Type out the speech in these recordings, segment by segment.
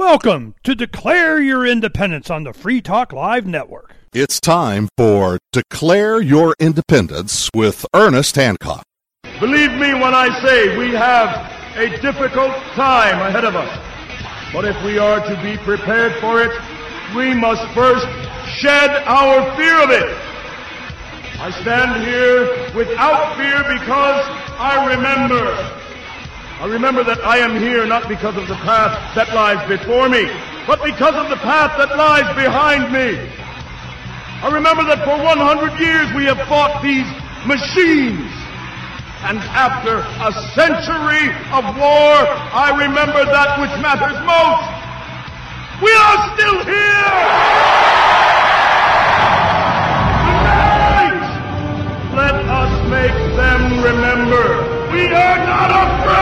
Welcome to Declare Your Independence on the Free Talk Live Network. It's time for Declare Your Independence with Ernest Hancock. Believe me when I say we have a difficult time ahead of us. But if we are to be prepared for it, we must first shed our fear of it. I stand here without fear because I remember that I am here not because of the path that lies before me, but because of the path that lies behind me. I remember that for 100 years we have fought these machines. And after a century of war, I remember that which matters most. We are still here! Tonight! Let us make them remember. We are not afraid!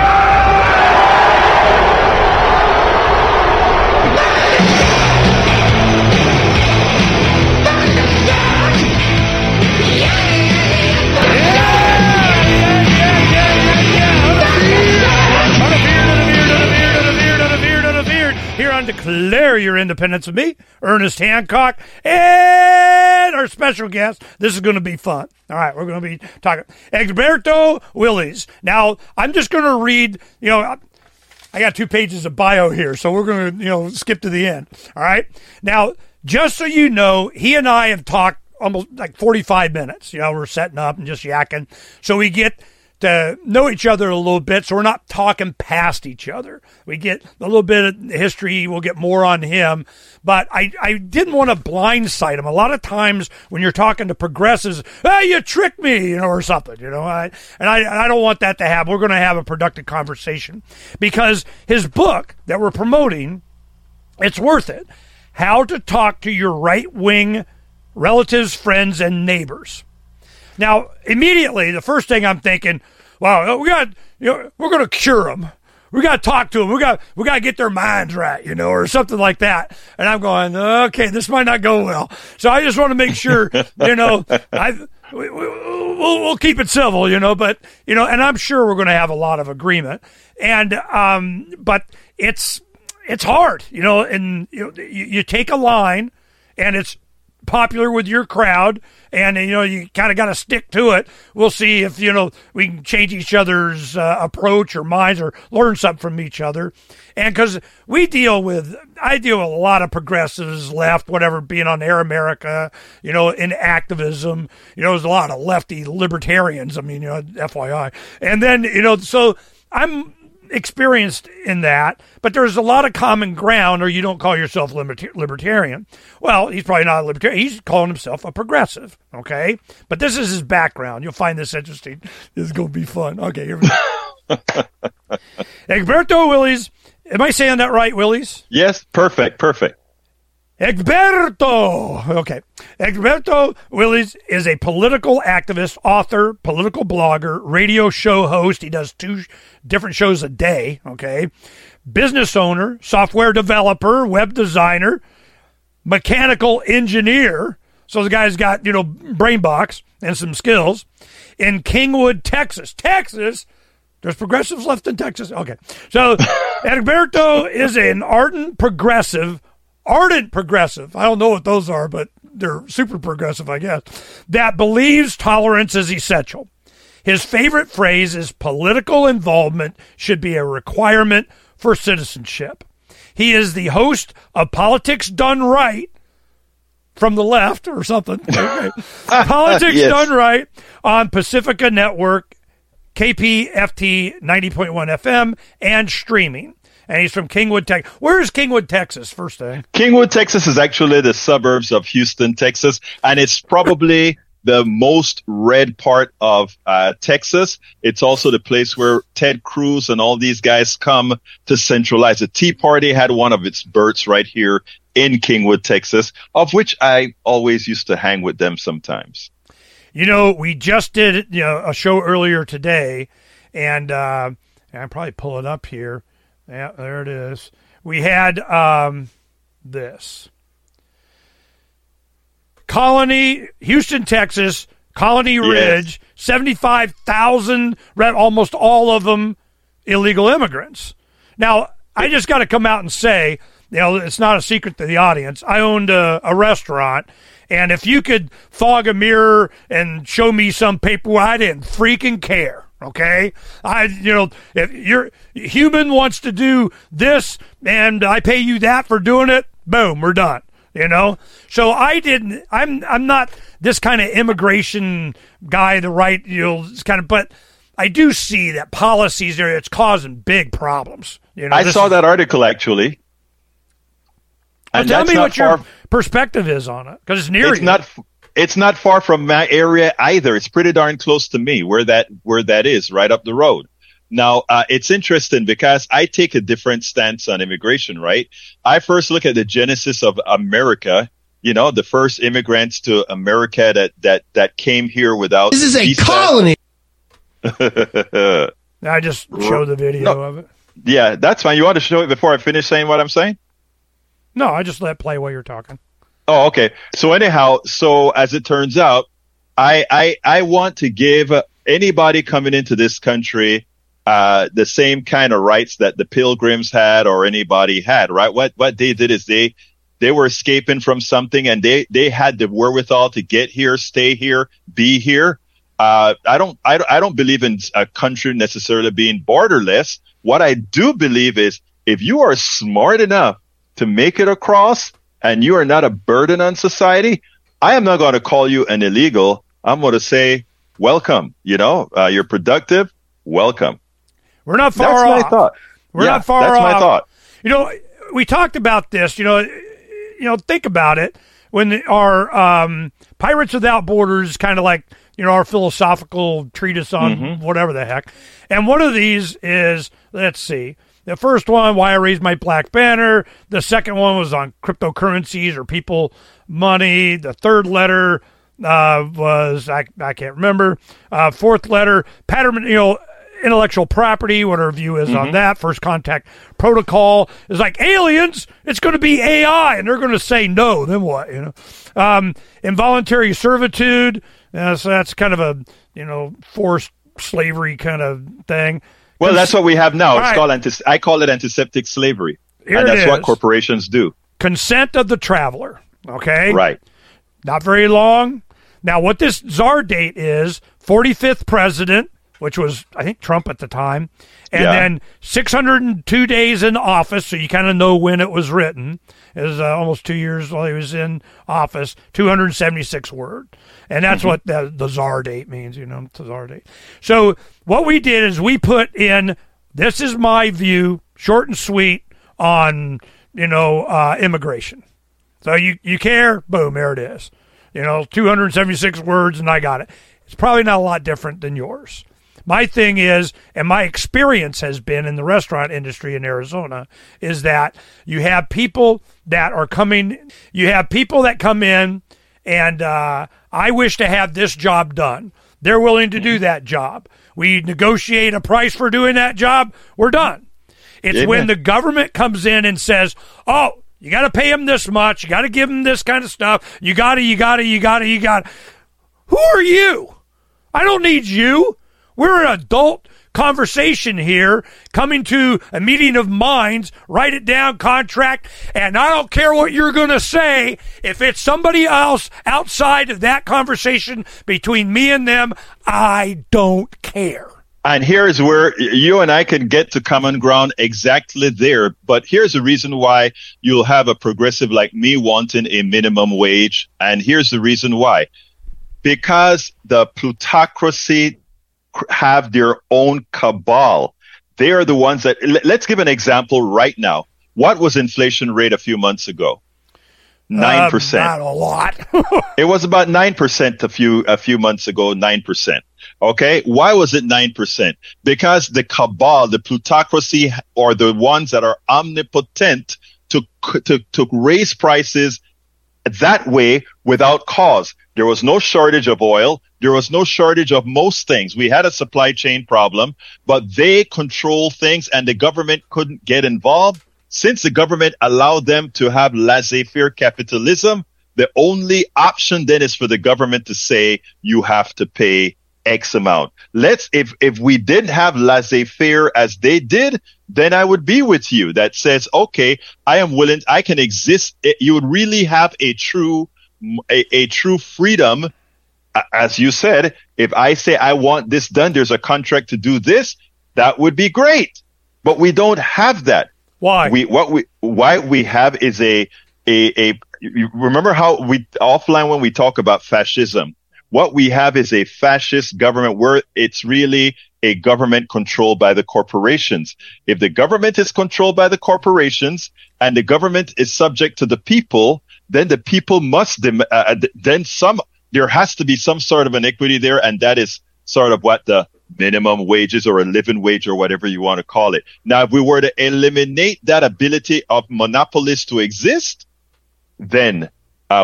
Here on Declare Your Independence with me, Ernest Hancock, and our special guest. This is going to be fun. All right, we're going to be talking Egberto Willies. Now, I'm just going to read, I got 2 pages of bio here, so we're going to, skip to the end. All right? Now, just so you know, he and I have talked almost like 45 minutes. We're setting up and just yakking. So we get to know each other a little bit, so we're not talking past each other. We get a little bit of history. We'll get more on him. But I didn't want to blindside him. A lot of times when you're talking to progressives, hey, you tricked me, or something, I don't want that to happen. We're going to have a productive conversation because his book that we're promoting, it's worth it. How to Talk to Your Right-Wing Relatives, Friends, and Neighbors. Now, immediately, the first thing I'm thinking, wow, we're going to cure them. We got to talk to them. We got to get their minds right, or something like that. And I'm going, okay, this might not go well. So I just want to make sure, we'll keep it civil, but, and I'm sure we're going to have a lot of agreement. And, but it's hard, and you take a line and it's popular with your crowd, and you kind of got to stick to it. We'll see if we can change each other's approach or minds, or learn something from each other. And because I deal with a lot of progressives, left, whatever, being on Air America, in activism, there's a lot of lefty libertarians, FYI, and then so I'm experienced in that, but there's a lot of common ground, or you don't call yourself libertarian. Well, he's probably not a libertarian. He's calling himself a progressive, okay? But this is his background. You'll find this interesting. This is going to be fun. Okay, here we go. Egberto Willies. Am I saying that right, Willies? Yes, perfect. Egberto. Okay. Egberto Willies is a political activist, author, political blogger, radio show host. He does 2 different shows a day. Okay. Business owner, software developer, web designer, mechanical engineer. So the guy's got, brain box and some skills in Kingwood, Texas. There's progressives left in Texas. Okay. So Egberto is an ardent progressive, I don't know what those are, but they're super progressive, I guess, that believes tolerance is essential. His favorite phrase is political involvement should be a requirement for citizenship. He is the host of Politics Done Right, from the left or something. Okay. Politics yes. Done Right on Pacifica Network, KPFT 90.1 FM, and streaming. And he's from Kingwood, Texas. Where is Kingwood, Texas, first thing? Kingwood, Texas is actually the suburbs of Houston, Texas. And it's probably the most red part of Texas. It's also the place where Ted Cruz and all these guys come to centralize. The Tea Party had one of its births right here in Kingwood, Texas, of which I always used to hang with them sometimes. We just did a show earlier today, and I'll probably pull it up here. Yeah, there it is. We had this. Colony, Houston, Texas, Colony Ridge, yes. 75,000, almost all of them illegal immigrants. Now, I just got to come out and say You know, it's not a secret to the audience. I owned a restaurant, and if you could fog a mirror and show me some paperwork, I didn't freaking care. Okay, if you're human wants to do this, and I pay you that for doing it, boom, we're done. So I didn't. I'm not this kind of immigration guy. But I do see that policies are it's causing big problems. I saw that article actually. Well, tell me what your perspective is on it, because it's near you. It's not far from my area either. It's pretty darn close to me, where that is, right up the road. Now, it's interesting because I take a different stance on immigration, right? I first look at the genesis of America, the first immigrants to America that came here without... This is a colony! I just showed the video of it. Yeah, that's fine. You want to show it before I finish saying what I'm saying? No, I just let play while you're talking. Oh, okay. So anyhow, as it turns out, I want to give anybody coming into this country... the same kind of rights that the Pilgrims had or anybody had, right? What they did is they were escaping from something, and they had the wherewithal to get here, stay here, be here. I don't believe in a country necessarily being borderless. What I do believe is if you are smart enough to make it across and you are not a burden on society, I am not going to call you an illegal. I'm going to say, welcome. You're productive. Welcome. We're not far off. That's my thought. We're not far off. That's my thought. We talked about this. Think about it. When our Pirates Without Borders, kind of like our philosophical treatise on whatever the heck. And one of these is, let's see, the first one, Why I Raised My Black Banner. The second one was on cryptocurrencies or people money. The third letter was I can't remember. Fourth letter, pattern. Intellectual property, what our view is on that. First Contact Protocol is like aliens, it's going to be AI, and they're going to say no, then what? Involuntary servitude, so that's kind of a forced slavery kind of thing. Well, that's what we have now. It's called I call it antiseptic slavery, and that's what corporations do. Consent of the traveler. Okay, right, not very long. Now what this czar date is, 45th president, which was, I think, Trump at the time, and then 602 days in office, so you kind of know when it was written. It was almost 2 years while he was in office, 276 words. And that's what the czar date means, the czar date. So what we did is we put in, this is my view, short and sweet, on, immigration. So you care, boom, there it is. 276 words, and I got it. It's probably not a lot different than yours. My thing is, and my experience has been in the restaurant industry in Arizona, is that you have people that are coming. You have people that come in and I wish to have this job done. They're willing to do that job. We negotiate a price for doing that job. We're done. It's when the government comes in and says, oh, you got to pay them this much. You got to give them this kind of stuff. You got to. Who are you? I don't need you. We're an adult conversation here, coming to a meeting of minds, write it down, contract, and I don't care what you're going to say. If it's somebody else outside of that conversation between me and them, I don't care. And here's where you and I can get to common ground exactly there. But here's the reason why you'll have a progressive like me wanting a minimum wage. And here's the reason why. Because the plutocracy have their own cabal. They are the ones that, let's give an example right now. What was inflation rate a few months ago? 9%. Not a lot. It was about 9% a few months ago, 9%. Okay. Why was it 9%? Because the cabal, the plutocracy, are the ones that are omnipotent to raise prices that way without cause. There was no shortage of oil. There was no shortage of most things. We had a supply chain problem, but they control things and the government couldn't get involved. Since the government allowed them to have laissez-faire capitalism, the only option then is for the government to say, you have to pay X amount. If we didn't have laissez-faire as they did, then I would be with you. That says, okay, I am willing, I can exist. You would really have a true freedom. As you said, if I say I want this done, there's a contract to do this, that would be great. But we don't have that. Why? What we have is you remember how we offline when we talk about fascism, what we have is a fascist government where it's really a government controlled by the corporations. If the government is controlled by the corporations and the government is subject to the people, then the people must there has to be some sort of inequity there, and that is sort of what the minimum wages or a living wage or whatever you want to call it. Now, if we were to eliminate that ability of monopolists to exist, then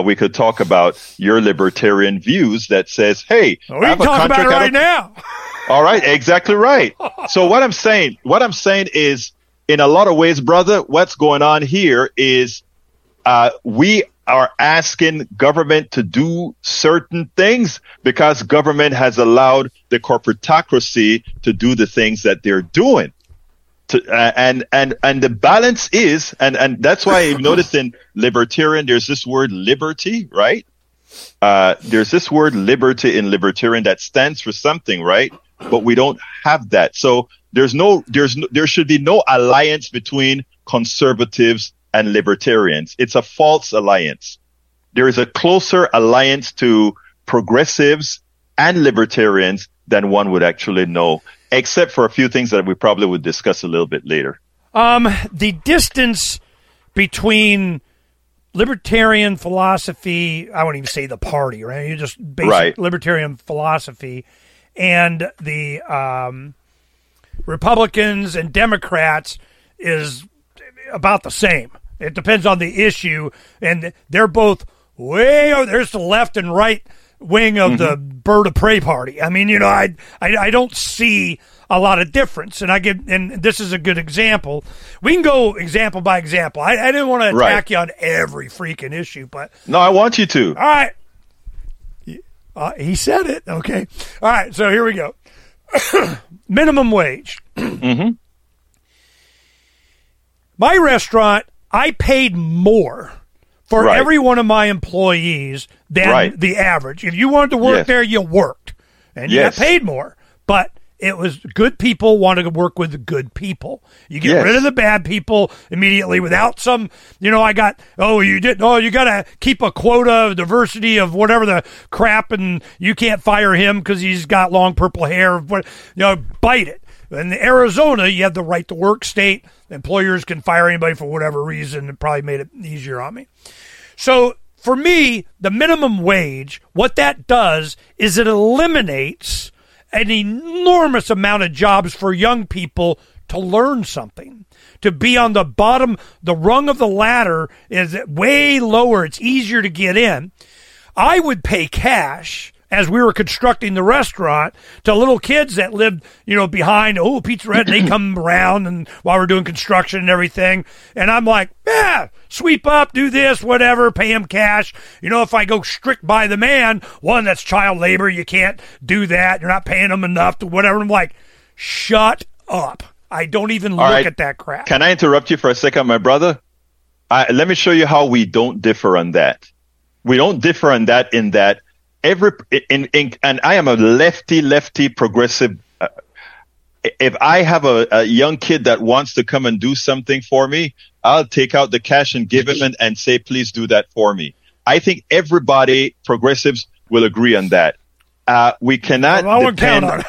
we could talk about your libertarian views that says, hey, we can talk about it right now. All right, exactly right. So what I'm saying is, in a lot of ways, brother, what's going on here is we are asking government to do certain things because government has allowed the corporatocracy to do the things that they're doing. And the balance is, and that's why I've noticed in libertarian, there's this word liberty, right? There's this word liberty in libertarian that stands for something, right? But we don't have that. So there should be no alliance between conservatives and libertarians. It's a false alliance. There is a closer alliance to progressives and libertarians than one would actually know, except for a few things that we probably would discuss a little bit later. The distance between libertarian philosophy, I wouldn't even say the party, right? You just basic right. Libertarian philosophy and the Republicans and Democrats is about the same. It depends on the issue, and they're both way over. There's the left and right wing of the bird of prey party. I mean, you know, I don't see a lot of difference, and this is a good example. We can go example by example. I didn't want to attack you on every freaking issue, but no, I want you to. All right, he said it. Okay, all right. So here we go. Minimum wage. Mm-hmm. My restaurant, I paid more for every one of my employees than the average. If you wanted to work there, you worked. And you got paid more. But it was good people wanted to work with good people. You get rid of the bad people immediately without some, you know, you got to keep a quota of diversity of whatever the crap, and you can't fire him because he's got long purple hair. You know, bite it. In Arizona, you have the right to work state. Employers can fire anybody for whatever reason. It probably made it easier on me. So for me, the minimum wage, what that does is it eliminates an enormous amount of jobs for young people to learn something, to be on the bottom, the rung of the ladder is way lower. It's easier to get in. I would pay cash as we were constructing the restaurant to little kids that lived, you know, behind Pizza Red, and they come around and while we're doing construction and everything. And I'm like, sweep up, do this, whatever, pay him cash. You know, if I go strict by the man, one, that's child labor. You can't do that. You're not paying them enough to whatever. I'm like, shut up. I don't even look at that crap. Can I interrupt you for a second, my brother? Let me show you how we don't differ on that. We don't differ on that in that and I am a lefty progressive. If I have a young kid that wants to come and do something for me, I'll take out the cash and give him and say, please do that for me. I think everybody, progressives, will agree on that. We cannot depend on it.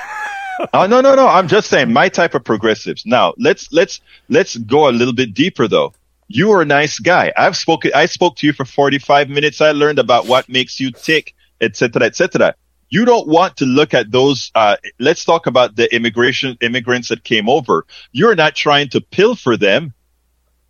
Oh, no. I'm just saying my type of progressives. Now, let's go a little bit deeper, though. You are a nice guy. I spoke to you for 45 minutes. I learned about what makes you tick. Etc. Etc. You don't want to look at those. Let's talk about the immigrants that came over. You're not trying to pilfer them.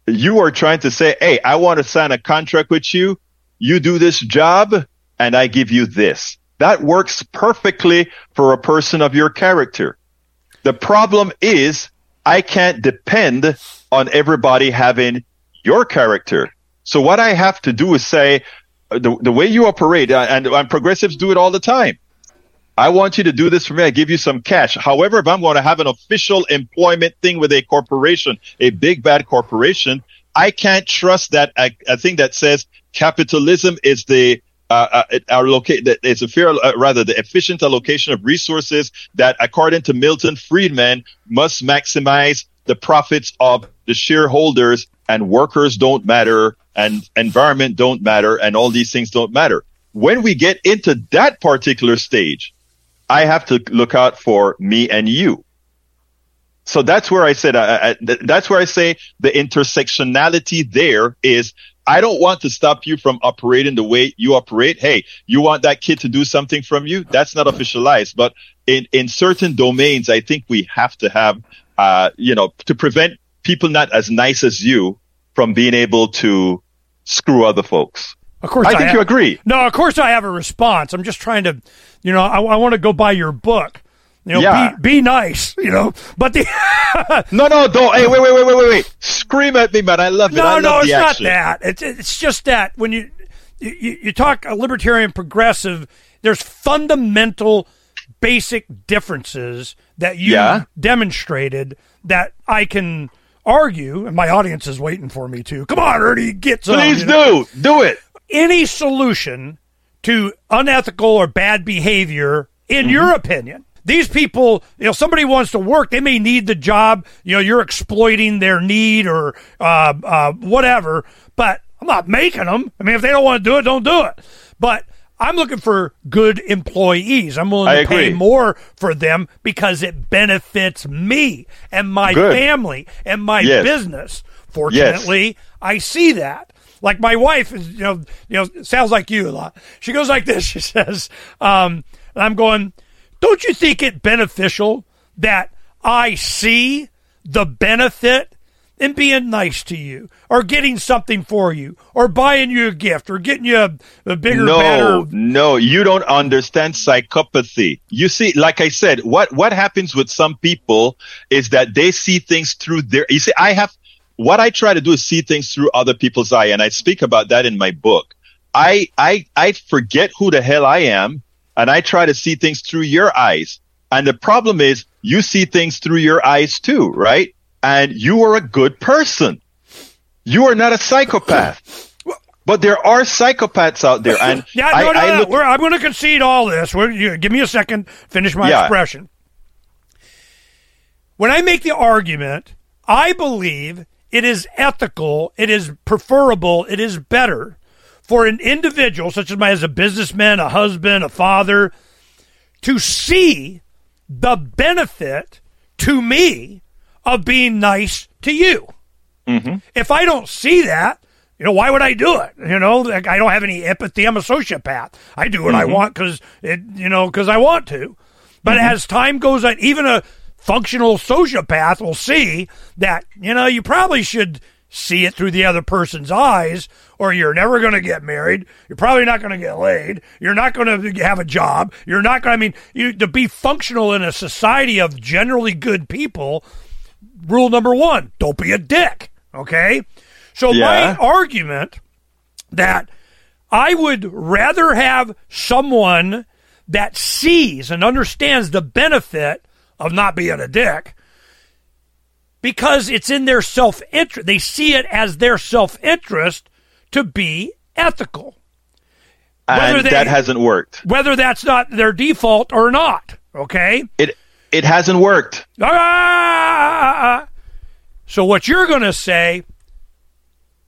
You are trying to say, "Hey, I want to sign a contract with you. You do this job, and I give you this." That works perfectly for a person of your character. The problem is, I can't depend on everybody having your character. So what I have to do is say, the way you operate, and progressives do it all the time. I want you to do this for me. I give you some cash. However, if I'm going to have an official employment thing with a corporation, a big bad corporation, I can't trust that a thing that says capitalism is the the efficient allocation of resources that, according to Milton Friedman, must maximize the profits of the shareholders, and workers don't matter, and environment don't matter, and all these things don't matter. When we get into that particular stage, I have to look out for me and you. So that's where I said, that's where I say the intersectionality there is, I don't want to stop you from operating the way you operate. Hey, you want that kid to do something from you? That's not officialized. But in certain domains, I think we have to have, to prevent people not as nice as you from being able to screw other folks. Of course, I think you agree. No, of course I have a response. I'm just trying to, I want to go buy your book. Be nice, but the no, don't. Hey, wait. Scream at me, man. I love it. No, it's not that. It's just that when you talk a libertarian progressive, there's fundamental basic differences that you demonstrated that I can argue, and my audience is waiting for me to. Come on, Ernie, get some. Please do it. Any solution to unethical or bad behavior, in your opinion. These people, somebody wants to work. They may need the job. You're exploiting their need or whatever, but I'm not making them. I mean, if they don't want to do it, don't do it. But I'm looking for good employees. I'm willing to pay more for them because it benefits me and my family and my business. Fortunately, I see that. Like my wife, sounds like you a lot. She goes like this. She says, and I'm going, don't you think it beneficial that I see the benefit in being nice to you or getting something for you or buying you a gift or getting you a bigger, better? No, you don't understand psychopathy. You see, like I said, what happens with some people is that they see things through their... You see, what I try to do is see things through other people's eye, and I speak about that in my book. I forget who the hell I am, and I try to see things through your eyes. And the problem is you see things through your eyes too, right? And you are a good person. You are not a psychopath. But there are psychopaths out there. And I'm going to concede all this. Give me a second. Finish my expression. When I make the argument, I believe it is ethical, it is preferable, it is better for an individual, such as as a businessman, a husband, a father, to see the benefit to me of being nice to you. Mm-hmm. If I don't see that, why would I do it? Like I don't have any empathy. I'm a sociopath. I do what I want because I want to. But as time goes on, even a functional sociopath will see that, you probably should see it through the other person's eyes, or you're never going to get married. You're probably not going to get laid. You're not going to have a job. You're not going to, to be functional in a society of generally good people, rule number one, don't be a dick, okay? So my argument that I would rather have someone that sees and understands the benefit of not being a dick, because it's in their self-interest. They see it as their self-interest to be ethical. And that hasn't worked. Whether that's not their default or not, okay? It hasn't worked. So what you're going to say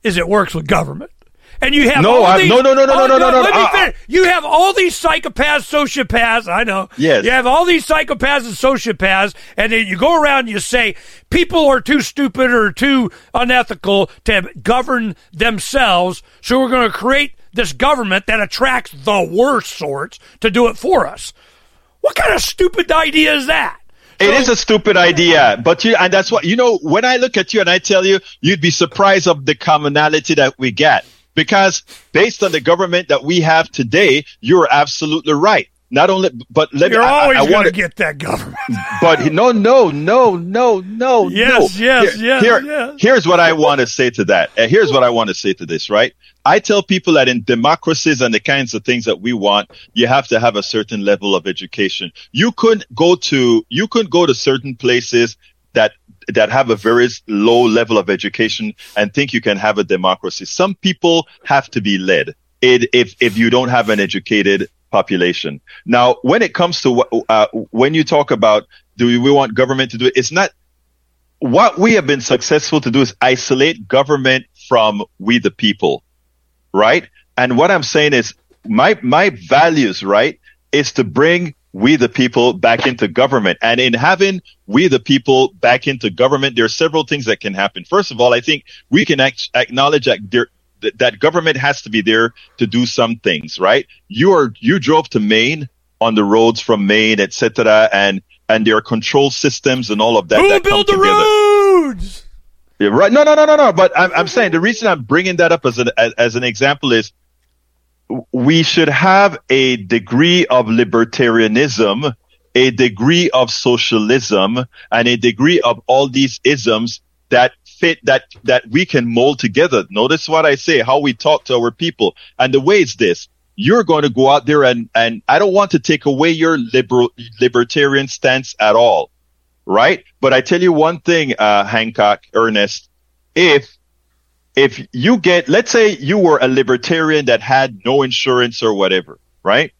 is it works with government. And you have no. You have all these psychopaths, sociopaths. I know. Yes. You have all these psychopaths and sociopaths, and then you go around and you say people are too stupid or too unethical to govern themselves. So we're going to create this government that attracts the worst sorts to do it for us. What kind of stupid idea is that? It is a stupid idea, but and that's what when I look at you and I tell you, you'd be surprised of the commonality that we get. Because based on the government that we have today, you're absolutely right. Not only, but let you're me. Always going to get that government. But no. Yes. Here's what I want to say to that. Here's what I want to say to this. Right. I tell people that in democracies and the kinds of things that we want, you have to have a certain level of education. You couldn't go to certain places that have a very low level of education and think you can have a democracy. Some people have to be led. If you don't have an educated population. Now, when it comes to when you talk about do we want government to do it, it's not what we have been successful to do is isolate government from we the people, right? And what I'm saying is my values, right, is to bring we the people back into government. And in having we the people back into government, there are several things that can happen. First of all, I think we can acknowledge that that government has to be there to do some things, right? You drove to Maine on the roads from Maine, et cetera, and there are control systems and all of that. Who built the roads? Yeah, right. No. But I'm saying the reason I'm bringing that up as an example is we should have a degree of libertarianism, a degree of socialism, and a degree of all these isms that fit that we can mold together. Notice what I say, how we talk to our people. And the way is this: you're going to go out there and I don't want to take away your libertarian stance at all, right? But I tell you one thing, Hancock, Ernest, if you get, let's say you were a libertarian that had no insurance or whatever, right?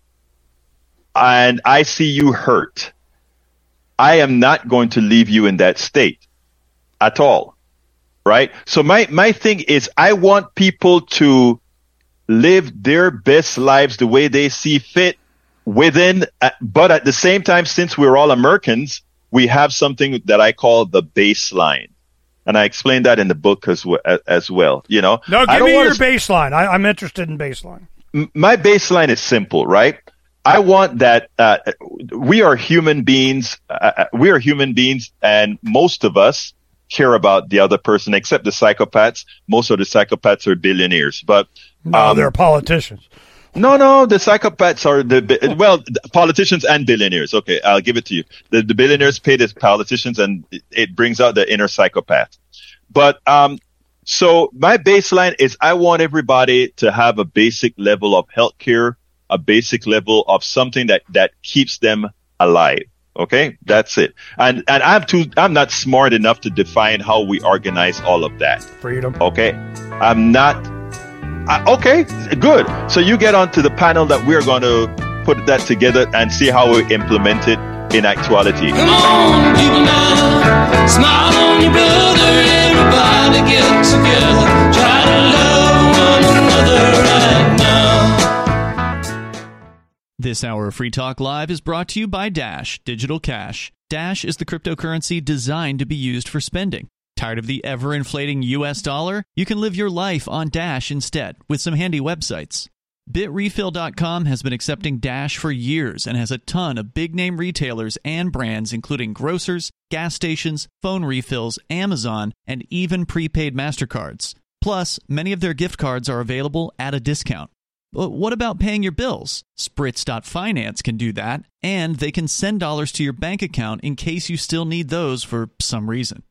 And I see you hurt. I am not going to leave you in that state at all. Right. So my thing is I want people to live their best lives the way they see fit within. But at the same time, since we're all Americans, we have something that I call the baseline. And I explained that in the book as well. You know, no, give me your baseline. I'm interested in baseline. My baseline is simple. Right. I want that we are human beings. We are human beings. And most of us care about the other person, except the psychopaths. Most of the psychopaths are billionaires, but no, they're politicians. No, the psychopaths are politicians and billionaires. Okay, I'll give it to you. The billionaires pay the politicians, and it brings out the inner psychopath. But so my baseline is I want everybody to have a basic level of healthcare, a basic level of something that keeps them alive. Okay, that's it. And I'm not smart enough to define how we organize all of that. Freedom. Okay, I'm not. Okay, good. So you get onto the panel that we're going to put that together and see how we implement it in actuality. Come on, people now, smile on your brother. Everybody get together. Try to love one another right now. This hour of Free Talk Live is brought to you by Dash Digital Cash. Dash is the cryptocurrency designed to be used for spending. Tired of the ever-inflating U.S. dollar? You can live your life on Dash instead with some handy websites. Bitrefill.com has been accepting Dash for years and has a ton of big-name retailers and brands, including grocers, gas stations, phone refills, Amazon, and even prepaid MasterCards. Plus, many of their gift cards are available at a discount. But what about paying your bills? Spritz.finance can do that, and they can send dollars to your bank account in case you still need those for some reason.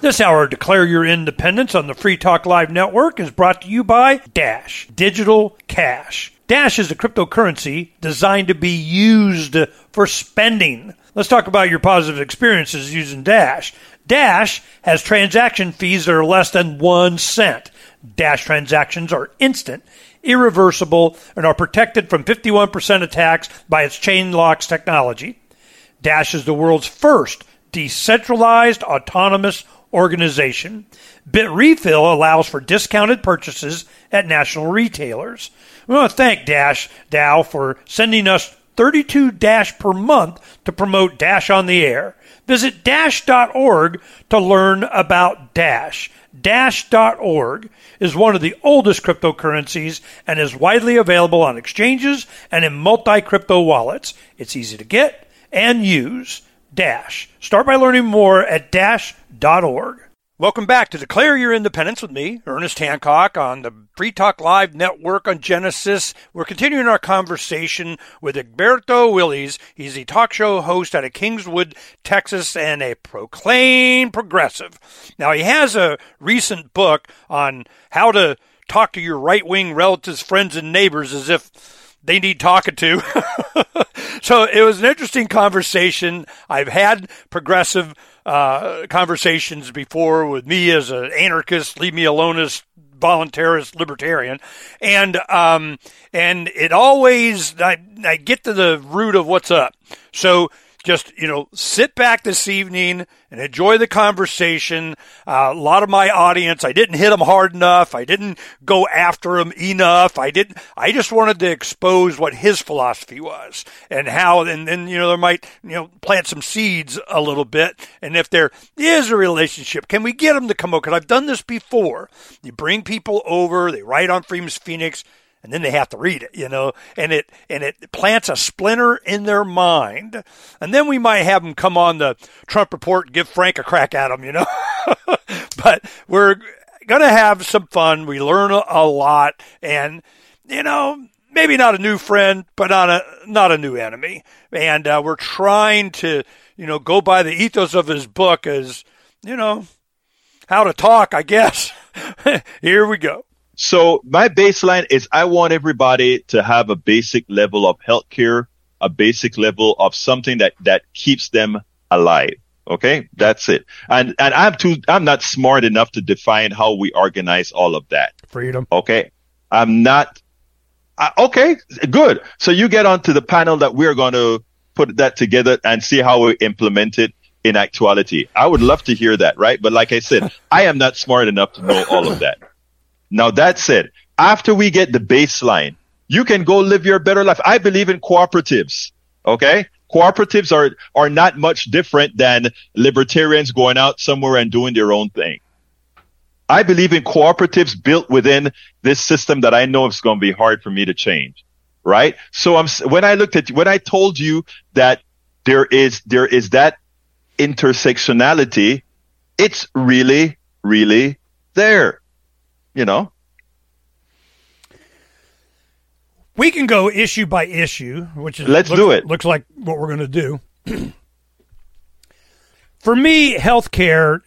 This hour, Declare Your Independence on the Free Talk Live Network is brought to you by Dash Digital Cash. Dash is a cryptocurrency designed to be used for spending. Let's talk about your positive experiences using Dash. Dash has transaction fees that are less than 1 cent. Dash transactions are instant, irreversible, and are protected from 51% attacks by its chain locks technology. Dash is the world's first decentralized autonomous organization. BitRefill allows for discounted purchases at national retailers. We want to thank Dash DAO for sending us $32 per month to promote Dash on the air. Visit Dash.org to learn about Dash. Dash.org is one of the oldest cryptocurrencies and is widely available on exchanges and in multi-crypto wallets. It's easy to get and use. Dash. Start by learning more at Dash.org. Welcome back to Declare Your Independence with me, Ernest Hancock, on the Free Talk Live network on Genesis. We're continuing our conversation with Egberto Willies. He's a talk show host out of Kingwood, Texas, and a proclaimed progressive. Now, he has a recent book on how to talk to your right-wing relatives, friends, and neighbors as if they need talking to. So it was an interesting conversation. I've had progressive conversations before with me as an anarchist, leave me aloneist, voluntarist, libertarian, and it always I get to the root of what's up. So just sit back this evening and enjoy the conversation. A lot of my audience, I didn't hit them hard enough. I didn't go after them enough. I just wanted to expose what his philosophy was and how, and then, they might, plant some seeds a little bit. And if there is a relationship, can we get them to come over? Because I've done this before. You bring people over, they write on Freedom's Phoenix, and then they have to read it, and it plants a splinter in their mind. And then we might have them come on the Trump Report and give Frank a crack at them, But we're going to have some fun. We learn a lot, and, maybe not a new friend, but not a new enemy. And we're trying to, go by the ethos of his book as, how to talk, I guess. Here we go. So my baseline is I want everybody to have a basic level of healthcare, a basic level of something that keeps them alive. Okay, that's it. And I'm not smart enough to define how we organize all of that. Freedom. Okay, I'm not. Okay, good. So you get onto the panel that we're going to put that together and see how we implement it in actuality. I would love to hear that, right? But like I said, I am not smart enough to know all of that. Now, that said, after we get the baseline, you can go live your better life. I believe in cooperatives, okay? Cooperatives are not much different than libertarians going out somewhere and doing their own thing. I believe in cooperatives built within this system that I know it's going to be hard for me to change, right? So when I told you that there is that intersectionality, it's really, really there. We can go issue by issue, which is do it. Looks like what we're going to do. For me, healthcare.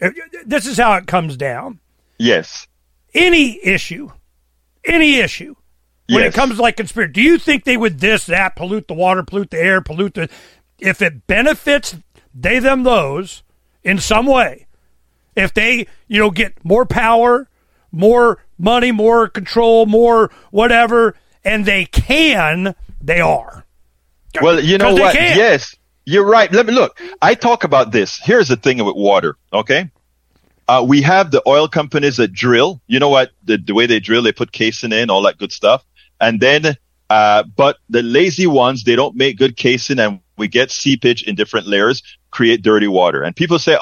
This is how it comes down. Yes. Any issue. When it comes to conspiracy, do you think they would pollute the water, pollute the air, if it benefits those in some way? If they, get more power, more money, more control, more whatever, and they are. Well, you know what? Yes, you're right. Let me look. I talk about this. Here's the thing with water, okay? We have the oil companies that drill. You know what? The way they drill, they put casing in, all that good stuff. And then, but the lazy ones, they don't make good casing, and we get seepage in different layers, create dirty water. And people say,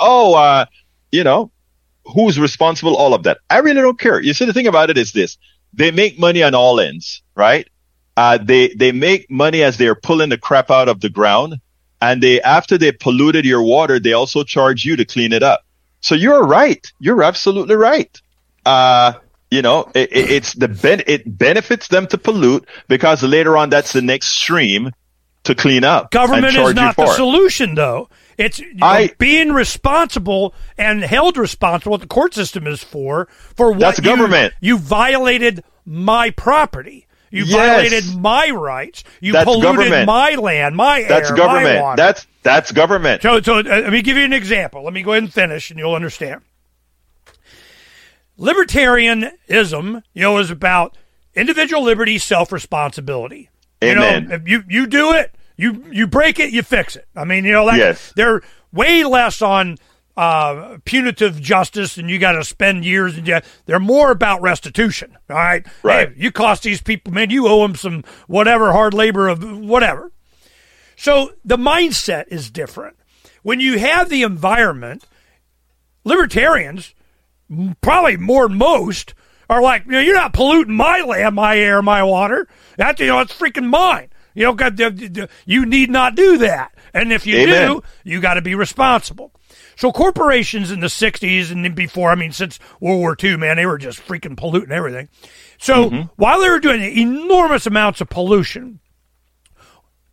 who's responsible? All of that. I really don't care. You see, the thing about it is this. They make money on all ends, right? They make money as they're pulling the crap out of the ground. And after they polluted your water, they also charge you to clean it up. So you're right. You're absolutely right. It benefits them to pollute because later on, that's the next stream to clean up. Government is not the solution, though. It's being responsible and held responsible. What the court system is for what that's government. You violated my property. You violated my rights. You polluted my land, my air, that's government. My water. That's government. So let me give you an example. Let me go ahead and finish, and you'll understand. Libertarianism, is about individual liberty, self-responsibility. Amen. If you do it. You break it, you fix it. I mean, they're way less on punitive justice, and you got to spend years. They're more about restitution. All right, right. Hey, you cost these people, man. You owe them some whatever hard labor of whatever. So the mindset is different. When you have the environment, libertarians, probably more than most, are like, you know, you're not polluting my land, my air, my water. That's, you know, it's freaking mine. You know, you need not do that. And if you do, you got to be responsible. So corporations in the 60s and before, I mean, since World War II, man, they were just freaking polluting everything. So while they were doing enormous amounts of pollution,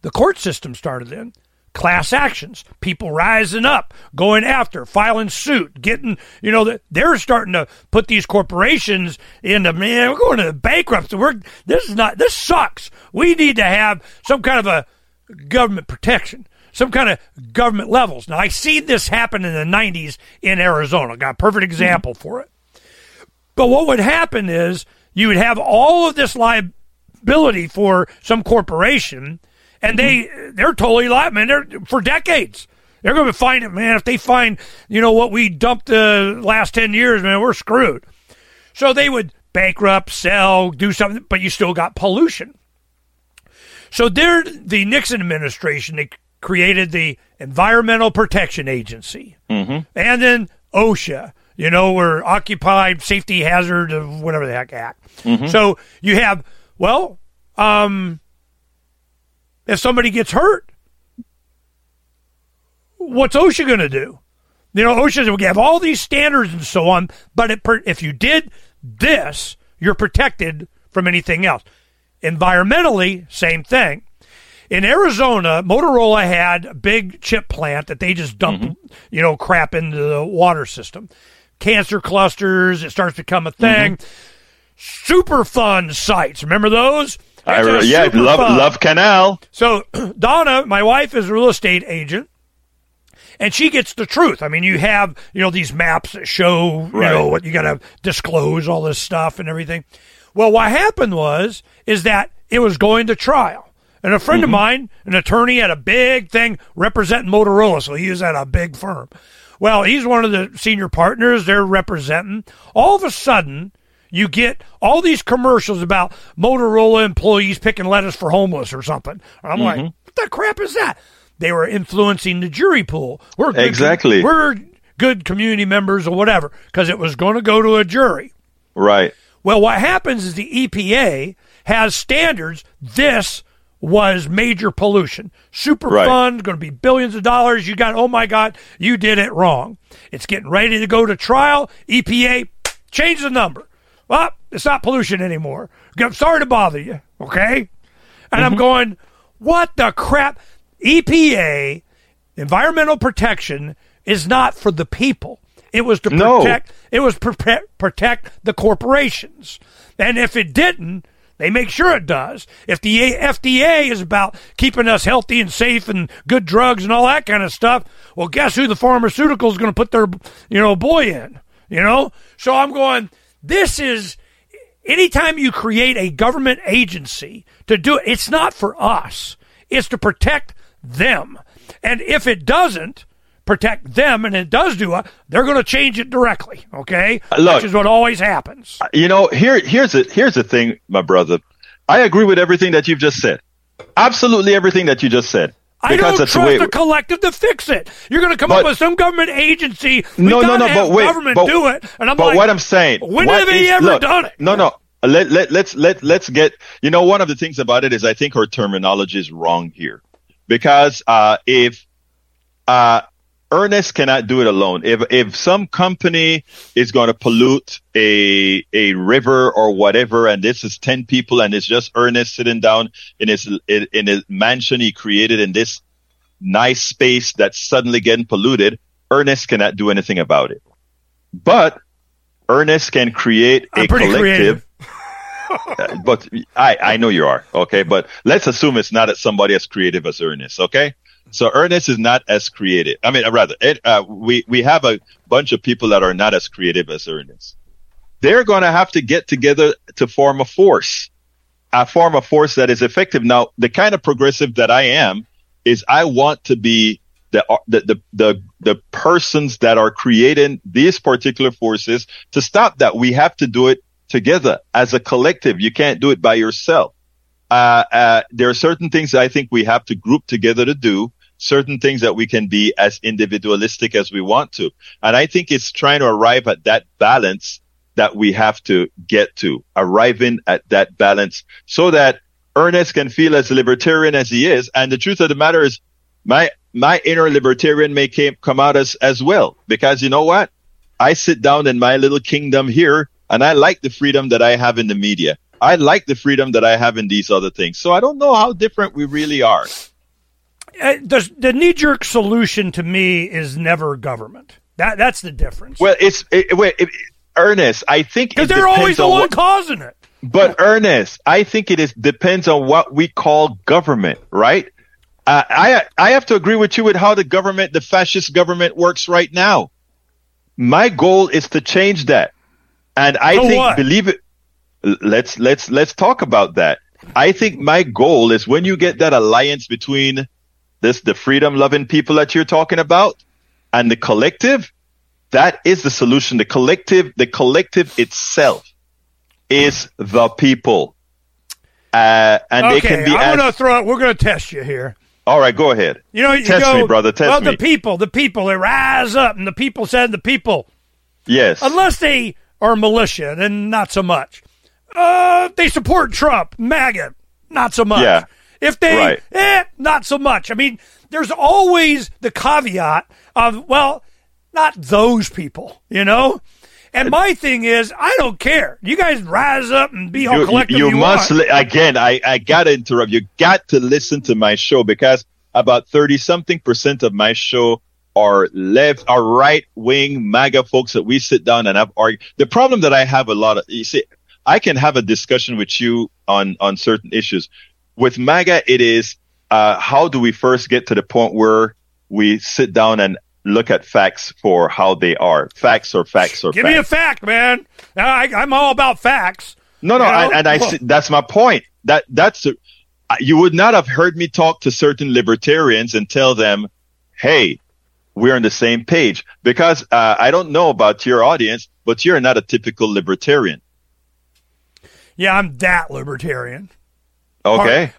the court system started then. Class actions, people rising up, going after, filing suit, getting, you know, they're starting to put these corporations into, man, we're going to bankruptcy. This sucks. We need to have some kind of a government protection, some kind of government levels. Now, I see this happen in the 90s in Arizona. Got a perfect example for it. But what would happen is you would have all of this liability for some corporation. And they're totally liable, man. They're for decades. They're going to find it, man. If they find, you know, what we dumped the last 10 years, man, we're screwed. So they would bankrupt, sell, do something, but you still got pollution. So the Nixon administration, they created the Environmental Protection Agency. And then OSHA, you know, or Occupied Safety Hazard, of whatever the heck act. So you have, well, if somebody gets hurt, what's OSHA going to do? You know, OSHA will have all these standards and so on, but if you did this, you're protected from anything else. Environmentally, same thing. In Arizona, Motorola had a big chip plant that they just dumped, you know, crap into the water system. Cancer clusters, it starts to become a thing. Superfund sites, remember those? Love Canal. So Donna, my wife, is a real estate agent, and she gets the truth. I mean, you have, you know, these maps that show, you know, what you got to disclose, all this stuff and everything. Well, what happened was is that it was going to trial, and a friend of mine, an attorney, had a big thing representing Motorola, so he was at a big firm. Well, he's one of the senior partners they're representing. All of a sudden, you get all these commercials about Motorola employees picking lettuce for homeless or something. I'm like, what the crap is that? They were influencing the jury pool. We're good community members or whatever, because it was going to go to a jury. Right. Well, what happens is the EPA has standards. This was major pollution. Superfund, going to be billions of dollars. You got, oh, my God, you did it wrong. It's getting ready to go to trial. EPA, change the number. Well, it's not pollution anymore. I'm sorry to bother you, okay? And I'm going, what the crap? EPA, environmental protection, is not for the people. It was to protect. It was protect the corporations. And if it didn't, they make sure it does. If the FDA is about keeping us healthy and safe and good drugs and all that kind of stuff, well, guess who the pharmaceutical is going to put their, you know, boy in? You know, so I'm going. This is, anytime you create a government agency to do it, it's not for us. It's to protect them. And if it doesn't protect them and it does do it, they're going to change it directly, okay? Look, which is what always happens. You know, here's the thing, my brother. I agree with everything that you've just said. Absolutely everything that you just said. I don't trust the collective to fix it. You're going to come up with some government agency. Do it. And I'm like, what I'm saying. When have they ever done it? No. Let's get. You know, one of the things about it is I think her terminology is wrong here, because if Ernest cannot do it alone. If some company is going to pollute a river or whatever, and this is 10 people, and it's just Ernest sitting down in his mansion he created in this nice space that's suddenly getting polluted, Ernest cannot do anything about it. But Ernest can create a collective. But I know you are, okay? But let's assume it's not somebody as creative as Ernest, okay? So Ernest is not as creative. I mean, we have a bunch of people that are not as creative as Ernest. They're going to have to get together to form a force that is effective. Now, the kind of progressive that I am is I want to be the persons that are creating these particular forces to stop that. We have to do it together as a collective. You can't do it by yourself. there are certain things I think we have to group together to do, certain things that we can be as individualistic as we want to. And I think it's trying to arrive at that balance that we have to get to, arriving at that balance so that Ernest can feel as libertarian as he is. And the truth of the matter is my inner libertarian may come out as well, because you know what? I sit down in my little kingdom here and I like the freedom that I have in the media. I like the freedom that I have in these other things. So I don't know how different we really are. The knee-jerk solution to me is never government. That's the difference. Well, Ernest, I think because they're always the one causing it. But Ernest, I think it depends on what we call government, right? I have to agree with you with how the fascist government works right now. My goal is to change that, and believe it. Let's talk about that. I think my goal is when you get that alliance between the freedom-loving people that you're talking about and the collective. That is the solution. The collective itself is the people. They can be. I'm going to throw it. We're going to test you here. All right, go ahead. You know, me, brother. Test me. The people, they rise up, and the people said the people. Yes. Unless they are militia, then not so much. They support Trump, MAGA, not so much. Yeah. If they, right. Not so much. I mean, there's always the caveat of, well, not those people, you know? And my thing is, I don't care. You guys rise up and be all collective you must want. Again, I got to interrupt. You got to listen to my show because about 30-something% of my show are right-wing MAGA folks that we sit down and have argued. The problem that I have I can have a discussion with you on certain issues. With MAGA, it is how do we first get to the point where we sit down and look at facts for how they are. Give me a fact, man. I'm all about facts. No. That's my point. You would not have heard me talk to certain libertarians and tell them, hey, we're on the same page. Because I don't know about your audience, but you're not a typical libertarian. Yeah, I'm that libertarian. Okay.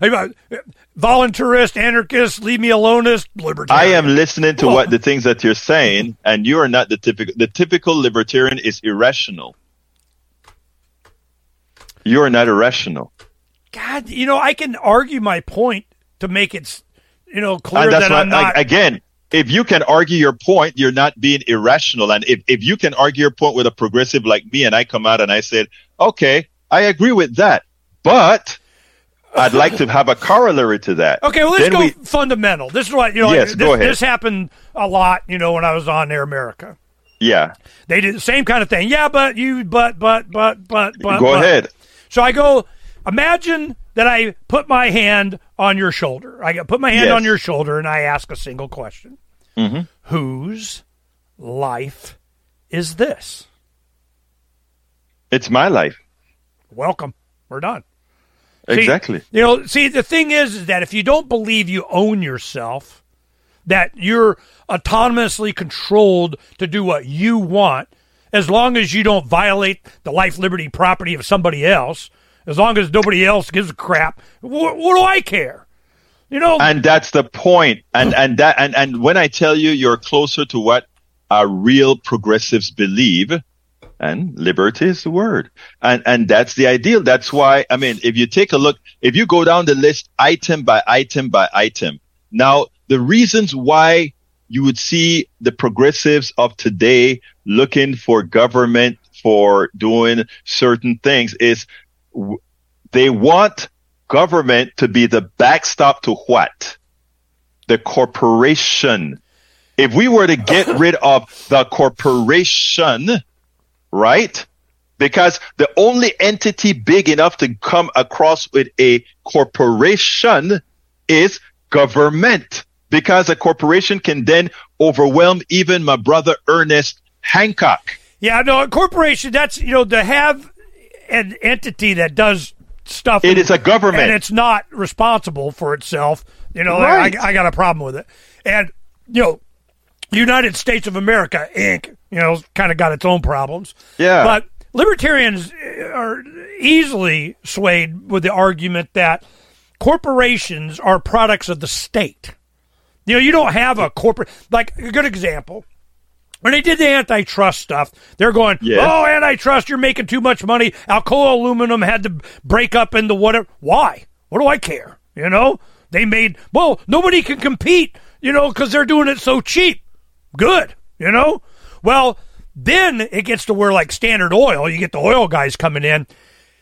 Voluntarist, anarchist, leave me aloneist, libertarian. I am listening to the things that you're saying, and you are not the typical libertarian is irrational. You are not irrational. God, you know, I can argue my point to make it, you know, clear that I'm not. Again, if you can argue your point, you're not being irrational. And if you can argue your point with a progressive like me, and I come out and I said, okay, I agree with that, but I'd like to have a corollary to that. Okay, well, let's go fundamental. This is what, you know, yes, go ahead. This happened a lot, you know, when I was on Air America. Yeah. They did the same kind of thing. Yeah, but. Go ahead. So I go, imagine that I put my hand on your shoulder. I put my hand on your shoulder and I ask a single question. Mm-hmm. Whose life is this? It's my life. Welcome. We're done. See, exactly. You know, see, the thing is that if you don't believe you own yourself, that you're autonomously controlled to do what you want, as long as you don't violate the life, liberty, property of somebody else, as long as nobody else gives a crap, what do I care? You know, and that's the point. And when I tell you, you're closer to what real progressives believe. And liberty is the word. And that's the ideal. That's why, I mean, if you take a look, if you go down the list item by item by item. Now, the reasons why you would see the progressives of today looking for government for doing certain things is they want government to be the backstop to what? The corporation. If we were to get rid of the corporation, right? Because the only entity big enough to come across with a corporation is government, because a corporation can then overwhelm even my brother Ernest Hancock. Yeah, no, a corporation, that's, you know, to have an entity that does stuff. It is a government. And it's not responsible for itself. You know, right. I got a problem with it. And, you know, United States of America, Inc., you know, kind of got its own problems. Yeah. But libertarians are easily swayed with the argument that corporations are products of the state. You know, you don't have a corporate, like a good example. When they did the antitrust stuff, they're going, oh, antitrust, you're making too much money. Alcoa Aluminum had to break up into whatever. Why? What do I care? You know, they made, well, nobody can compete, you know, because they're doing it so cheap. Good, you know? Well, then it gets to where, like Standard Oil, you get the oil guys coming in.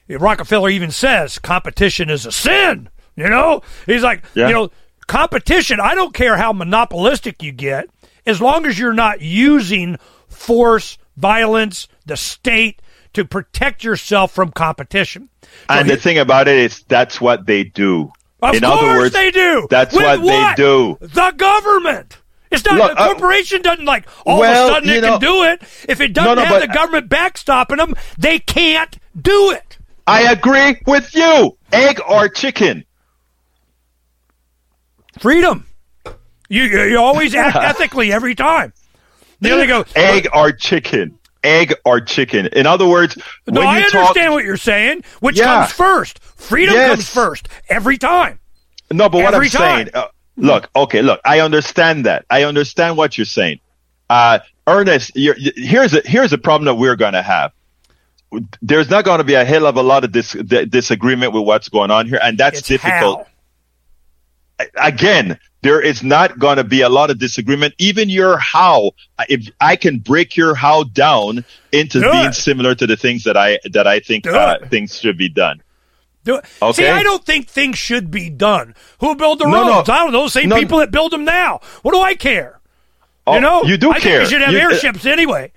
Rockefeller even says competition is a sin, you know? He's like, you know, competition, I don't care how monopolistic you get, as long as you're not using force, violence, the state to protect yourself from competition. So and the thing about it is that's what they do. Of course other words, they do. That's what they do. The government. It's not the corporation doesn't like all of a sudden it can do it. If it doesn't have the government backstopping them, they can't do it. I agree with you. Egg or chicken? Freedom. You always act ethically every time. There they go. Egg or chicken? Egg or chicken? In other words, no, when you understand what you're saying. Which comes first? Freedom comes first every time. No, but what I'm saying. Look. I understand that. I understand what you're saying, Ernest. Here's a problem that we're going to have. There's not going to be a hell of a lot of disagreement with what's going on here, and that's difficult. How? Again, there is not going to be a lot of disagreement. Even your how, if I can break your how down into being similar to the things that I think things should be done. Do it. Okay. See, I don't think things should be done. Who build the roads? I don't know. Same people that build them now. What do I care? Oh, you know, you do I care. Think we should have airships anyway.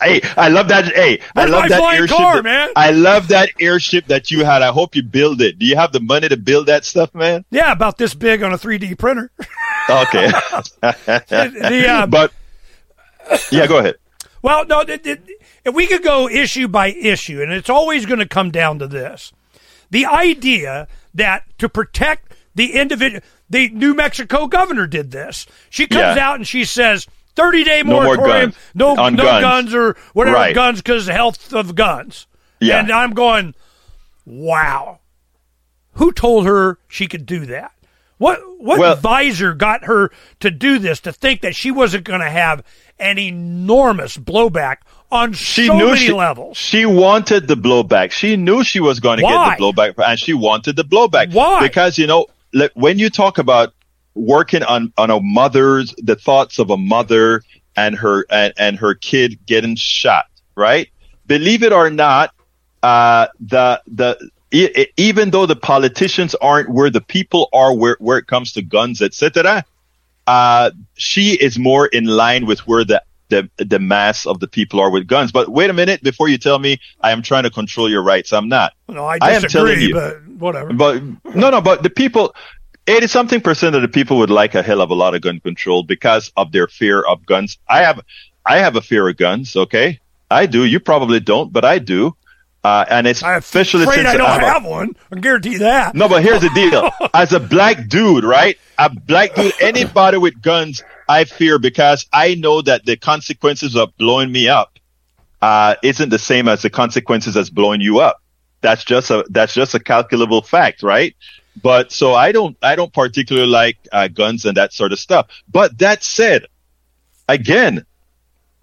Hey, I love that. Hey, I love that airship. Car, man? I love that airship that you had. I hope you build it. Do you have the money to build that stuff, man? Yeah, about this big on a 3D printer. Okay. But yeah, go ahead. Well, no, if we could go issue by issue, and it's always going to come down to this: the idea that to protect the individual. The New Mexico governor did this. She comes out and she says, 30-day moratorium, no guns or whatever guns because of health of guns. Yeah. And I'm going, wow. Who told her she could do that? What advisor got her to do this, to think that she wasn't going to have an enormous blowback on so many levels? She wanted the blowback. She knew she was going to get the blowback, and she wanted the blowback. Why? Because, you know, when you talk about working on a mother's, the thoughts of a mother and her kid getting shot, right? Believe it or not, even though the politicians aren't where the people are, where it comes to guns, etc., she is more in line with where the mass of the people are with guns. But wait a minute before you tell me I am trying to control your rights. I'm not. No, I disagree, am telling you, but whatever. But but the people, 80-something% of the people would like a hell of a lot of gun control because of their fear of guns. I have a fear of guns. Okay, I do. You probably don't, but I do. And it's especially since I don't have one. I guarantee that. No, but here's the deal: as a black dude, right? A black dude, anybody with guns. I fear because I know that the consequences of blowing me up isn't the same as the consequences as blowing you up. That's just a calculable fact, right? But so I don't particularly like guns and that sort of stuff. But that said, again,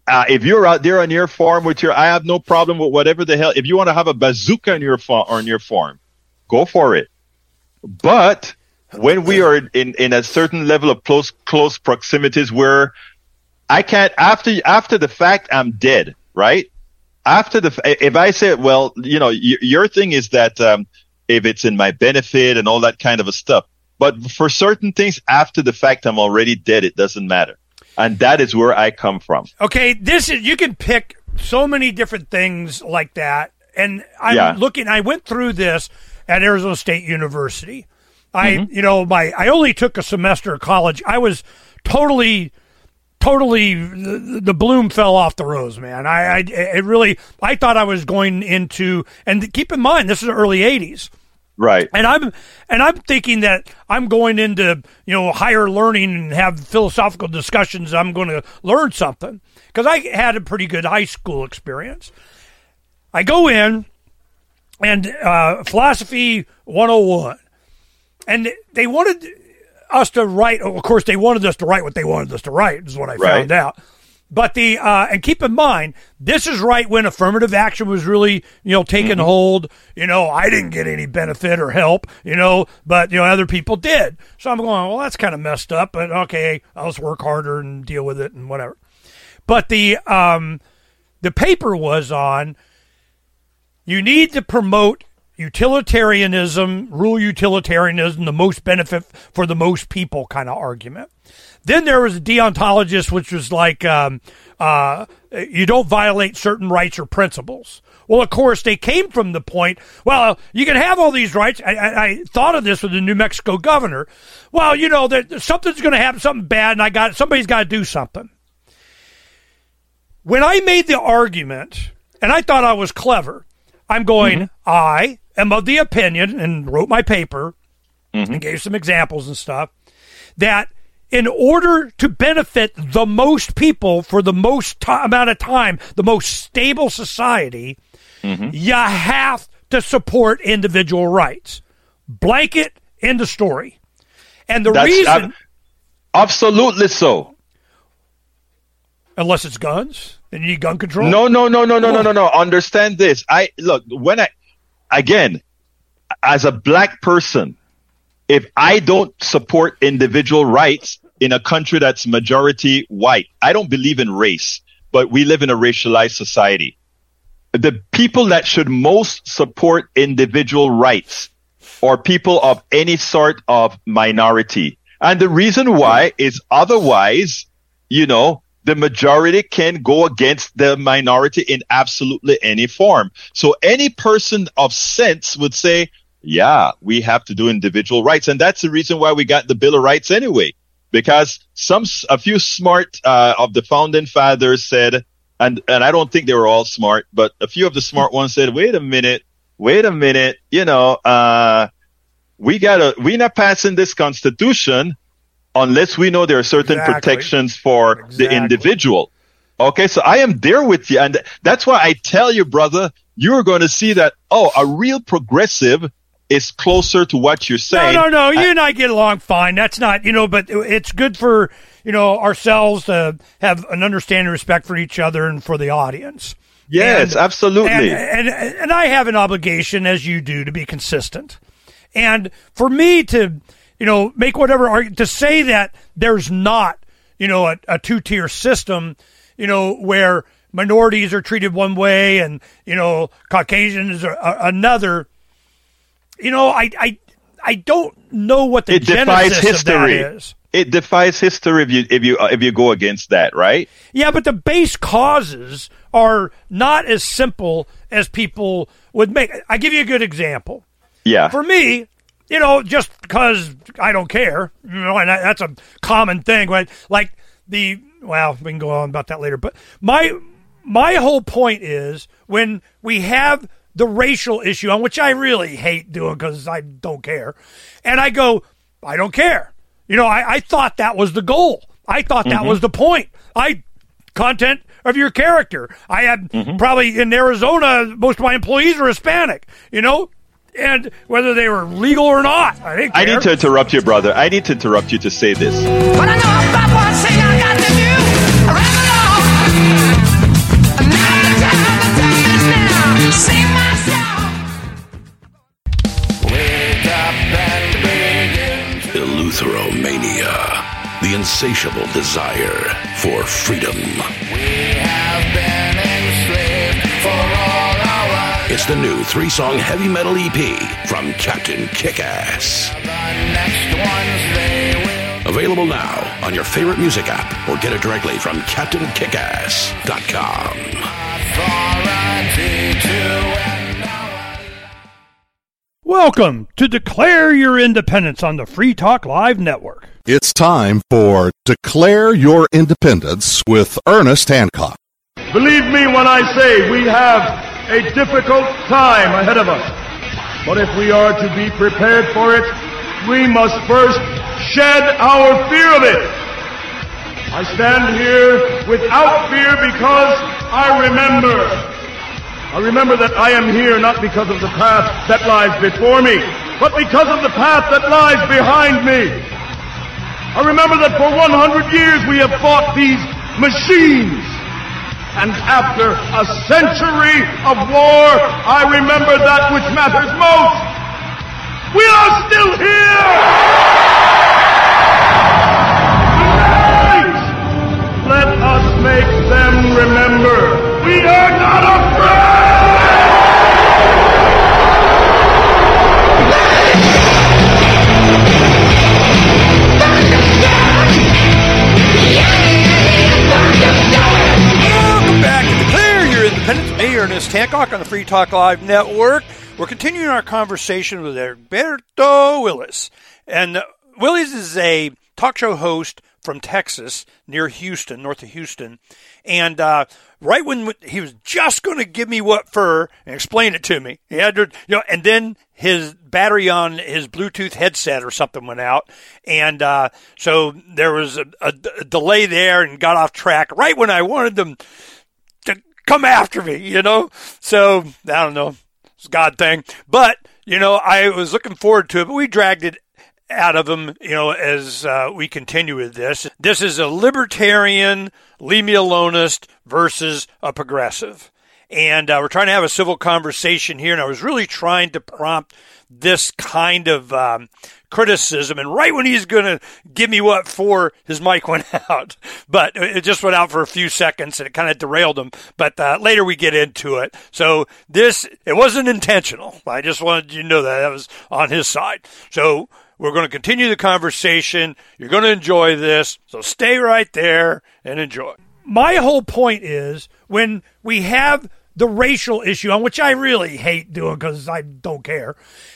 if you're out there on your farm with I have no problem with whatever the hell. If you want to have a bazooka on your farm, go for it. But when we are in a certain level of close proximities where I can't, after the fact, I'm dead, right? If I say, well, you know, your thing is that if it's in my benefit and all that kind of a stuff, but for certain things, after the fact, I'm already dead. It doesn't matter. And that is where I come from. Okay. You can pick so many different things like that. And I went through this at Arizona State University. I only took a semester of college. I was totally, the bloom fell off the rose, man. I thought I was going into, and keep in mind, this is the early 80s. Right. And I'm thinking that I'm going into, you know, higher learning and have philosophical discussions. I'm going to learn something because I had a pretty good high school experience. I go in and philosophy 101. And they wanted us to write. Of course, they wanted us to write what they wanted us to write, is what I found out. But the and keep in mind, this is right when affirmative action was really, you know, taking hold. You know, I didn't get any benefit or help, you know, but, you know, other people did. So I'm going, well, that's kind of messed up, but okay, I'll just work harder and deal with it and whatever. But the paper was on, you need to promote utilitarianism, rule utilitarianism, the most benefit for the most people kind of argument. Then there was a deontologist, which was like, you don't violate certain rights or principles. Well, of course, they came from the point, well, you can have all these rights. I thought of this with the New Mexico governor. Well, you know, that something's going to happen, something bad, and somebody's got to do something. When I made the argument, and I thought I was clever, I'm going, I am of the opinion, and wrote my paper, and gave some examples and stuff, that in order to benefit the most people for the most amount of time, the most stable society, you have to support individual rights. Blanket, end of story. And the reason... Absolutely so. Unless it's guns, then you need gun control. No. Understand this. Again, as a black person, if I don't support individual rights in a country that's majority white, I don't believe in race, but we live in a racialized society. The people that should most support individual rights are people of any sort of minority. And the reason why is otherwise, you know, the majority can go against the minority in absolutely any form. So any person of sense would say, yeah, we have to do individual rights. And that's the reason why we got the Bill of Rights anyway, because a few smart of the founding fathers said, and I don't think they were all smart, but a few of the smart ones said, wait a minute, you know, we're not passing this constitution unless we know there are certain protections for the individual. Okay, so I am there with you. And that's why I tell you, brother, you're going to see that, a real progressive is closer to what you're saying. No. You and I get along fine. That's not, you know, but it's good for, you know, ourselves to have an understanding, respect for each other and for the audience. Yes, absolutely. And I have an obligation, as you do, to be consistent. And for me to... you know, make whatever argument to say that there's not, you know, a two-tier system, you know, where minorities are treated one way and, you know, Caucasians are another. You know, I don't know what the genesis of that is. It defies history if you go against that, right? Yeah, but the base causes are not as simple as people would make. I give you a good example. Yeah. For me, you know, just because I don't care, you know, and that's a common thing. Right? Like we can go on about that later. But my whole point is when we have the racial issue, on which I really hate doing because I don't care, and I go, I don't care. You know, I thought that was the goal. I thought that was the point. Content of your character. I had probably in Arizona, most of my employees were Hispanic, you know. And whether they were legal or not, I didn't care. I need to interrupt you, brother. I need to interrupt you to say this. But I know a Papa say I got to do. I ran along. Now the time is now. Sing myself. Wake up and begin. Eleutheromania. The insatiable desire for freedom. We have been enslaved for it's the new three-song heavy metal EP from Captain Kickass. Available now on your favorite music app or get it directly from CaptainKickass.com. Welcome to Declare Your Independence on the Free Talk Live Network. It's time for Declare Your Independence with Ernest Hancock. Believe me when I say we have a difficult time ahead of us. But if we are to be prepared for it, we must first shed our fear of it. I stand here without fear because I remember that I am here not because of the path that lies before me, but because of the path that lies behind me. I remember that for 100 years we have fought these machines. And after a century of war, I remember that which matters most. We are still here! Tonight! Let us make them remember. We are not afraid! Hey, Ernest Hancock on the Free Talk Live Network. We're continuing our conversation with Egberto Willies. And Willies is a talk show host from Texas, near Houston, north of Houston. And right when he was just going to give me what for and explain it to me, he had to, and then his battery on his Bluetooth headset or something went out. And so there was a delay there and got off track right when I wanted them come after me, So, I don't know. It's a God thing. But, I was looking forward to it, but we dragged it out of him, as we continue with this. This is a libertarian, leave-me-aloneist versus a progressive. And we're trying to have a civil conversation here, and I was really trying to prompt this kind of criticism. And right when he's going to give me what for, his mic went out. But it just went out for a few seconds, and it kind of derailed him. But later we get into it. So it wasn't intentional. I just wanted you to know that. That was on his side. So we're going to continue the conversation. You're going to enjoy this. So stay right there and enjoy. My whole point is when we have the racial issue, on which I really hate doing because I don't care,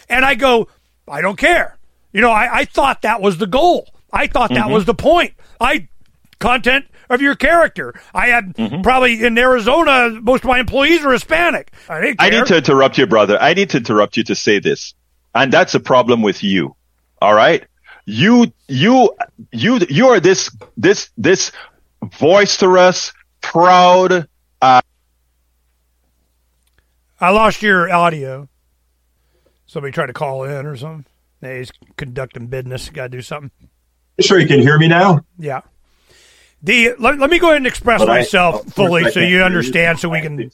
and I go, I don't care. I thought that was the goal. I thought that was the point. Content of your character. I had probably in Arizona, most of my employees are Hispanic. I didn't care. I need to interrupt you, brother. I need to interrupt you to say this. And that's a problem with you. All right. You are this boisterous, proud. I lost your audio. Somebody tried to call in or something. Hey, he's conducting business. Got to do something. Sure, you can hear me now. Yeah. Let me go ahead and express myself fully so you understand. So we can.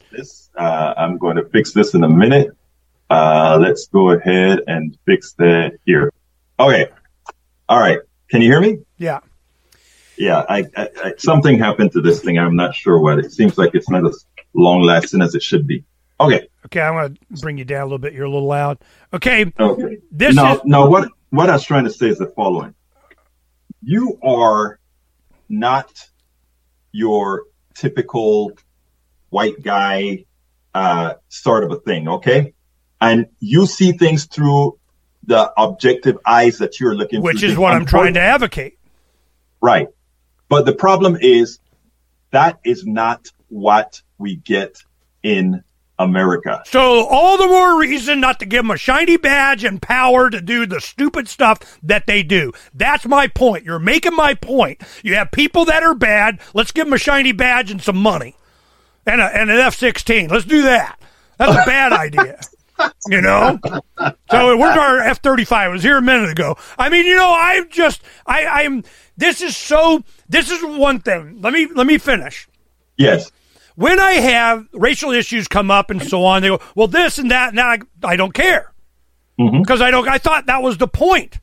I'm going to fix this in a minute. Let's go ahead and fix that here. Okay. All right. Can you hear me? Yeah. Yeah. I something happened to this thing. I'm not sure what. It seems like it's not as long lasting as it should be. Okay, I want to bring you down a little bit. You're a little loud. Okay. What I was trying to say is the following. You are not your typical white guy sort of a thing, okay? And you see things through the objective eyes that you're looking for. Which is what I'm trying to advocate. Right. But the problem is that is not what we get in America. So all the more reason not to give them a shiny badge and power to do the stupid stuff that they do. That's my point. You're making my point. You have people that are bad. Let's give them a shiny badge and some money and an F-16. Let's do that. That's a bad idea. So it worked. Our F-35 was here a minute ago. I mean, this is one thing. Let me finish. Yes. When I have racial issues come up and so on, they go, well, this and that, and that, I don't care. Because I thought that was the point.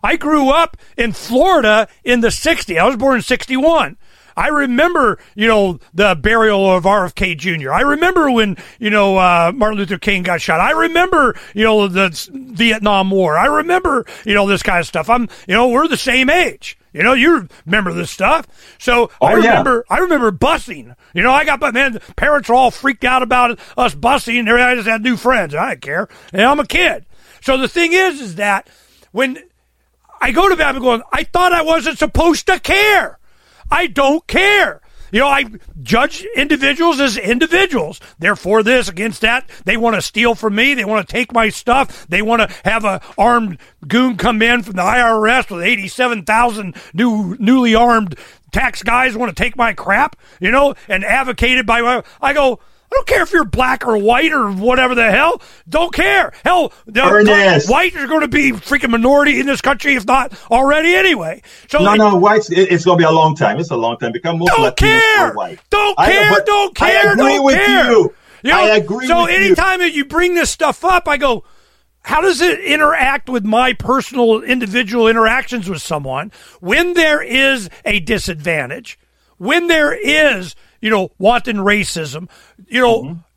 I grew up in Florida in the 60s. I was born in 61. I remember, the burial of RFK Jr. I remember when, Martin Luther King got shot. I remember, the Vietnam War. I remember, this kind of stuff. We're the same age. You remember this stuff. So I remember busing. Parents are all freaked out about us busing. I just had new friends. I didn't care. And I'm a kid. So the thing is that when I go to bed, I'm going, I thought I wasn't supposed to care. I don't care. I judge individuals as individuals. They're for this, against that. They want to steal from me. They want to take my stuff. They want to have an armed goon come in from the IRS with 87,000 newly armed tax guys want to take my crap, and advocated by I go, I don't care if you're black or white or whatever the hell. Don't care. Hell, white is going to be a freaking minority in this country, if not already anyway. So whites, it's going to be a long time. It's a long time. Become Muslim. Don't care. White. Don't care. I agree with you. I agree with you. So anytime that you bring this stuff up, I go, how does it interact with my personal individual interactions with someone when there is a disadvantage, when there is, wanton racism,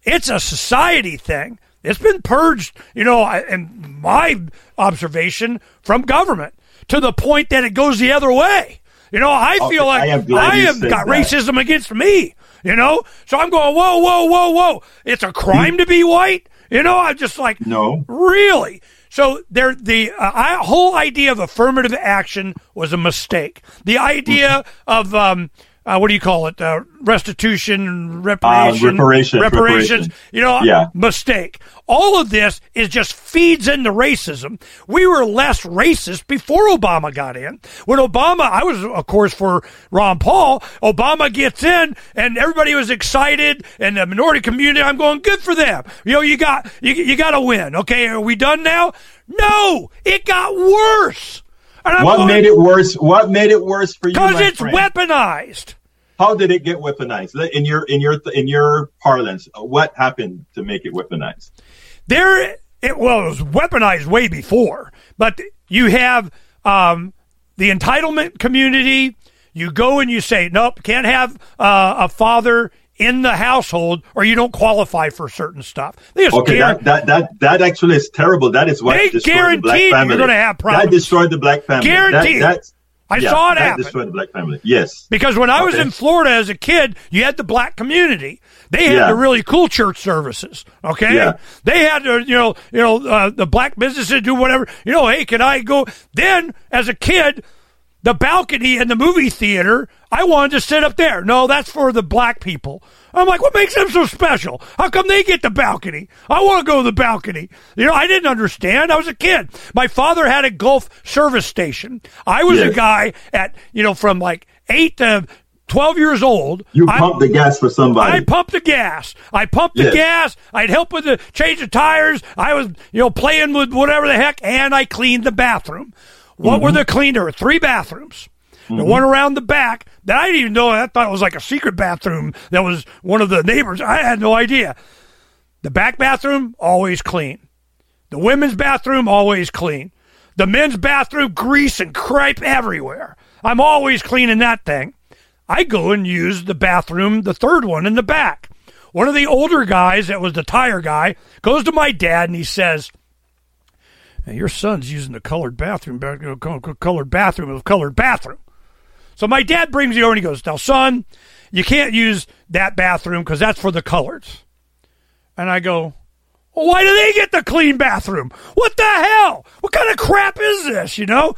it's a society thing. It's been purged, in my observation, from government to the point that it goes the other way. I feel like I have got racism against me, So I'm going, whoa. It's a crime to be white. I'm just like, no, really? So the whole idea of affirmative action was a mistake. The idea of, restitution, reparations, mistake. All of this is just feeds into racism. We were less racist before Obama got in. When Obama, I was, of course, for Ron Paul. Obama gets in and everybody was excited, and the minority community, I'm going, good for them. You got to win. Okay, are we done now? No, it got worse. What made it worse? What made it worse for you? Because it's weaponized. How did it get weaponized? In your parlance, what happened to make it weaponized? It was weaponized way before, but you have the entitlement community. You go and you say, nope, can't have a father in the household, or you don't qualify for certain stuff. That actually is terrible. That is what destroyed the black family. You're going to have problems. That destroyed the black family. Guaranteed. I saw it happen. That destroyed the black family. Yes. Because when I was in Florida as a kid, you had the black community. They had the really cool church services. Okay. Yeah. They had the black businesses do whatever. Hey, can I go? Then as a kid, the balcony in the movie theater, I wanted to sit up there. No, that's for the black people. I'm like, what makes them so special? How come they get the balcony? I want to go to the balcony. I didn't understand. I was a kid. My father had a Gulf service station. I was a guy at, from like 8 to 12 years old. I pumped the gas for somebody. I pumped the gas. I'd help with the change of tires. I was, playing with whatever the heck, and I cleaned the bathroom. What were the cleaner? 3 bathrooms. Mm-hmm. The one around the back that I didn't even know. I thought it was like a secret bathroom that was one of the neighbors. I had no idea. The back bathroom, always clean. The women's bathroom, always clean. The men's bathroom, grease and cripe everywhere. I'm always cleaning that thing. I go and use the bathroom, the third one in the back. One of the older guys that was the tire guy goes to my dad and he says, "Now, your son's using the colored bathroom. Colored bathroom. So my dad brings me over and he goes, "Now, son, you can't use that bathroom because that's for the coloreds." And I go, well, why do they get the clean bathroom? What the hell? What kind of crap is this? That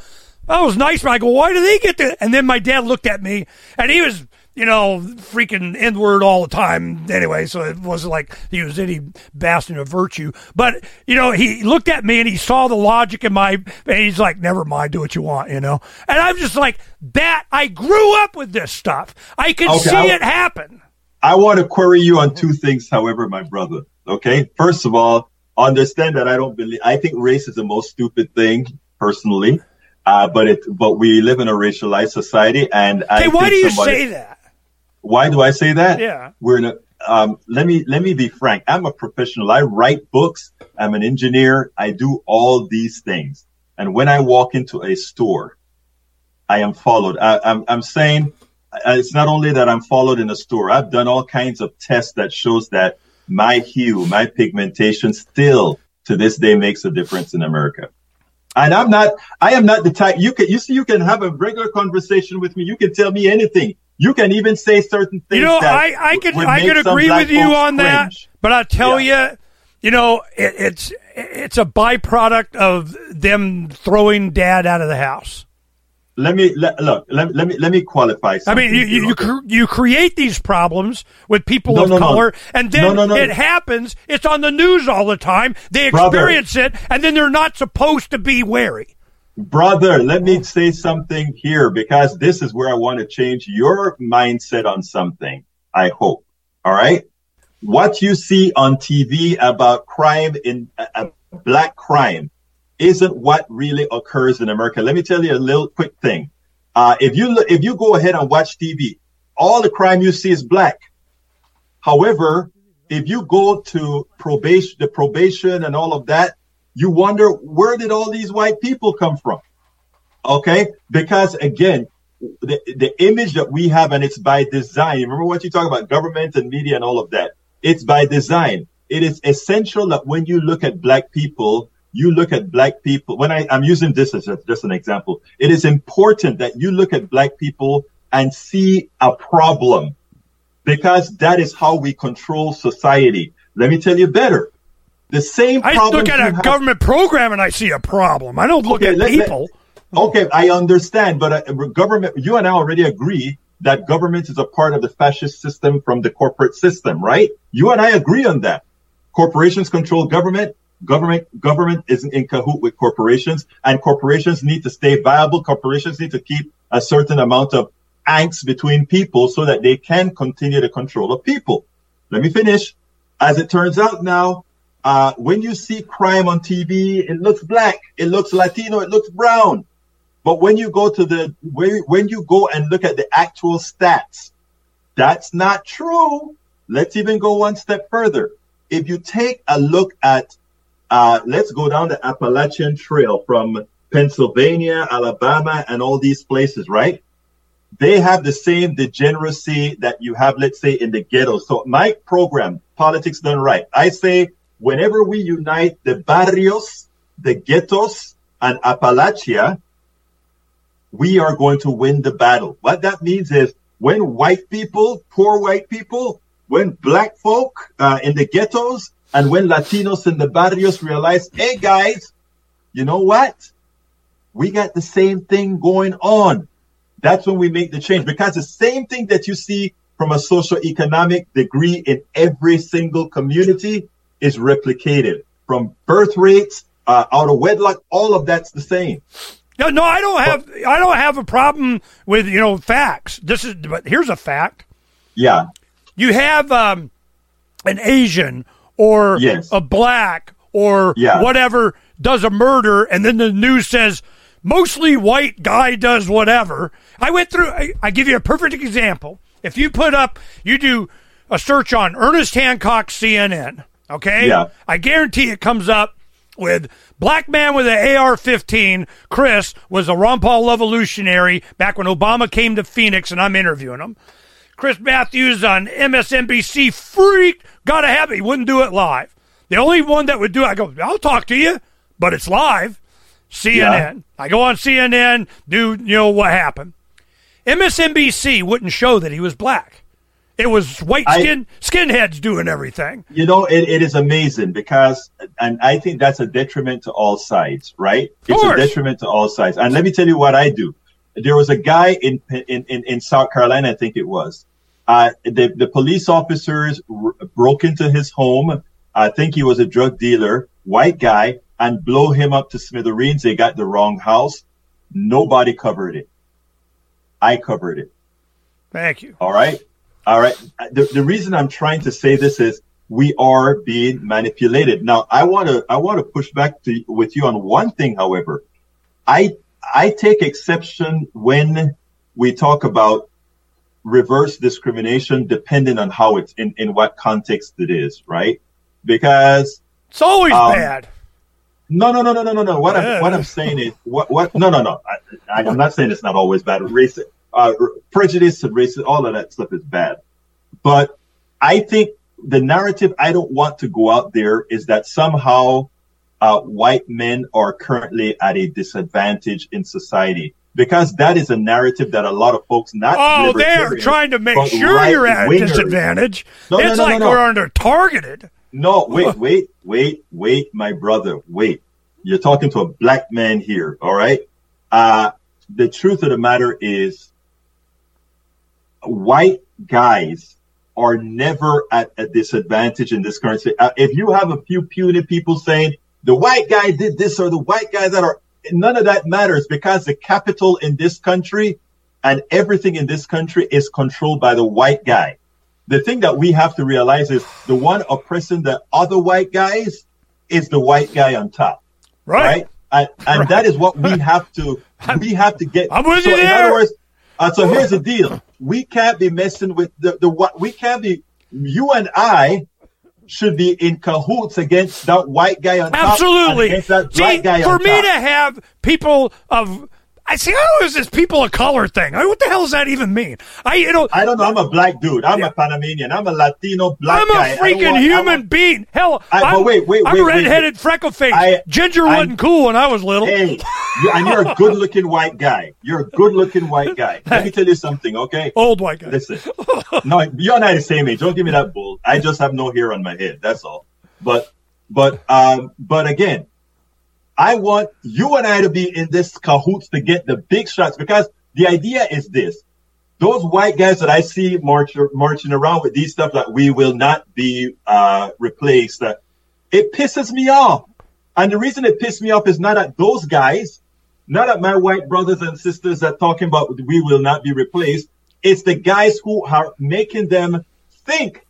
was nice, but I go, why do they get the? And then my dad looked at me and he was, freaking N-word all the time anyway, so it wasn't like he was any bastion of virtue. But, he looked at me and he saw the logic in and he's like, never mind, do what you want, And I'm just like, I grew up with this stuff. I can see it happen. I want to query you on 2 things, however, my brother, okay? First of all, understand that I think race is the most stupid thing, personally, but we live in a racialized society, and why do you say that? Why do I say that? Yeah. Let me be frank. I'm a professional. I write books. I'm an engineer. I do all these things. And when I walk into a store, I am followed. I'm saying it's not only that I'm followed in a store. I've done all kinds of tests that shows that my hue, my pigmentation still to this day makes a difference in America. And I am not the type you can have a regular conversation with me. You can tell me anything. You can even say certain things. I could agree with you on that, but I tell you, it's a byproduct of them throwing dad out of the house. Let me qualify something. I mean, you create these problems with people of color, and then it happens. It's on the news all the time. They experience it, and then they're not supposed to be wary. Brother, let me say something here, because this is where I want to change your mindset on something, I hope. All right? what you see on TV about crime in black crime isn't what really occurs in America. Let me tell you a little quick thing. If you go ahead and watch TV, all the crime you see is black. However, if you go to probation and all of that, you wonder, where did all these white people come from? Okay? Because again, the image that we have, and it's by design. Remember what you talk about, government and media and all of that. It's by design. It is essential that when you look at black people, you look at black people. When I'm using this as just an example, it is important that you look at black people and see a problem, because that is how we control society. Let me tell you better. The same problem. I look at a government program and I see a problem. I don't look at people. Okay, I understand, but government, you and I already agree that government is a part of the fascist system from the corporate system, right? You and I agree on that. Corporations control government. Government is in cahoot with corporations, and corporations need to stay viable. Corporations need to keep a certain amount of angst between people so that they can continue the control of people. Let me finish. As it turns out now, when you see crime on TV, it looks black, it looks Latino, it looks brown. But when you go to when you go and look at the actual stats, that's not true. Let's even go one step further. If you take a look at, let's go down the Appalachian Trail from Pennsylvania, Alabama, and all these places, right? They have the same degeneracy that you have, let's say, in the ghetto. So my program, Politics Done Right, I say, whenever we unite the barrios, the ghettos, and Appalachia, we are going to win the battle. What that means is when white people, poor white people, when black folk in the ghettos, and when Latinos in the barrios realize, hey, guys, you know what? We got the same thing going on. That's when we make the change, because the same thing that you see from a socioeconomic degree in every single community is replicated from birth rates, out of wedlock. All of that's the same. No, I don't have a problem with, facts. But here's a fact. Yeah. You have an Asian or a black or whatever does a murder, and then the news says mostly white guy does whatever. I give you a perfect example. If you do a search on Ernest Hancock CNN, okay? Yeah. I guarantee it comes up with black man with an AR-15. Chris was a Ron Paul revolutionary back when Obama came to Phoenix, and I'm interviewing him. Chris Matthews on MSNBC, freak, gotta have it. He wouldn't do it live. The only one that would do it, I go, I'll talk to you, but it's live. CNN. Yeah. I go on CNN, what happened. MSNBC wouldn't show that he was black. It was white skinheads doing everything. It is amazing because, and I think that's a detriment to all sides, right? It's a detriment to all sides. And let me tell you what I do. There was a guy in South Carolina, I think it was. The police officers broke into his home. I think he was a drug dealer, white guy, and blow him up to smithereens. They got the wrong house. Nobody covered it. I covered it. Thank you. All right. The reason I'm trying to say this is we are being manipulated. Now, I want to push back with you on one thing. However, I take exception when we talk about reverse discrimination, depending on how it's in what context it is, right? Because it's always bad. No. What I'm saying is what? No. I'm not saying it's not always bad. Racist. Prejudice and racism, all of that stuff is bad. But I think the narrative I don't want to go out there is that somehow white men are currently at a disadvantage in society, because that is a narrative that a lot of folks they're trying to make sure you're at a disadvantage. No. We're under targeted. No, wait, my brother, wait. You're talking to a black man here, all right? The truth of the matter is, white guys are never at a disadvantage in this currency. If you have a few puny people saying the white guy did this or the white guy that are, none of that matters, because the capital in this country and everything in this country is controlled by the white guy. The thing that we have to realize is the one oppressing the other white guys is the white guy on top. Right. And that is what we have to get. I'm with you there. In other words, so here's the deal. We can't be messing with you and I should be in cahoots against that white guy on top. Absolutely. To have people of, I always this people of color thing. What the hell does that even mean? I don't know. I'm a black dude. I'm a Panamanian. I'm a Latino black guy. I'm a freaking human being. Hell, I'm redheaded, freckle face. Ginger wasn't cool when I was little. Hey, and you're a good-looking white guy. Let me tell you something, okay? Old white guy. Listen. No, you're not the same age. Don't give me that bull. I just have no hair on my head. That's all. But again, I want you and I to be in this cahoots to get the big shots, because the idea is this. Those white guys that I see marching around with these stuff that we will not be replaced, it pisses me off. And the reason it pisses me off is not at those guys, not at my white brothers and sisters that are talking about we will not be replaced. It's the guys who are making them think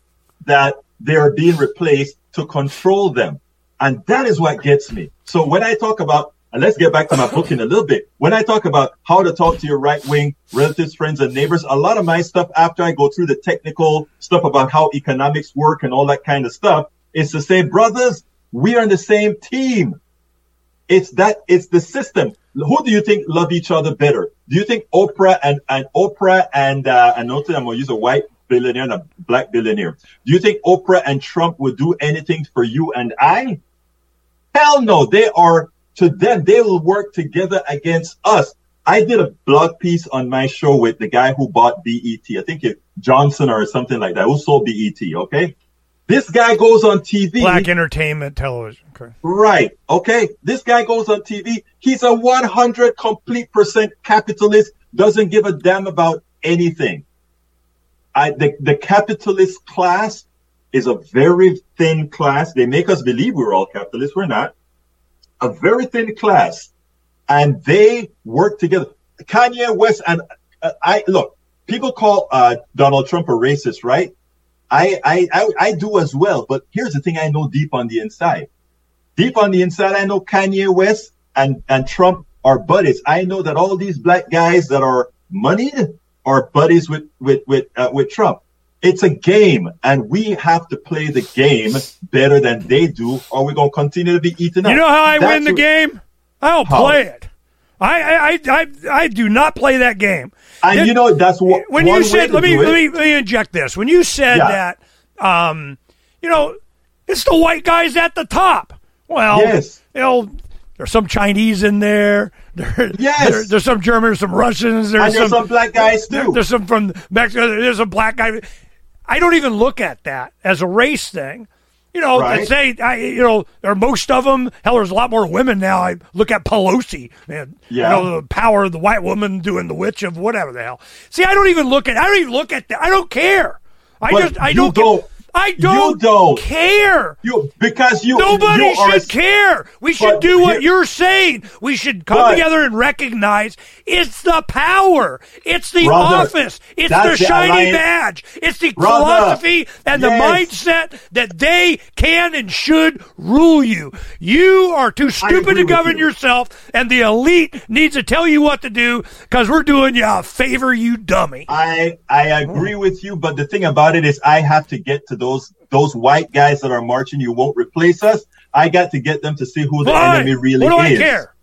that they're being replaced to control them. And that is what gets me. So when I talk about, and let's get back to my book in a little bit, when I talk about how to talk to your right-wing relatives, friends, and neighbors, a lot of my stuff after I go through the technical stuff about how economics work and all that kind of stuff is to say, brothers, we are on the same team. It's the system. Who do you think love each other better? Do you think Oprah and notice I'm going to use a white billionaire and a black billionaire. Do you think Oprah and Trump would do anything for you and I? Hell no. They will work together against us. I did a blog piece on my show with the guy who bought BET. I think it's Johnson or something like that, who sold BET, okay? This guy goes on TV. Black Entertainment Television. Okay. Right. Okay. This guy goes on TV. He's a 100% capitalist, doesn't give a damn about anything. The capitalist class is a very thin class. They make us believe we're all capitalists. We're not. A very thin class. And they work together. Kanye West and people call Donald Trump a racist, right? I do as well. But here's the thing I know deep on the inside. Deep on the inside, I know Kanye West and Trump are buddies. I know that all these black guys that are moneyed are buddies with Trump. It's a game, and we have to play the game better than they do, or we're going to continue to be eaten up. You know how I win the game? I'll play it. I do not play that game. And then, that's what when you said. Let me inject this. When you said that, it's the white guys at the top. Well, yes. There's some Chinese in there. There's some Germans, some Russians. There's some black guys, too. There's some from Mexico. There's a black guy. I don't even look at that as a race thing. Or most of them, hell, there's a lot more women now. I look at Pelosi, man. Yeah. The power of the white woman doing the witch of whatever the hell. See, I don't even look at that. I don't care. I don't care. Nobody should care. We should do what you're saying. We should come together and recognize it's the power. It's the office. It's the shiny badge. It's the philosophy and the mindset that they can and should rule you. You are too stupid to govern yourself, and the elite needs to tell you what to do because we're doing you a favor, you dummy. I agree with you, but the thing about it is I have to get to those white guys that are marching. You won't replace us. I got to get them to see who the enemy really is. What do I care?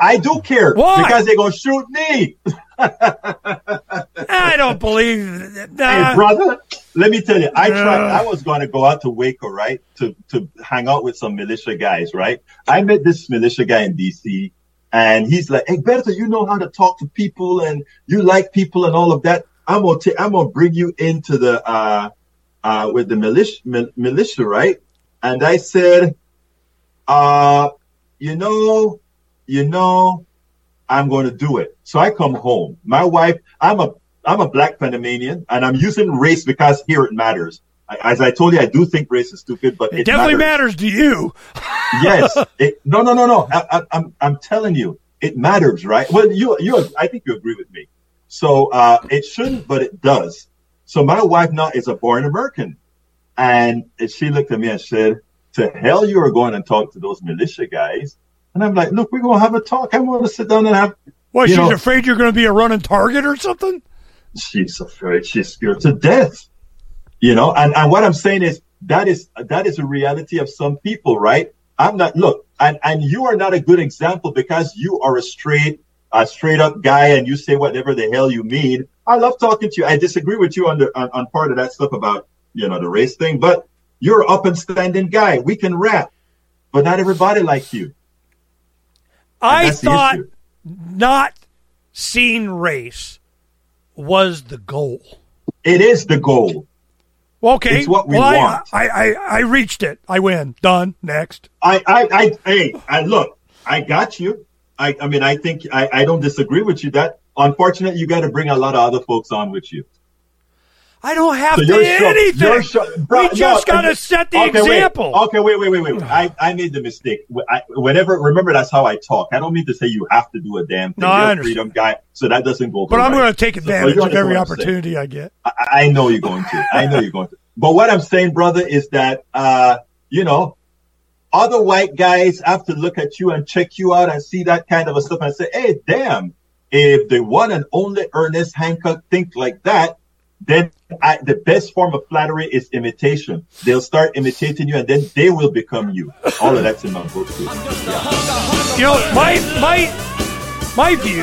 I do care. Why? Because they're going to shoot me. I don't believe that. Hey, brother, let me tell you, I tried. I was going to go out to Waco, right, to hang out with some militia guys, right? I met this militia guy in D.C., and he's like, hey, Bertha, you know how to talk to people, and you like people and all of that. I'm gonna bring you into the with the militia, right? And I said, I'm gonna do it. So I come home. My wife, I'm a black Panamanian, and I'm using race because here it matters. As I told you, I do think race is stupid, but it definitely matters to you. Yes. No. I'm telling you, it matters, right? Well, I think you agree with me. So it shouldn't, but it does. So my wife now is a born American. And she looked at me and said, to hell you are going and talk to those militia guys. And I'm like, look, we're going to have a talk. I want to sit down and have. What, she's afraid you're going to be a running target or something? She's afraid. She's scared to death. You know, and what I'm saying is that is a reality of some people, right? I'm not, look, and you are not a good example because you are a straight up guy and you say whatever the hell you mean. I love talking to you. I disagree with you on part of that stuff about, you know, the race thing, but you're an up and standing guy. We can rap, but not everybody likes you. I thought not seeing race was the goal. It is the goal. Okay. It's what we want. I reached it. I win. Done. Next. Look, I got you. I mean, I think I don't disagree with you that. Unfortunately, you got to bring a lot of other folks on with you. I don't have to do anything. We just got to set the example. Wait. I made the mistake. Remember, that's how I talk. I don't mean to say you have to do a damn thing. No, you're a freedom guy, so that doesn't go. But I'm going to take advantage of every opportunity I get. I know you're going to. But what I'm saying, brother, is that, other white guys have to look at you and check you out and see that kind of a stuff and say, hey, damn, if the one and only Ernest Hancock think like that, then the best form of flattery is imitation. They'll start imitating you, and then they will become you. All of that's in my book, too. Yeah. You know, my view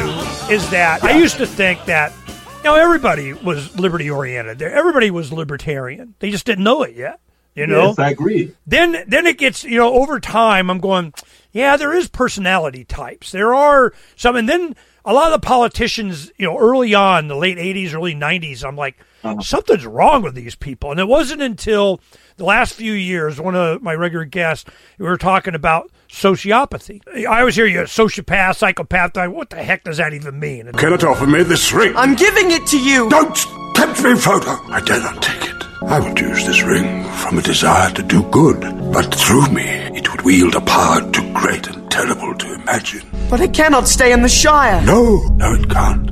is that I used to think that, you know, everybody was liberty-oriented. Everybody was libertarian. They just didn't know it yet, you know? Yes, I agree. Then it gets, you know, over time, I'm going, yeah, there is personality types. There are some, and then a lot of the politicians, you know, early on, the late 80s, early 90s, I'm like, something's wrong with these people. And it wasn't until the last few years, one of my regular guests, we were talking about sociopathy. I always hear you, sociopath, psychopath. What the heck does that even mean? Can it offer me this ring? I'm giving it to you. Don't tempt me, Frodo. I dare not take it. I would use this ring from a desire to do good, but through me it would wield a power too great and terrible to imagine. But it cannot stay in the Shire. No, it can't.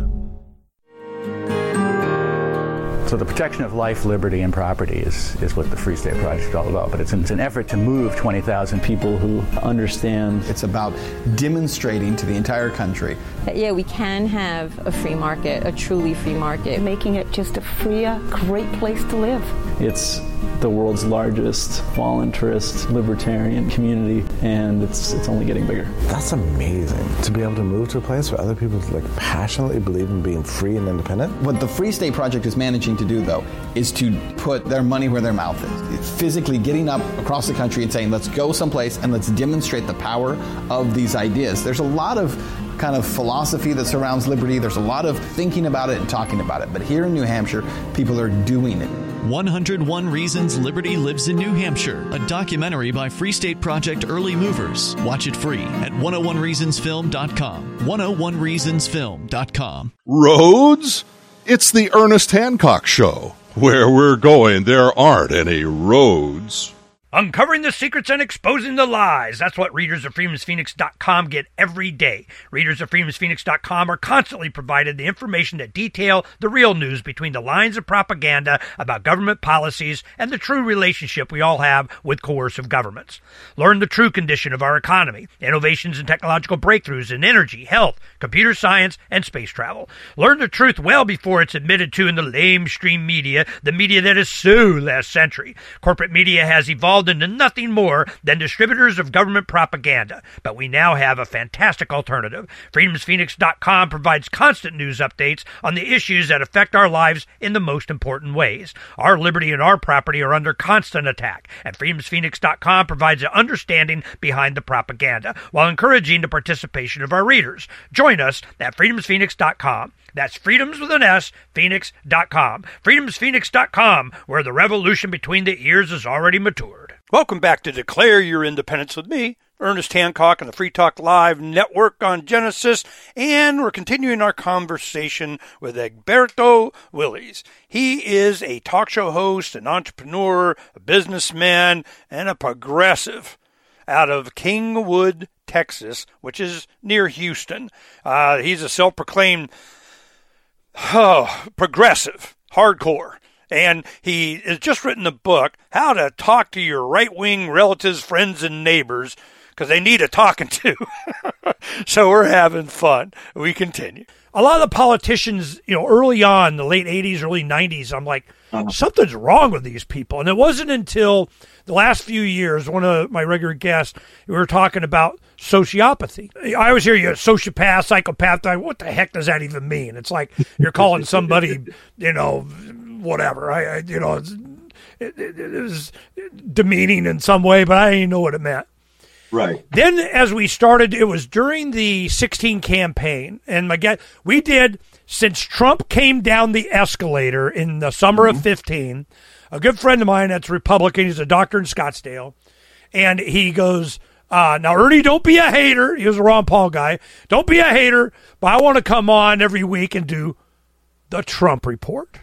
So the protection of life, liberty, and property is what the Free State Project is all about. But it's an effort to move 20,000 people who understand. It's about demonstrating to the entire country that, yeah, we can have a free market, a truly free market. Making it just a freer, great place to live. It's the world's largest voluntarist libertarian community, and it's only getting bigger. That's amazing, to be able to move to a place where other people like passionately believe in being free and independent. What the Free State Project is managing to do, though, is to put their money where their mouth is. It's physically getting up across the country and saying, let's go someplace and let's demonstrate the power of these ideas. There's a lot of kind of philosophy that surrounds liberty. There's a lot of thinking about it and talking about it. But here in New Hampshire, people are doing it. 101 Reasons Liberty Lives in New Hampshire, a documentary by Free State Project Early Movers. Watch it free at 101reasonsfilm.com. 101reasonsfilm.com. Roads? It's the Ernest Hancock Show. Where we're going, there aren't any roads. Uncovering the secrets and exposing the lies. That's what readers of FreedomsPhoenix.com get every day. Readers of FreedomsPhoenix.com are constantly provided the information that detail the real news between the lines of propaganda about government policies and the true relationship we all have with coercive governments. Learn the true condition of our economy, innovations and technological breakthroughs in energy, health, computer science, and space travel. Learn the truth well before it's admitted to in the lamestream media, the media that is so last century. Corporate media has evolved into nothing more than distributors of government propaganda. But we now have a fantastic alternative. FreedomsPhoenix.com provides constant news updates on the issues that affect our lives in the most important ways. Our liberty and our property are under constant attack, and FreedomsPhoenix.com provides an understanding behind the propaganda while encouraging the participation of our readers. Join us at FreedomsPhoenix.com. That's freedoms with an S, Phoenix.com. FreedomsPhoenix.com, where the revolution between the ears is already matured. Welcome back to Declare Your Independence with me, Ernest Hancock, and the Free Talk Live Network on Genesis. And we're continuing our conversation with Egberto Willies. He is a talk show host, an entrepreneur, a businessman, and a progressive out of Kingwood, Texas, which is near Houston. He's a self-proclaimed progressive, hardcore, and he has just written a book, How to Talk to Your Right-Wing Relatives, Friends, and Neighbors, because they need a talking to. So we're having fun. We continue. A lot of the politicians, you know, early on, the late 80s, early 90s, I'm like, something's wrong with these people. And it wasn't until the last few years, one of my regular guests, we were talking about sociopathy. I always hear you, sociopath, psychopath. What the heck does that even mean? It's like you're calling somebody, you know, whatever. It was demeaning in some way, but I didn't know what it meant. Right. Then as we started, it was during the 2016 campaign. And again, we did, since Trump came down the escalator in the summer of 2015, a good friend of mine that's Republican, he's a doctor in Scottsdale, and he goes, now, Ernie, don't be a hater. He was a Ron Paul guy. Don't be a hater, but I want to come on every week and do the Trump Report.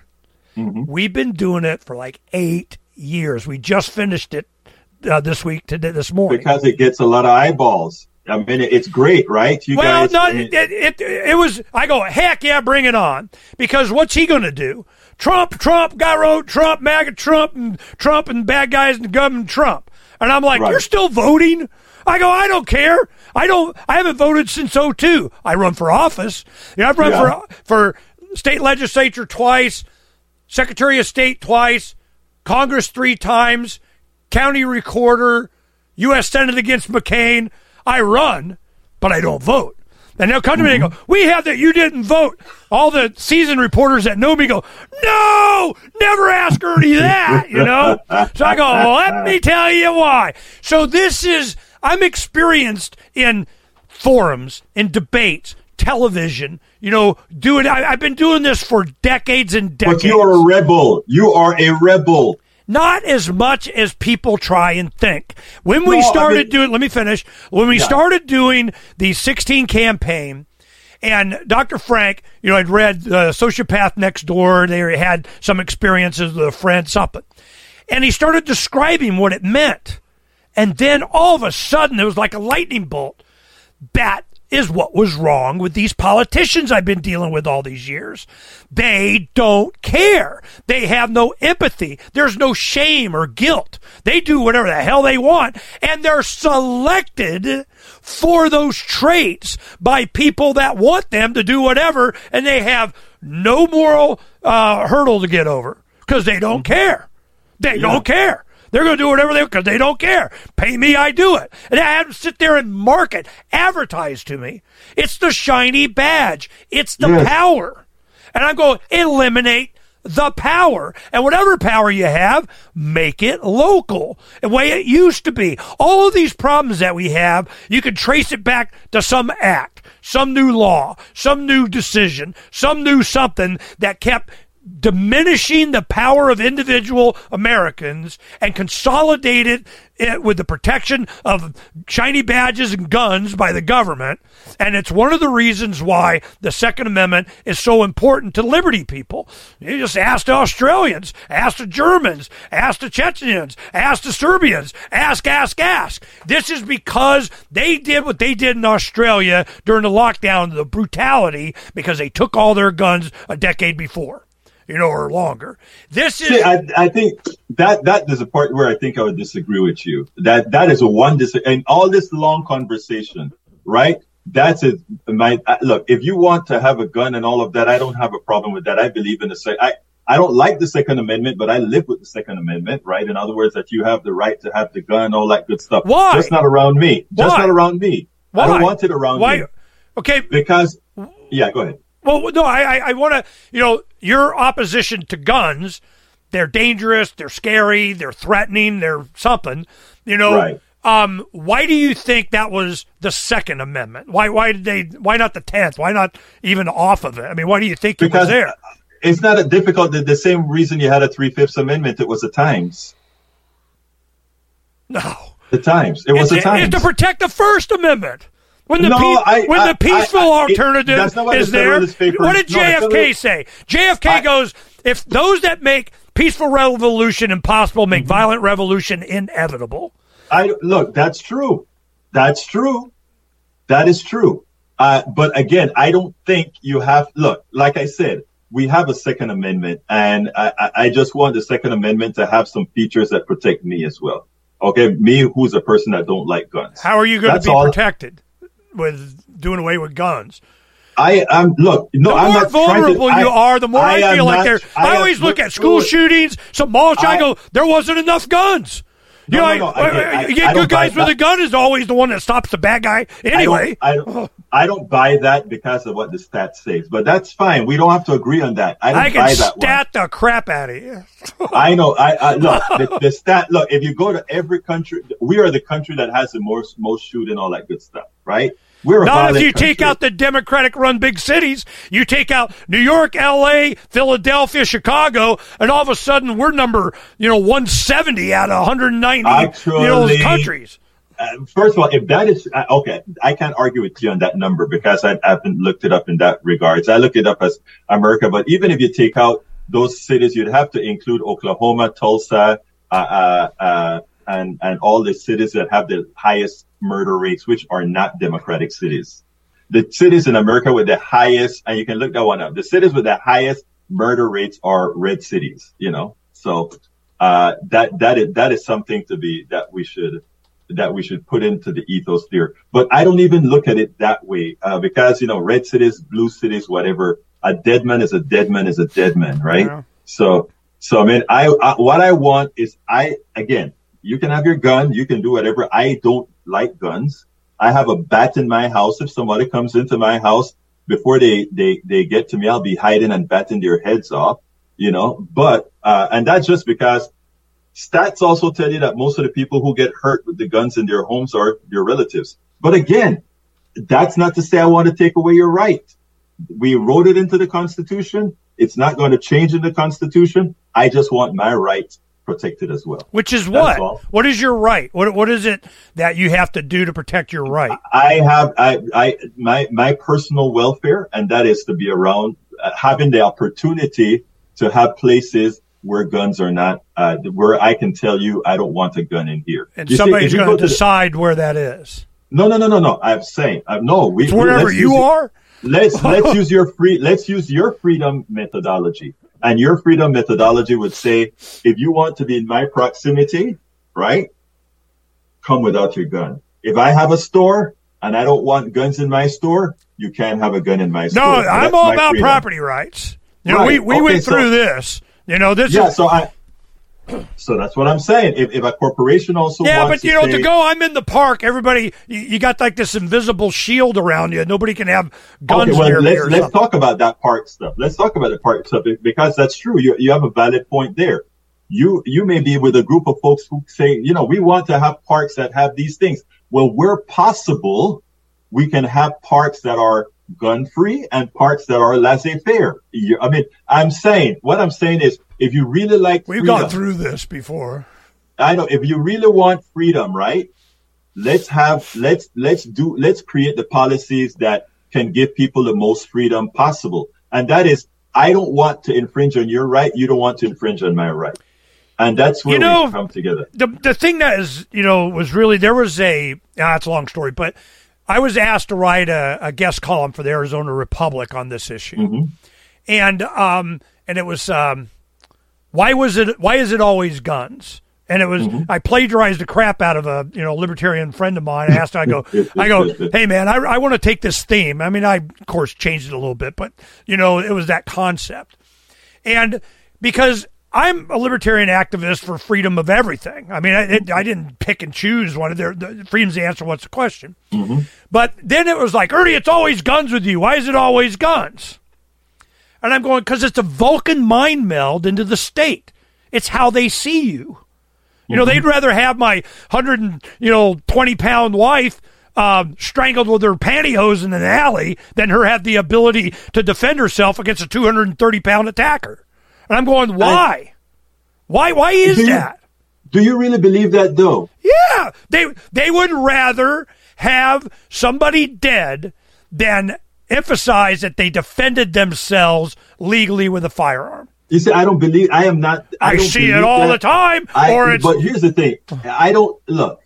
We've been doing it for like 8 years. We just finished it. This morning, because it gets a lot of eyeballs. I mean, it's great, right? I go, heck yeah, bring it on. Because what's he going to do? Trump, Garo, Trump, MAGA, Trump, and bad guys and the government, Trump. And I'm like, right. You're still voting? I go, I don't care. I haven't voted since 2002. I run for office. You know, I've run for state legislature twice, Secretary of State twice, Congress 3 times. County recorder, U.S. Senate against McCain. I run, but I don't vote. And they'll come to me and go, we have that you didn't vote. All the seasoned reporters that know me go, no, never ask Ernie that, you know? So I go, let me tell you why. So I'm experienced in forums, in debates, television, you know, I've been doing this for decades and decades. But you are a rebel. You are a rebel. Not as much as people try and think. When we started doing the 2016 campaign, and Dr. Frank, you know, I'd read Sociopath Next Door. They had some experiences with a friend, something. And he started describing what it meant. And then all of a sudden, it was like a lightning bolt. That is what was wrong with these politicians I've been dealing with all these years. They don't care. They have no empathy. There's no shame or guilt. They do whatever the hell they want, and they're selected for those traits by people that want them to do whatever, and they have no moral hurdle to get over because they don't care. They don't care. They're going to do whatever they want because they don't care. Pay me, I do it. And I have to sit there and market, advertise to me. It's the shiny badge. It's the power. And I'm going, eliminate the power. And whatever power you have, make it local, the way it used to be. All of these problems that we have, you can trace it back to some act, some new law, some new decision, some new something that kept diminishing the power of individual Americans and consolidated it with the protection of shiny badges and guns by the government. And it's one of the reasons why the Second Amendment is so important to liberty people. You just ask the Australians, ask the Germans, ask the Chechens, ask the Serbians, ask. This is because they did what they did in Australia during the lockdown, the brutality, because they took all their guns a decade before. You know, or longer. This is. I think that is a part where I think I would disagree with you. That is and all this long conversation, right? That's it. Look, if you want to have a gun and all of that, I don't have a problem with that. I believe in I don't like the Second Amendment, but I live with the Second Amendment, right? In other words, that you have the right to have the gun, all that good stuff. Why? Just not around me. Why? Just not around me. Why? I don't want it around me. Okay. Because, yeah, go ahead. Well, no, I want to, you know, your opposition to guns, they're dangerous, they're scary, they're threatening, they're something, you know. Right. Why do you think that was the Second Amendment? Why not the 10th? Why not even off of it? I mean, why do you think it was there? It's not the same reason you had a 3/5 Amendment. It was the times. No. The times. It was the times. It's to protect the First Amendment. When the peaceful alternative is there, what did JFK say? JFK goes, if those that make peaceful revolution impossible make violent revolution inevitable. Look, that's true. That's true. That is true. But again, I don't think you have, like I said, we have a Second Amendment, and I just want the Second Amendment to have some features that protect me as well. Okay, me, who's a person that don't like guns. How are you going to be protected with doing away with guns? I am. Look, no, I'm not. The more vulnerable you are, the more I feel like there. I always look at school shootings, some mall shootings. I go, there wasn't enough guns. You know, you get good guys with a gun is always the one that stops the bad guy anyway. I don't buy that because of what the stats say, but that's fine. We don't have to agree on that. I can buy that one. Stat the crap out of you. I know. I look, the stat. Look, if you go to every country, we are the country that has the most shooting, all that good stuff, right? We're not if you take out the Democratic-run big cities. You take out New York, L.A., Philadelphia, Chicago, and all of a sudden we're number 170 out of 190 countries. First of all, if that is okay, I can't argue with you on that number because I haven't looked it up in that regards. I looked it up as America, but even if you take out those cities, you'd have to include Oklahoma, Tulsa, and all the cities that have the highest murder rates, which are not Democratic cities. The cities in America with the highest, and you can look that one up, the cities with the highest murder rates are red cities, So that is something that we should put into the ethos there. But I don't even look at it that way, because red cities, blue cities, whatever. A dead man is a dead man is a dead man, right? Yeah. So I mean, I what I want is you can have your gun, you can do whatever. I don't like guns. I have a bat in my house. If somebody comes into my house before they get to me, I'll be hiding and batting their heads off, But and that's just because stats also tell you that most of the people who get hurt with the guns in their homes are your relatives. But again, that's not to say I want to take away your right. We wrote it into the Constitution. It's not going to change in the Constitution. I just want my right protected as well. Which is what? What is your right? What is it that you have to do to protect your right? I have my personal welfare, and that is to be around, having the opportunity to have places where guns are not, where I can tell you I don't want a gun in here. And somebody's going to decide where that is. No. I'm saying no. It's wherever you are. Let's use your freedom methodology. And your freedom methodology would say, if you want to be in my proximity, right, come without your gun. If I have a store and I don't want guns in my store, you can't have a gun in my store. No, so I'm all about freedom. Property rights. We went through this. So that's what I'm saying. If a corporation also wants to say, to go, I'm in the park, everybody, you got like this invisible shield around you. Nobody can have guns near me. Let's talk about that park stuff. Let's talk about the park stuff because that's true. You have a valid point there. You may be with a group of folks who say, we want to have parks that have these things. Well, where possible, we can have parks that are gun-free and parks that are laissez-faire. What I'm saying is, if you really like freedom. We've gone through this before. I know. If you really want freedom, right? Let's create the policies that can give people the most freedom possible. And that is, I don't want to infringe on your right. You don't want to infringe on my right. And that's where we come together. The thing that is, was really, there was it's a long story, but I was asked to write a guest column for the Arizona Republic on this issue. Mm-hmm. And it was, why is it always guns? And it was, mm-hmm. I plagiarized the crap out of a, libertarian friend of mine. I asked, I go, hey man, I want to take this theme. I mean, I of course changed it a little bit, but it was that concept. And because I'm a libertarian activist for freedom of everything. I mean, I didn't pick and choose one of the freedom's the answer. What's the question? Mm-hmm. But then it was like, Ernie, it's always guns with you. Why is it always guns? And I'm going, because it's a Vulcan mind meld into the state. It's how they see you. You know, they'd rather have my 120-pound wife strangled with her pantyhose in an alley than her have the ability to defend herself against a 230-pound attacker. And I'm going, why? Why is that? Do you really believe that, though? Yeah. They would rather have somebody dead than emphasize that they defended themselves legally with a firearm. You see, I don't believe, I am not. I see it all the time. But here's the thing. I don't, look,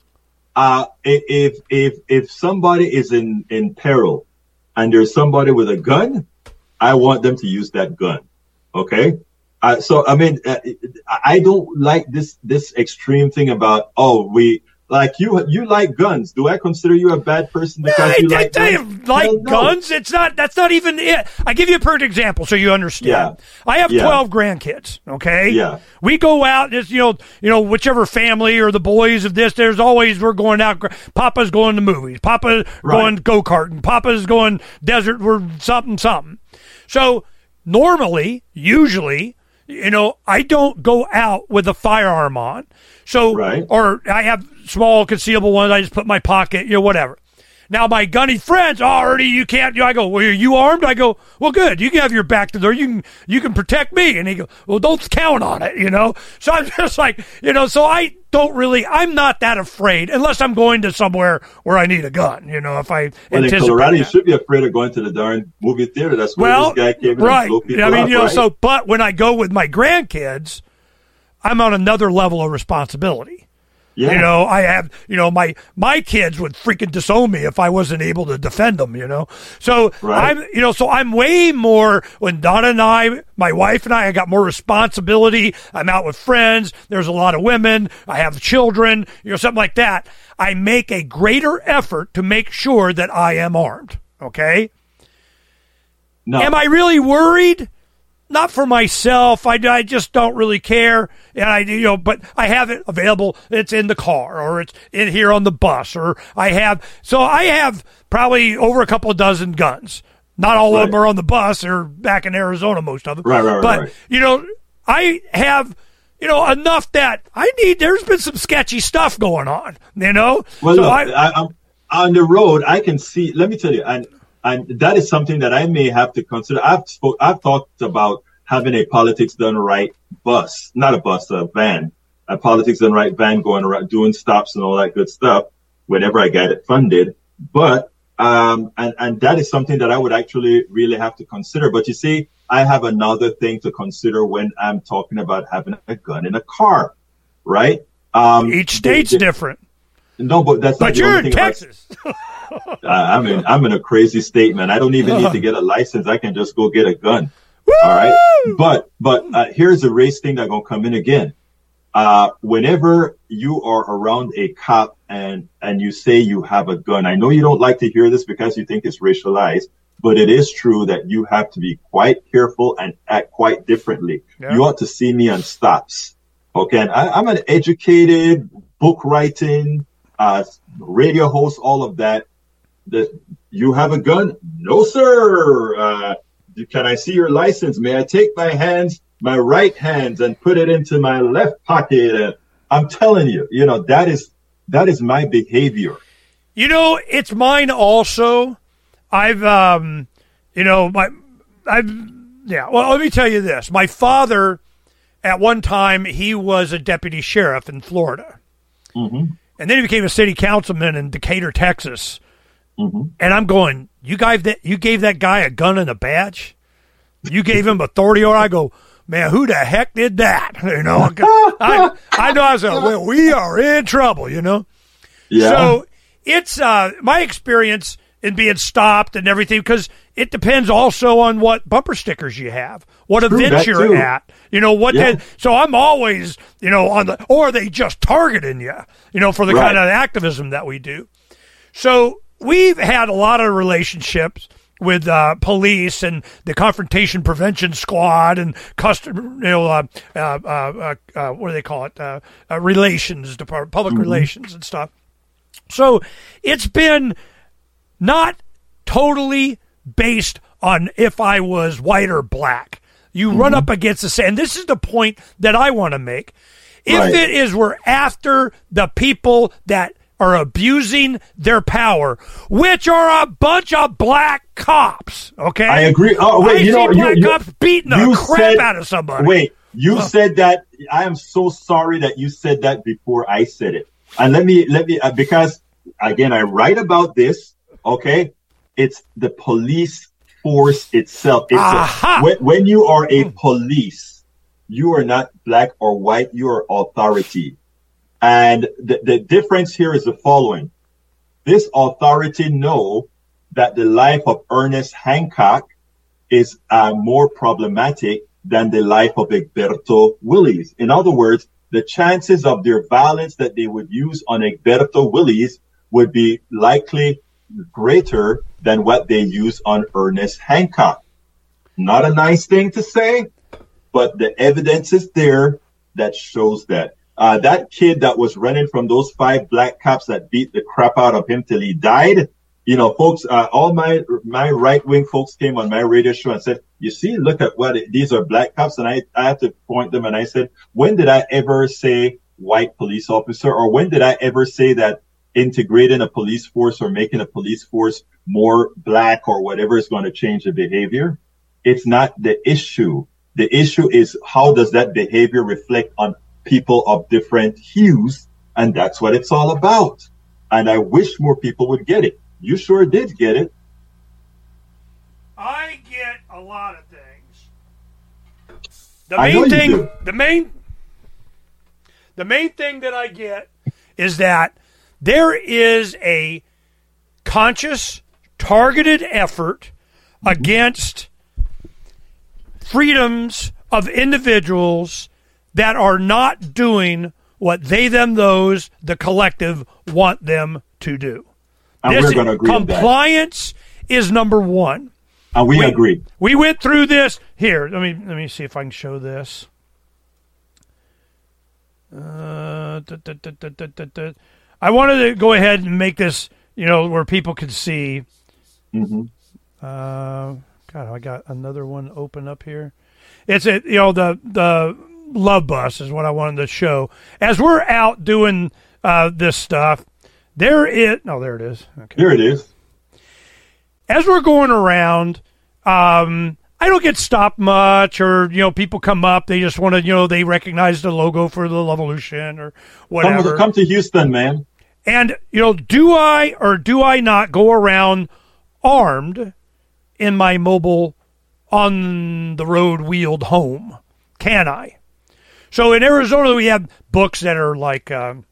if somebody is in peril and there's somebody with a gun, I want them to use that gun. Okay. So, I mean, I don't like this extreme thing about, oh, we like you like guns. Do I consider you a bad person because you like guns? Guns. It's not, that's not even it. I give you a perfect example so you understand. Yeah. I have 12 grandkids. Okay. Yeah. We go out, it's, you know, whichever family or the boys of this, there's always, we're going out. Papa's going to movies. Papa's going go-karting. Papa's going desert. We're something. So normally, usually, you know, I don't go out with a firearm on. So, or I have small concealable ones. I just put in my pocket, you know, whatever. Now, my gunny friends, already you can't. I go, well, are you armed? I go, well, good. You can have your back to there. You can protect me. And he goes, well, don't count on it, you know. So I'm just like, you know, so I don't really, I'm not that afraid unless I'm going to somewhere where I need a gun, you know, if I anticipate. In Colorado, you should be afraid of going to the darn movie theater. That's where this guy came in and blew people up, you know, so, but when I go with my grandkids, I'm on another level of responsibility. Yeah. You know, I have, you know, my kids would freaking disown me if I wasn't able to defend them, you know. So I'm way more, when Donna and I, my wife and I got more responsibility. I'm out with friends. There's a lot of women. I have children, you know, something like that. I make a greater effort to make sure that I am armed. Okay. No. Am I really worried? Not for myself. I just don't really care, and I but I have it available. It's in the car, or it's in here on the bus, or I have probably over a couple dozen guns. Not all of them are on the bus. They're back in Arizona, most of them. Right. You know, I have enough that I need. There's been some sketchy stuff going on, you know. Well, so look, I'm on the road. I can see. Let me tell you, and that is something that I may have to consider. I've talked about having a Politics Done Right bus, not a bus, a van, a Politics Done Right van going around doing stops and all that good stuff whenever I get it funded. But, and that is something that I would actually really have to consider. But you see, I have another thing to consider when I'm talking about having a gun in a car, right? Each state's different. No, but that's not the only thing. But you're in Texas. I'm in a crazy state, man. I don't even need to get a license. I can just go get a gun. Woo! All right. But here's the race thing that's going to come in again. Whenever you are around a cop and you say you have a gun, I know you don't like to hear this because you think it's racialized, but it is true that you have to be quite careful and act quite differently. Yeah. You ought to see me on stops. Okay. And I'm an educated book writing, radio host, all of that. That you have a gun? No, sir. Can I see your license? May I take my right hands, and put it into my left pocket? And I'm telling you, that is my behavior. You know, it's mine also. Well, let me tell you this. My father, at one time, he was a deputy sheriff in Florida, mm-hmm. and then he became a city councilman in Decatur, Texas. Mm-hmm. And I'm going, you gave that guy a gun and a badge? You gave him authority? Or I go, man, who the heck did that? You know, I know. I was like, well, we are in trouble, you know? Yeah. So it's my experience in being stopped and everything, because it depends also on what bumper stickers you have, what events you're at, you know, what. Yeah. So I'm always, on the, or are they just targeting you, for the kind of activism that we do. So, we've had a lot of relationships with police and the confrontation prevention squad and what do they call it? Relations department, public mm-hmm. relations and stuff. So it's been not totally based on if I was white or black. You mm-hmm. run up against the, and this is the point that I want to make. If it is, we're after the people that are abusing their power, which are a bunch of black cops, okay? I agree. Oh, wait, black cops beating the crap out of somebody. Wait, you said that. I am so sorry that you said that before I said it. And let me, because, again, I write about this, okay? It's the police force itself. It's when you are a police, you are not black or white, you are authority. And the difference here is the following. This authority know that the life of Ernest Hancock is more problematic than the life of Egberto Willies. In other words, the chances of their violence that they would use on Egberto Willies would be likely greater than what they use on Ernest Hancock. Not a nice thing to say, but the evidence is there that shows that. That kid that was running from those 5 black cops that beat the crap out of him till he died, you know, folks, all my right-wing folks came on my radio show and said, you see, look at what these are black cops. And I had to point them and I said, when did I ever say white police officer? Or when did I ever say that integrating a police force or making a police force more black or whatever is going to change the behavior? It's not the issue. The issue is how does that behavior reflect on people of different hues? And that's what it's all about. And I wish more people would get it. You sure did get it. I get a lot of things. The main thing that I get is that there is a conscious, targeted effort against freedoms of individuals that are not doing what they, them, those, the collective want them to do. And we're going to agree on that. Compliance is number one. And we agree. We went through this. Here, let me see if I can show this. I wanted to go ahead and make this, you know, where people could see. Mm-hmm. God, I got another one open up here. It's a, you know, the Love Bus is what I wanted to show. As we're out doing this stuff, there it is. Okay. Here it is. As we're going around, I don't get stopped much, or, you know, people come up. They just want to, you know, they recognize the logo for the Lovolution or whatever. Come to Houston, man. And, you know, do I or do I not go around armed in my mobile on-the-road wheeled home? Can I? So in Arizona, we have books that are like gun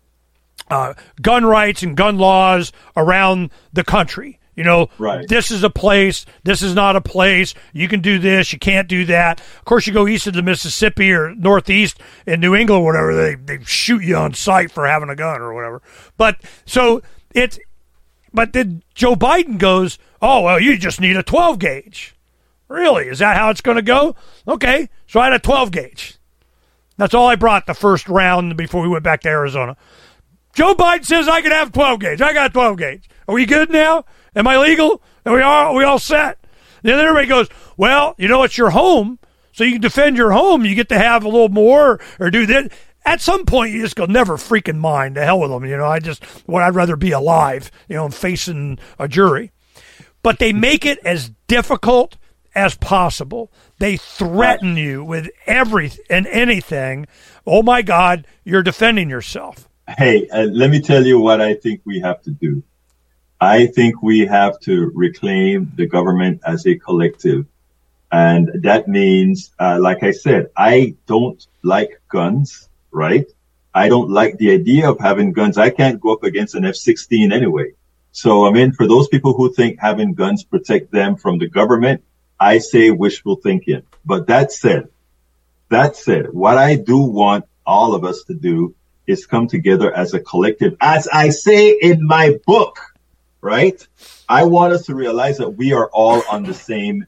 rights and gun laws around the country. You know, right. This is a place, this is not a place, you can do this, you can't do that. Of course, you go east of the Mississippi or northeast in New England or whatever, they shoot you on sight for having a gun or whatever. But so it's, but then Joe Biden goes, oh, well, you just need a 12 gauge. Really? Is that how it's going to go? Okay, so I had a 12 gauge. That's all I brought the first round before we went back to Arizona. Joe Biden says I could have 12 gauge. I got 12 gauge. Are we good now? Am I legal? Are we all set? Then everybody goes, well, you know, it's your home, so you can defend your home. You get to have a little more or do that. At some point, you just go, never freaking mind. The hell with them. You know, I'd rather be alive, you know, and facing a jury. But they make it as difficult as possible. They threaten you with everything and anything. Oh, my God, you're defending yourself. Hey, let me tell you what I think we have to do. I think we have to reclaim the government as a collective. And that means, like I said, I don't like guns, right? I don't like the idea of having guns. I can't go up against an F-16 anyway. So, I mean, for those people who think having guns protect them from the government, I say wishful thinking. But that said, what I do want all of us to do is come together as a collective. As I say in my book, right? I want us to realize that we are all on the same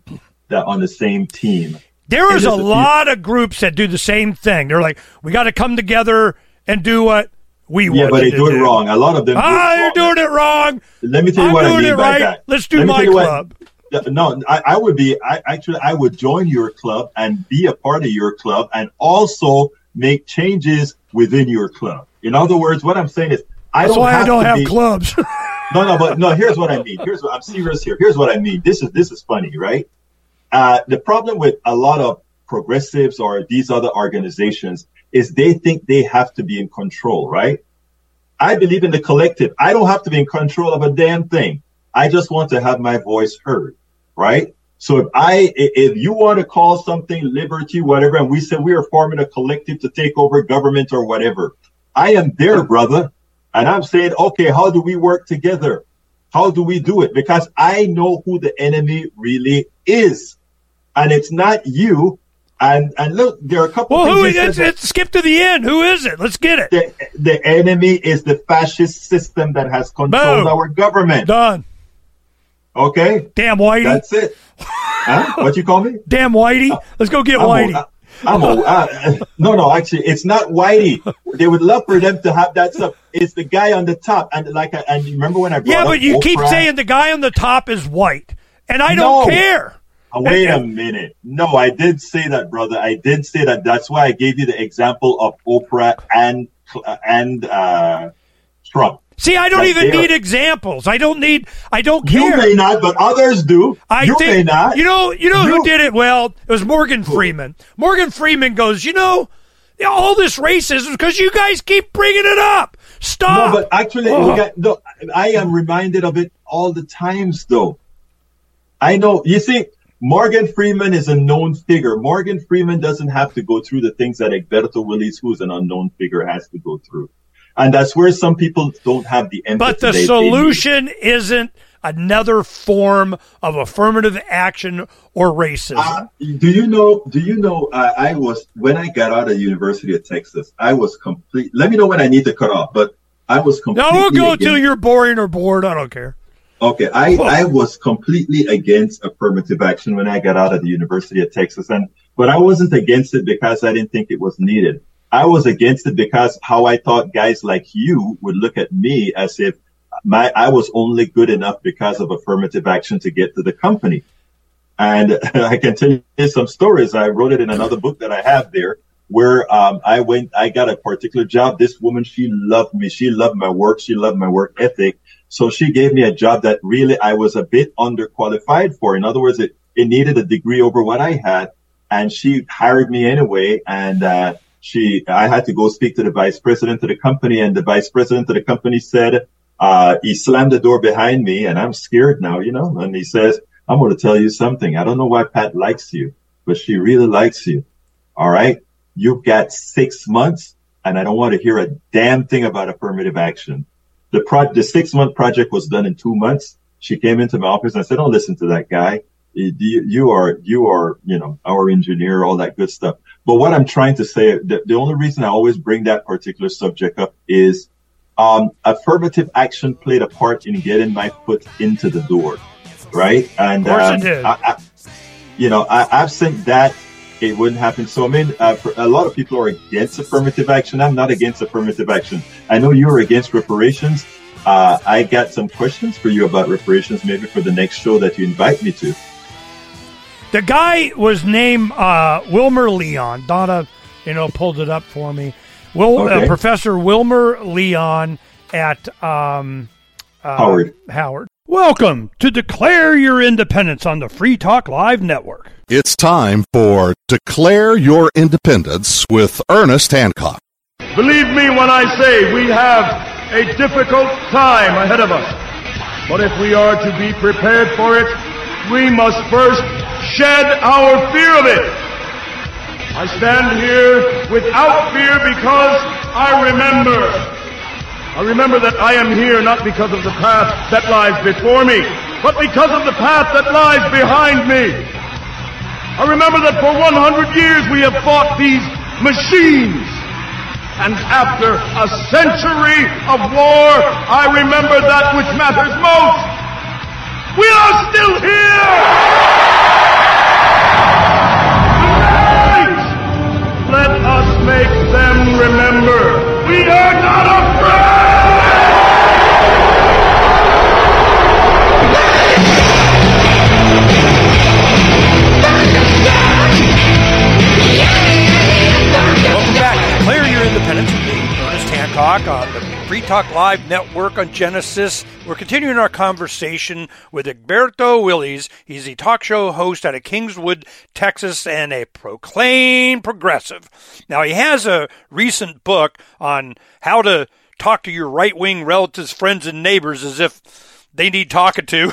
team. There is a lot of groups that do the same thing. They're like, we got to come together and do what we want to do. Yeah, but they do it wrong. A lot of them do it wrong. You're doing it wrong. Let me tell you what I mean by that. Let's do my club. No, I would join your club and be a part of your club and also make changes within your club. In other words, what I'm saying is, That's why I don't have clubs. No, here's what I mean. I'm serious here. Here's what I mean. This is funny, right? The problem with a lot of progressives or these other organizations is they think they have to be in control, right? I believe in the collective. I don't have to be in control of a damn thing. I just want to have my voice heard, right? So if you want to call something liberty, whatever, and we say we are forming a collective to take over government or whatever, I am there, brother. And I'm saying, okay, how do we work together? How do we do it? Because I know who the enemy really is. And it's not you. And look, there are a couple of things. Let's skip to the end. Who is it? Let's get it. The enemy is the fascist system that has controlled our government. Done. Okay. Damn Whitey. That's it. Huh? What you call me? Damn Whitey. Let's go get Whitey. Actually, it's not Whitey. They would love for them to have that stuff. It's the guy on the top. And remember when I brought up Oprah? Keep saying the guy on the top is white. And I don't care. Wait a minute. No, I did say that, brother. I did say that. That's why I gave you the example of Oprah and Trump. See, I don't even need examples. I don't care. You may not, but others do. May not. You know who did it well? It was Morgan Freeman. Morgan Freeman goes, all this racism because you guys keep bringing it up. Stop. No, but actually, I am reminded of it all the times, though. I know. You see, Morgan Freeman is a known figure. Morgan Freeman doesn't have to go through the things that Egberto Willies, who is an unknown figure, has to go through. And that's where some people don't have the empathy. But the solution isn't another form of affirmative action or racism. I was, when I got out of the University of Texas, I was complete. Let me know when I need to cut off, but I was completely. No, we'll go until you're boring or bored. I don't care. Okay. I was completely against affirmative action when I got out of the University of Texas. But I wasn't against it because I didn't think it was needed. I was against it because how I thought guys like you would look at me as if I was only good enough because of affirmative action to get to the company. And I can tell you some stories. I wrote it in another book that I have there where I got a particular job. This woman, she loved me. She loved my work. She loved my work ethic. So she gave me a job that really I was a bit underqualified for. In other words, it needed a degree over what I had. And she hired me anyway. And, I had to go speak to the vice president of the company, and the vice president of the company said, he slammed the door behind me, and I'm scared now, and he says, I'm going to tell you something. I don't know why Pat likes you, but she really likes you. All right. You've got 6 months, and I don't want to hear a damn thing about affirmative action. The 6 month project was done in 2 months. She came into my office and I said, don't listen to that guy. You are our engineer, all that good stuff. But what I'm trying to say, the only reason I always bring that particular subject up is affirmative action played a part in getting my foot into the door, right? And of course it did. Absent that, it wouldn't happen. So, a lot of people are against affirmative action. I'm not against affirmative action. I know you're against reparations. I got some questions for you about reparations, maybe for the next show that you invite me to. The guy was named Wilmer Leon. Donna, pulled it up for me. Professor Wilmer Leon at Howard. Welcome to Declare Your Independence on the Free Talk Live Network. It's time for Declare Your Independence with Ernest Hancock. Believe me when I say we have a difficult time ahead of us. But if we are to be prepared for it, we must first shed our fear of it. I stand here without fear because I remember that I am here not because of the path that lies before me, but because of the path that lies behind me. I remember that for 100 years we have fought these machines. And after a century of war, I remember that which matters most. We are still here! Let us make them remember. We are not afraid! Welcome back to Declare Your Independence with me, Ernest Hancock, on the Free Talk Live Network on Genesis. We're continuing our conversation with Egberto Willies. He's the talk show host out of Kingwood, Texas, and a proclaimed progressive. Now, he has a recent book on how to talk to your right-wing relatives, friends, and neighbors as if they need talking to.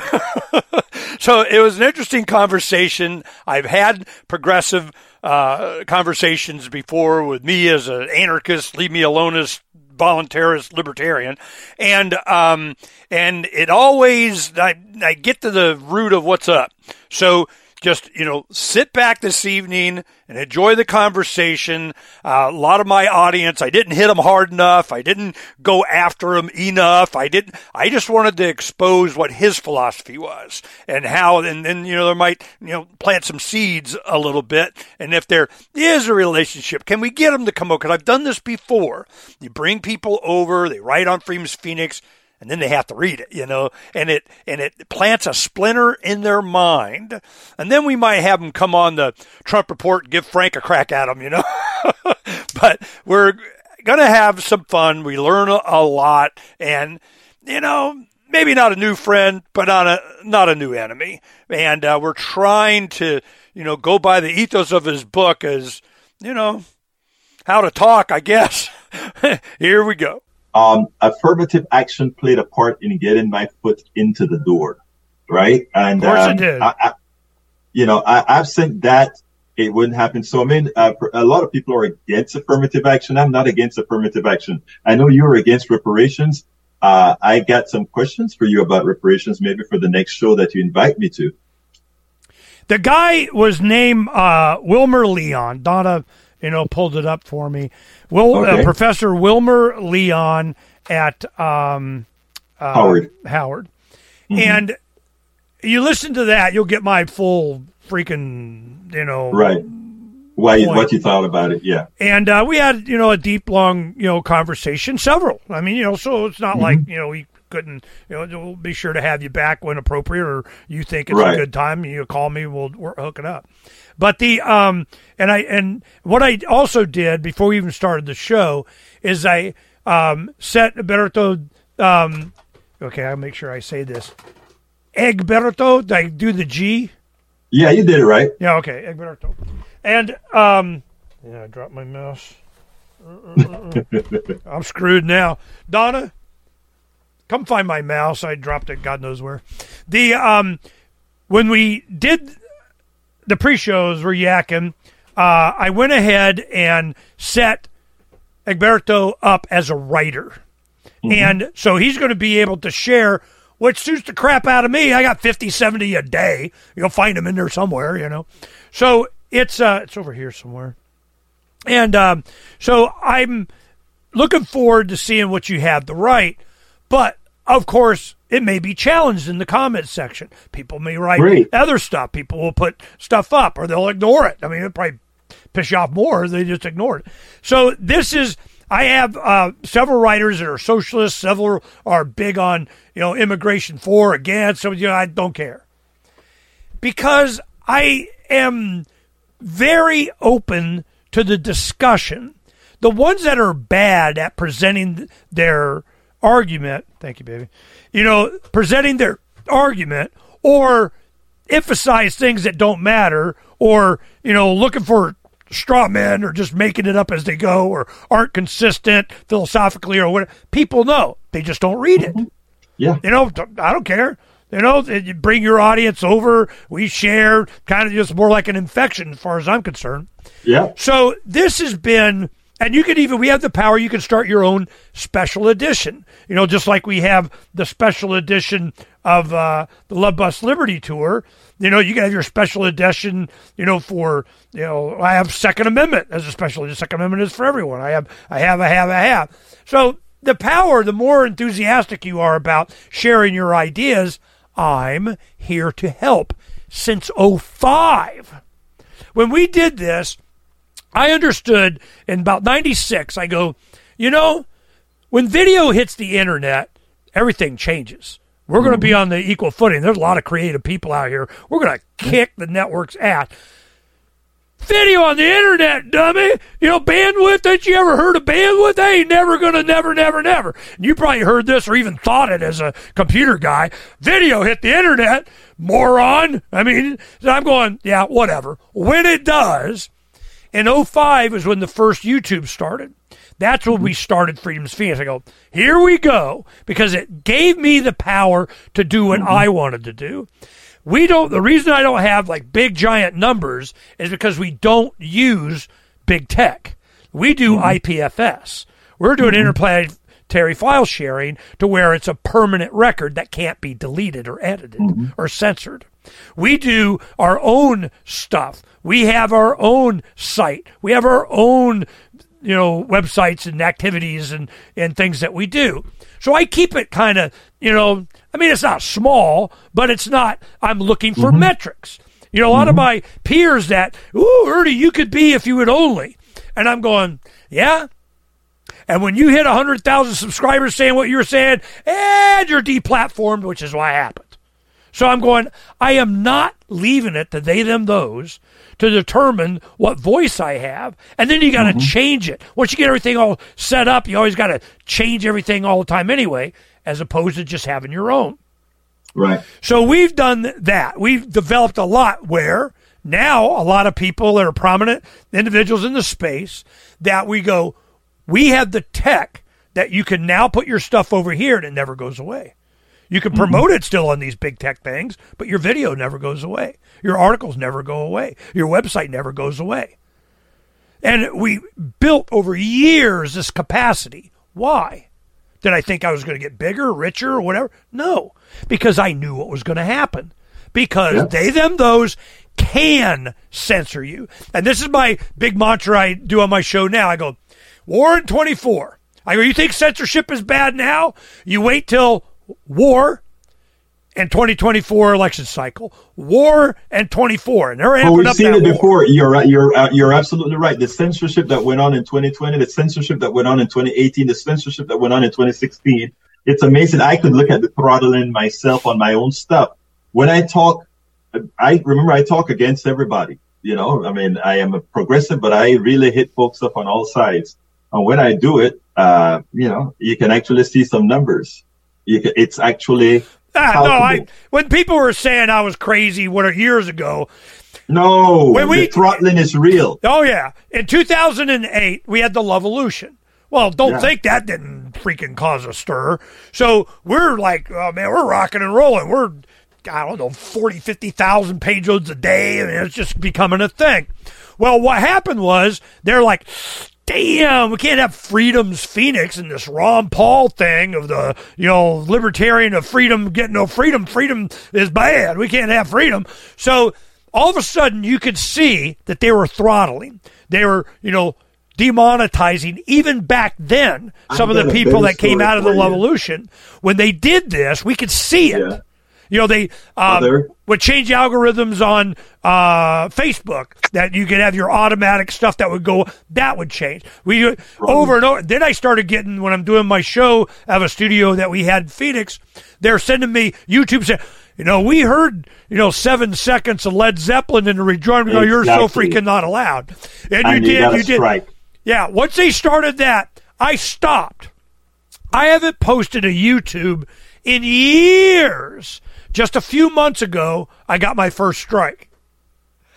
So it was an interesting conversation. I've had progressive conversations before with me as an anarchist, leave-me-aloneist, voluntarist, libertarian, and it always I get to the root of what's up. So just, you know, sit back this evening and enjoy the conversation. A lot of my audience, I didn't hit them hard enough. I didn't go after them enough. I just wanted to expose what his philosophy was and how, and then, you know, there might, you know, plant some seeds a little bit. And if there is a relationship, can we get them to come over? Because I've done this before. You bring people over, they write on Freedom's Phoenix, and then they have to read it, you know, and it plants a splinter in their mind. And then we might have them come on the Trump Report and give Frank a crack at them, you know. But we're going to have some fun. We learn a lot. And, you know, maybe not a new friend, but not a new enemy. And we're trying to, you know, go by the ethos of his book as, you know, how to talk, I guess. Here we go. Affirmative action played a part in getting my foot into the door, right? And, of course it did. Absent that, it wouldn't happen. So, I mean, a lot of people are against affirmative action. I'm not against affirmative action. I know you were against reparations. I got some questions for you about reparations, maybe for the next show that you invite me to. The guy was named Wilmer Leon. Donna, you know, pulled it up for me. Professor Wilmer Leon at Howard. Mm-hmm. And you listen to that, you'll get my full freaking, you know. Right. Why, what you thought about it, yeah. And we had, you know, a deep, long, you know, conversation, several. I mean, you know, so it's not like, you know, we couldn't, you know, we'll be sure to have you back when appropriate or you think it's a good time, you call me, we're hooking up. But the what I also did before we even started the show is I set Egberto. Okay, I'll make sure I say this. Egberto, did I do the G? Yeah, you did it right. Yeah, okay, Egberto. And I dropped my mouse. I'm screwed now. Donna, come find my mouse. I dropped it, God knows where. The when we did the pre-shows were yakking, I went ahead and set Egberto up as a writer. Mm-hmm. And so he's going to be able to share what suits the crap out of me. I got 50, 70 a day. You'll find him in there somewhere, you know. So it's over here somewhere. And so I'm looking forward to seeing what you have to write. But, of course, it may be challenged in the comments section. People may write other stuff. People will put stuff up or they'll ignore it. I mean, it'll probably piss you off more. They just ignore it. So this is, I have several writers that are socialists. Several are big on, you know, immigration for, against. So, you know, I don't care. Because I am very open to the discussion. The ones that are bad at presenting their argument, thank you, baby, you know, presenting their argument or emphasize things that don't matter or, you know, looking for straw men or just making it up as they go or aren't consistent philosophically or whatever. People know. They just don't read it. Yeah. You know, I don't care. You know, you bring your audience over. We share, kind of just more like an infection as far as I'm concerned. Yeah. So this has been... And you could even, we have the power, you can start your own special edition. You know, just like we have the special edition of the Love Bus Liberty Tour. You know, you can have your special edition, you know, for, you know, I have Second Amendment as a special edition. Second Amendment is for everyone. I have. So the power, the more enthusiastic you are about sharing your ideas, I'm here to help. Since 2005, when we did this, I understood in about 96, I go, you know, when video hits the internet, everything changes. We're going to be on the equal footing. There's a lot of creative people out here. We're going to kick the network's ass. Video on the internet, dummy. You know, bandwidth, ain't you ever heard of bandwidth? I ain't never going to, never. And you probably heard this or even thought it as a computer guy. Video hit the internet, moron. I mean, so I'm going, yeah, whatever. When it does... In 2005 is when the first YouTube started. That's when we started Freedom's Phoenix. I go, here we go, because it gave me the power to do what I wanted to do. We don't. The reason I don't have like big giant numbers is because we don't use big tech. We do IPFS. We're doing interplanetary file sharing to where it's a permanent record that can't be deleted or edited or censored. We do our own stuff. We have our own site. We have our own, you know, websites and activities and things that we do. So I keep it kind of, you know, I mean, it's not small, but it's not, I'm looking for metrics. You know, a lot of my peers that, ooh, Ernie, you could be if you would only. And I'm going, yeah. And when you hit 100,000 subscribers saying what you're saying, and you're deplatformed, which is what happened. So I'm going, I am not leaving it to they, them, those to determine what voice I have. And then you got to change it. Once you get everything all set up, you always got to change everything all the time anyway, as opposed to just having your own. Right. So we've done that. We've developed a lot where now a lot of people that are prominent individuals in the space that we go, we have the tech that you can now put your stuff over here and it never goes away. You can promote it still on these big tech things, but your video never goes away. Your articles never go away. Your website never goes away. And we built over years this capacity. Why? Did I think I was going to get bigger, richer, or whatever? No, because I knew what was going to happen. Because they, them, those can censor you. And this is my big mantra I do on my show now. I go, War in 24. I go, you think censorship is bad now? You wait till war and 2024 election cycle. War and 24. And they're amping we've up seen it before. You're right. You're absolutely right. The censorship that went on in 2020, the censorship that went on in 2018, the censorship that went on in 2016. It's amazing. I could look at the throttling myself on my own stuff. When I talk, I remember I talk against everybody. You know, I mean, I am a progressive, but I really hit folks up on all sides. And when I do it, you know, you can actually see some numbers. It's actually when people were saying I was crazy years ago. No, when the throttling is real. Oh, yeah. In 2008, we had the Lovolution. Well, don't think that didn't freaking cause a stir. So we're like, oh, man, we're rocking and rolling. We're, I don't know, 40, 50,000 page loads a day. I mean, it's just becoming a thing. Well, what happened was they're like, damn, we can't have Freedom's Phoenix and this Ron Paul thing of the, you know, libertarian of freedom, get no freedom. Freedom is bad. We can't have freedom. So all of a sudden you could see that they were throttling. They were, you know, demonetizing even back then some of the people that came out of the Revolution. When they did this, we could see it. Yeah. You know, they would change algorithms on Facebook that you could have your automatic stuff that would go, that would change. We over and over. Then I started getting, when I'm doing my show, I have a studio that we had in Phoenix. They're sending me YouTube saying, you know, we heard, you know, 7 seconds of Led Zeppelin in the rejoinder. Exactly. You're so freaking not allowed. And you did. Strike. Yeah. Once they started that, I stopped. I haven't posted a YouTube in years. Just a few months ago, I got my first strike.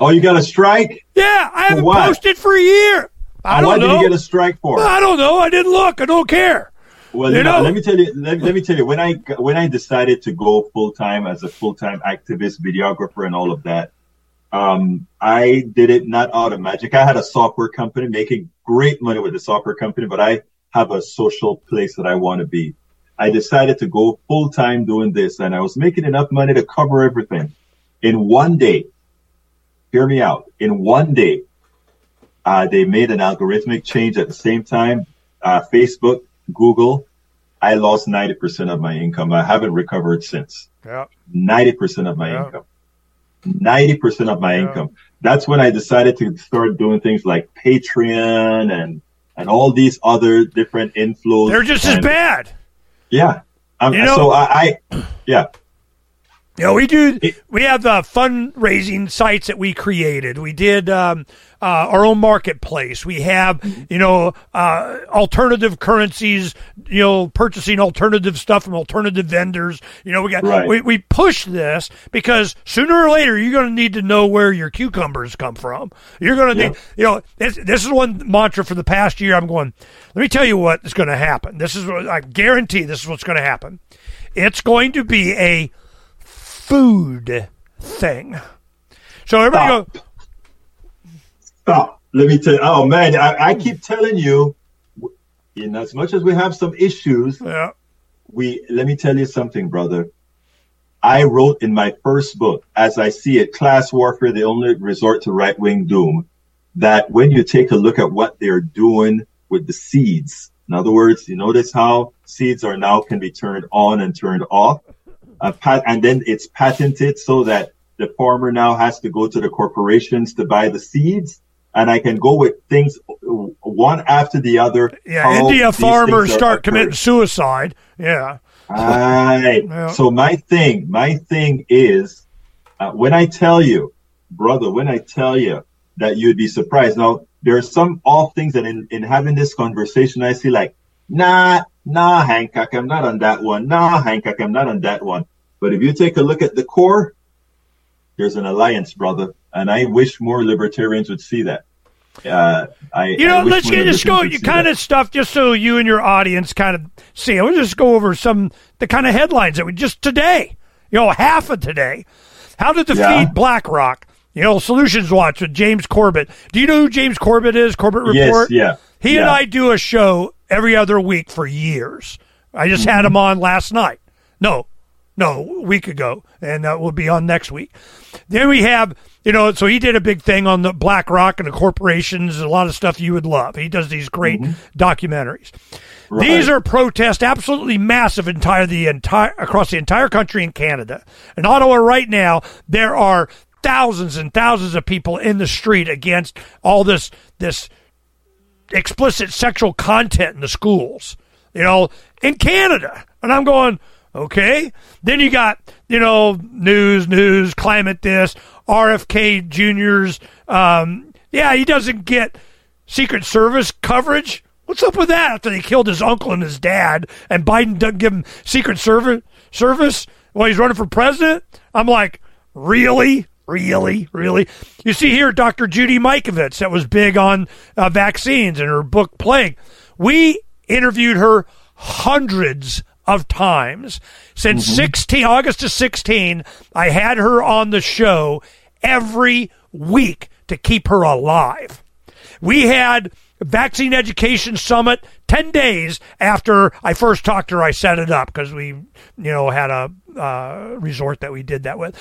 Oh, you got a strike? Yeah, I haven't posted for a year. Why did you get a strike for? I don't know. I didn't look. I don't care. Well, let me tell you. When I decided to go full time as a full-time activist, videographer, and all of that, I did it not out of magic. I had a software company making great money with the software company, but I have a social place that I want to be. I decided to go full-time doing this, and I was making enough money to cover everything. In one day, hear me out, in one day, they made an algorithmic change at the same time. Facebook, Google, I lost 90% of my income. I haven't recovered since. Yeah. 90% of my income. 90% of my income. That's when I decided to start doing things like Patreon and all these other different inflows. They're just as bad. Yeah, You know, we have the fundraising sites that we created. We did our own marketplace. We have, you know, alternative currencies, you know, purchasing alternative stuff from alternative vendors. You know, we push this because sooner or later you're going to need to know where your cucumbers come from. You're going to need, you know, this is one mantra for the past year. I'm going, let me tell you what is going to happen. This is what I guarantee. This is what's going to happen. It's going to be a food thing. So everybody go. Stop. Let me tell you. Oh, man. I keep telling you, in as much as we have some issues, let me tell you something, brother. I wrote in my first book, as I see it, class warfare, they only resort to right-wing doom, that when you take a look at what they're doing with the seeds, in other words, you notice how seeds are now can be turned on and turned off, and then it's patented so that the farmer now has to go to the corporations to buy the seeds. And I can go with things one after the other. Yeah, India farmers start committing suicide. Yeah. Right. Yeah. So my thing is, when I tell you, brother, when I tell you that you'd be surprised. Now, there are some off things that in having this conversation, I see like, nah, Hancock, I'm not on that one. But if you take a look at the core, there's an alliance, brother. And I wish more libertarians would see that. Let's get just go kind of stuff just so you and your audience kind of see. I would just go over the kind of headlines that we just today, half of today. How did defeat BlackRock? Solutions Watch with James Corbett. Do you know who James Corbett is? Corbett Report? Yes, yeah. He and I do a show every other week for years. I just had him on last night. No, a week ago, and that will be on next week. Then we have, so he did a big thing on the BlackRock and the corporations, a lot of stuff you would love. He does these great documentaries. Right. These are protests, absolutely massive, across the entire country and Canada. In Ottawa right now, there are thousands and thousands of people in the street against all this explicit sexual content in the schools, in Canada. And I'm going, okay. Then you got, news, climate this, RFK Jr.'s. He doesn't get Secret Service coverage. What's up with that after they killed his uncle and his dad and Biden doesn't give him Secret Service while he's running for president? I'm like, really? You see here, Dr. Judy Mikovits, that was big on vaccines and her book Plague. We interviewed her hundreds of times since August of 2016. I had her on the show every week to keep her alive. We had a vaccine education summit 10 days after I first talked to her. I set it up because we had a resort that we did that with.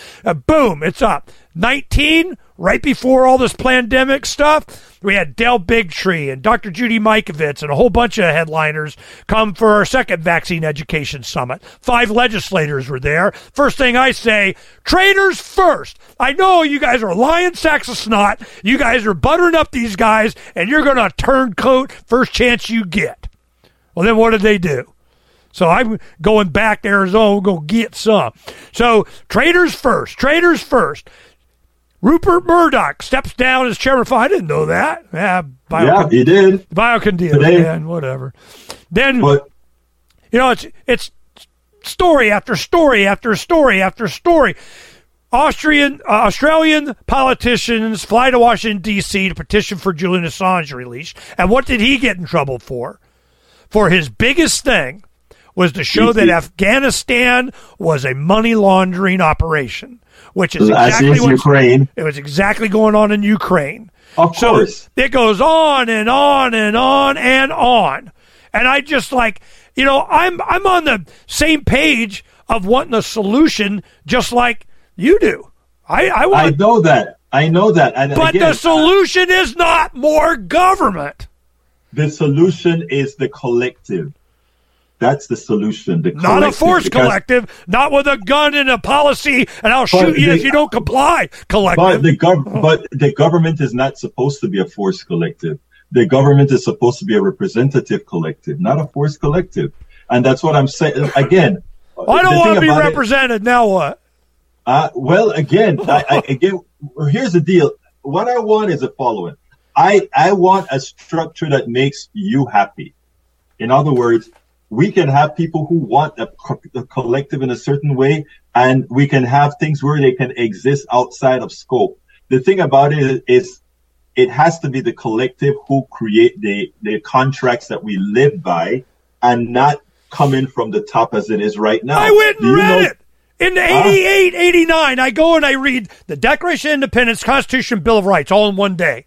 Boom, it's up. 19, right before all this pandemic stuff, we had Dale Bigtree and Dr. Judy Mikovits and a whole bunch of headliners come for our second vaccine education summit. 5 legislators were there. First thing I say, traitors first. I know you guys are lying sacks of snot. You guys are buttering up these guys, and you're going to turncoat first chance you get. Well, then what did they do? So I'm going back to Arizona, go get some. So traitors first. Rupert Murdoch steps down as chairman. I didn't know that. He did. Biocondeal, and whatever. Then, it's story after story after story after story. Australian politicians fly to Washington, D.C. to petition for Julian Assange release. And what did he get in trouble for? For his biggest thing was to show that Afghanistan was a money laundering operation, which is exactly it was exactly going on in Ukraine. Of course. It goes on and on and on and on. And I just I'm on the same page of wanting a solution just like you do. I know that. And but again, the solution is not more government. The solution is the collective. That's the solution. Not a force collective, not with a gun and a policy, and I'll shoot you if you don't comply collective. But the government is not supposed to be a force collective. The government is supposed to be a representative collective, not a force collective. And that's what I'm saying. Again, I don't want to be represented. Now what? Here's the deal. What I want is the following. I want a structure that makes you happy. In other words, we can have people who want a collective in a certain way, and we can have things where they can exist outside of scope. The thing about it is it has to be the collective who create the contracts that we live by and not coming from the top as it is right now. I went and read it. In 88, 89, I go and I read the Declaration of Independence, Constitution, Bill of Rights all in one day.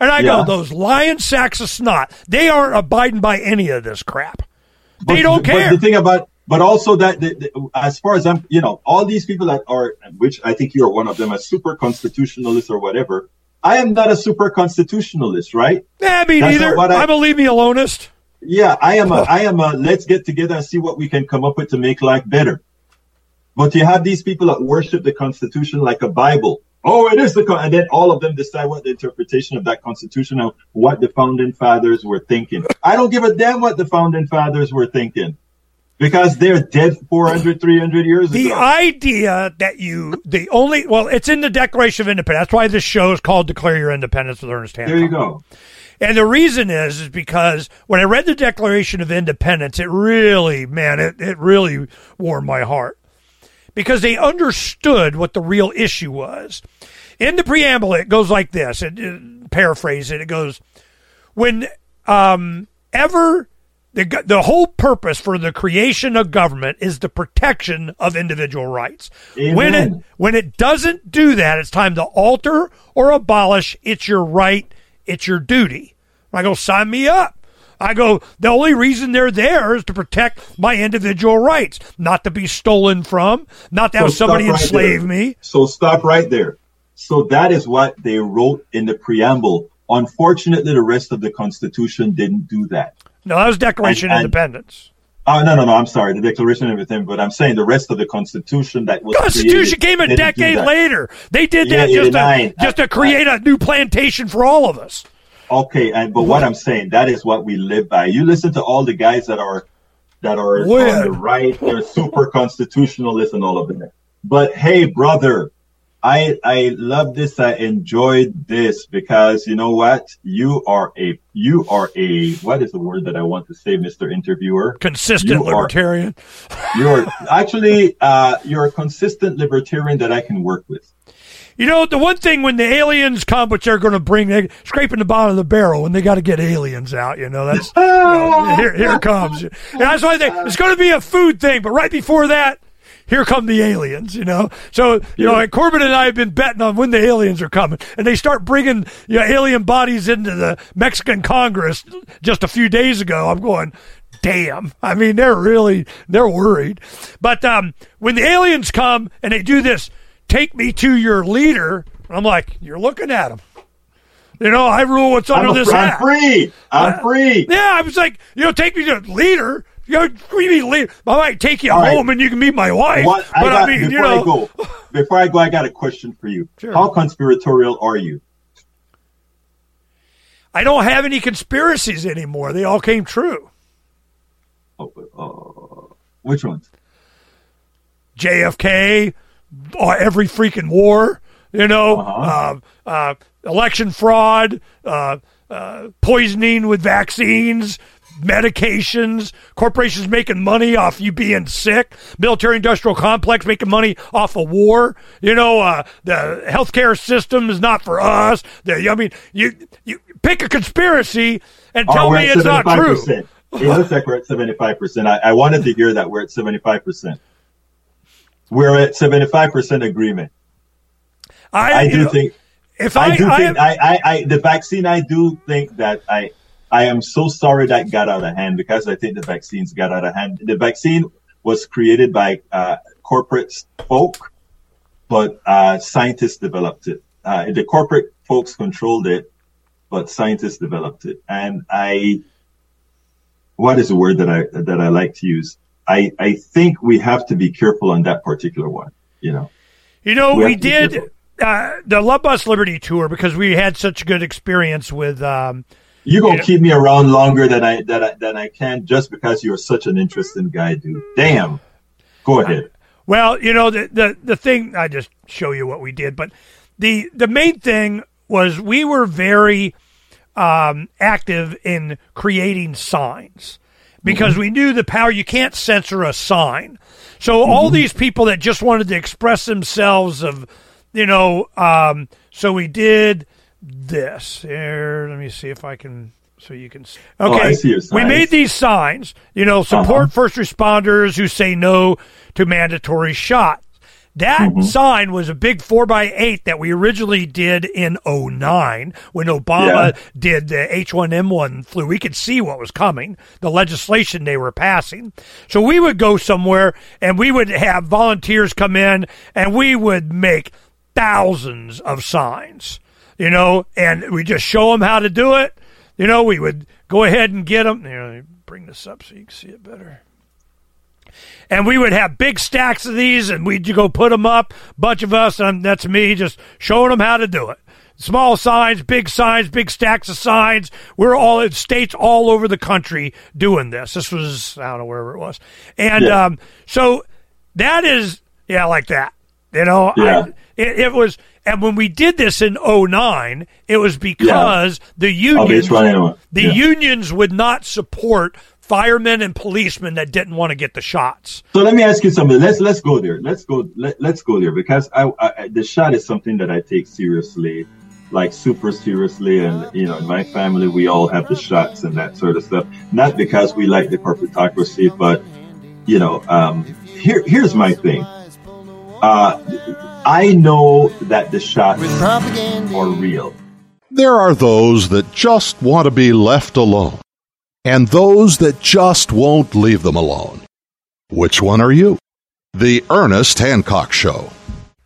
And I go, those lion sacks of snot, they aren't abiding by any of this crap. They don't care. But the thing about But also that, as far as I'm, you know, all these people that are, which I think you're one of them, a super constitutionalist or whatever. I am not a super constitutionalist, right? Yeah, me neither. I'm a leave me aloneist. Yeah, I am a let's get together and see what we can come up with to make life better. But you have these people that worship the Constitution like a Bible. Oh, it is the Constitution. And then all of them decide what the interpretation of that Constitution of what the Founding Fathers were thinking. I don't give a damn what the Founding Fathers were thinking. Because they're dead 400, 300 years ago. The idea that it's in the Declaration of Independence. That's why this show is called Declare Your Independence with Ernest Hancock. There you go. And the reason is because when I read the Declaration of Independence, it really, man, it really warmed my heart. Because they understood what the real issue was. In the preamble, it goes like this. It paraphrase it. It goes, when ever... The whole purpose for the creation of government is the protection of individual rights. Amen. When it doesn't do that, it's time to alter or abolish. It's your right. It's your duty. I go, sign me up. I go, the only reason they're there is to protect my individual rights, not to be stolen from, not to have somebody enslave me. So stop right there. So that is what they wrote in the preamble. Unfortunately, the rest of the Constitution didn't do that. No, that was Declaration of Independence. Oh, no, I'm sorry. The Declaration of Independence, but I'm saying the rest of the Constitution that was Constitution created, came a decade later. They did that just to create a new plantation for all of us. Okay, but what I'm saying, that is what we live by. You listen to all the guys that are on the right, they're super constitutionalists and all of that. But hey, brother, I love this. I enjoyed this because you know what? You are a what is the word that I want to say, Mr. Interviewer? Consistent libertarian. You're actually you're a consistent libertarian that I can work with. You know, the one thing when the aliens come, which they're going to bring, they're scraping the bottom of the barrel, and they got to get aliens out, you know. That's here comes. And that's why it's going to be a food thing, but right before that, here come the aliens, you know. So, you know, like Corbin and I have been betting on when the aliens are coming. And they start bringing alien bodies into the Mexican Congress just a few days ago. I'm going, damn. I mean, they're worried. But when the aliens come and they do this, take me to your leader, I'm like, you're looking at him. You know, I rule what's under this hat. I'm free. Yeah, I was like, take me to leader. I might take you home and you can meet my wife. Before I go, I got a question for you. Sure. How conspiratorial are you? I don't have any conspiracies anymore. They all came true. Which ones? JFK, every freaking war, election fraud, poisoning with vaccines, medications, corporations making money off you being sick, military-industrial complex making money off of war. The healthcare system is not for us. You pick a conspiracy and tell me it's not true. It looks like we're at 75%. I wanted to hear that we're at 75%. We're at 75% agreement. I do think that I am so sorry that got out of hand because I think the vaccines got out of hand. The vaccine was created by corporate folk, but scientists developed it. The corporate folks controlled it, but scientists developed it. And what is the word that I like to use? I think we have to be careful on that particular one. We did the Love Bus Liberty Tour because we had such a good experience with. You're going to keep me around longer than I can just because you're such an interesting guy, dude. Damn. Go ahead. Well, the thing, I just show you what we did, but the main thing was we were very active in creating signs because we knew the power. You can't censor a sign. So all these people that just wanted to express themselves so we did this here. Let me see if I can, so you can see. Okay, oh, we made these signs. Support first responders who say no to mandatory shots. That sign was a big 4x8 that we originally did in 2009 when Obama did the H1N1 flu. We could see what was coming, the legislation they were passing. So we would go somewhere and we would have volunteers come in and we would make thousands of signs, you know, and we just show them how to do it. You know, we would go ahead and get them. You know, bring this up so you can see it better. And we would have big stacks of these, and we'd go put them up, a bunch of us, and that's me, just showing them how to do it. Small signs, big stacks of signs. We're all in states all over the country doing this. This was, I don't know, wherever it was. And so that is, like that. You know, it was, and when we did this in 2009, it was because the unions would not support firemen and policemen that didn't want to get the shots. So let me ask you something. Let's go there. Let's go there because I the shot is something that I take seriously, like super seriously. And you know, in my family, we all have the shots and that sort of stuff. Not because we like the corporatocracy, but you know, here's my thing. I know that the shots are real. There are those that just want to be left alone. And those that just won't leave them alone. Which one are you? The Ernest Hancock Show.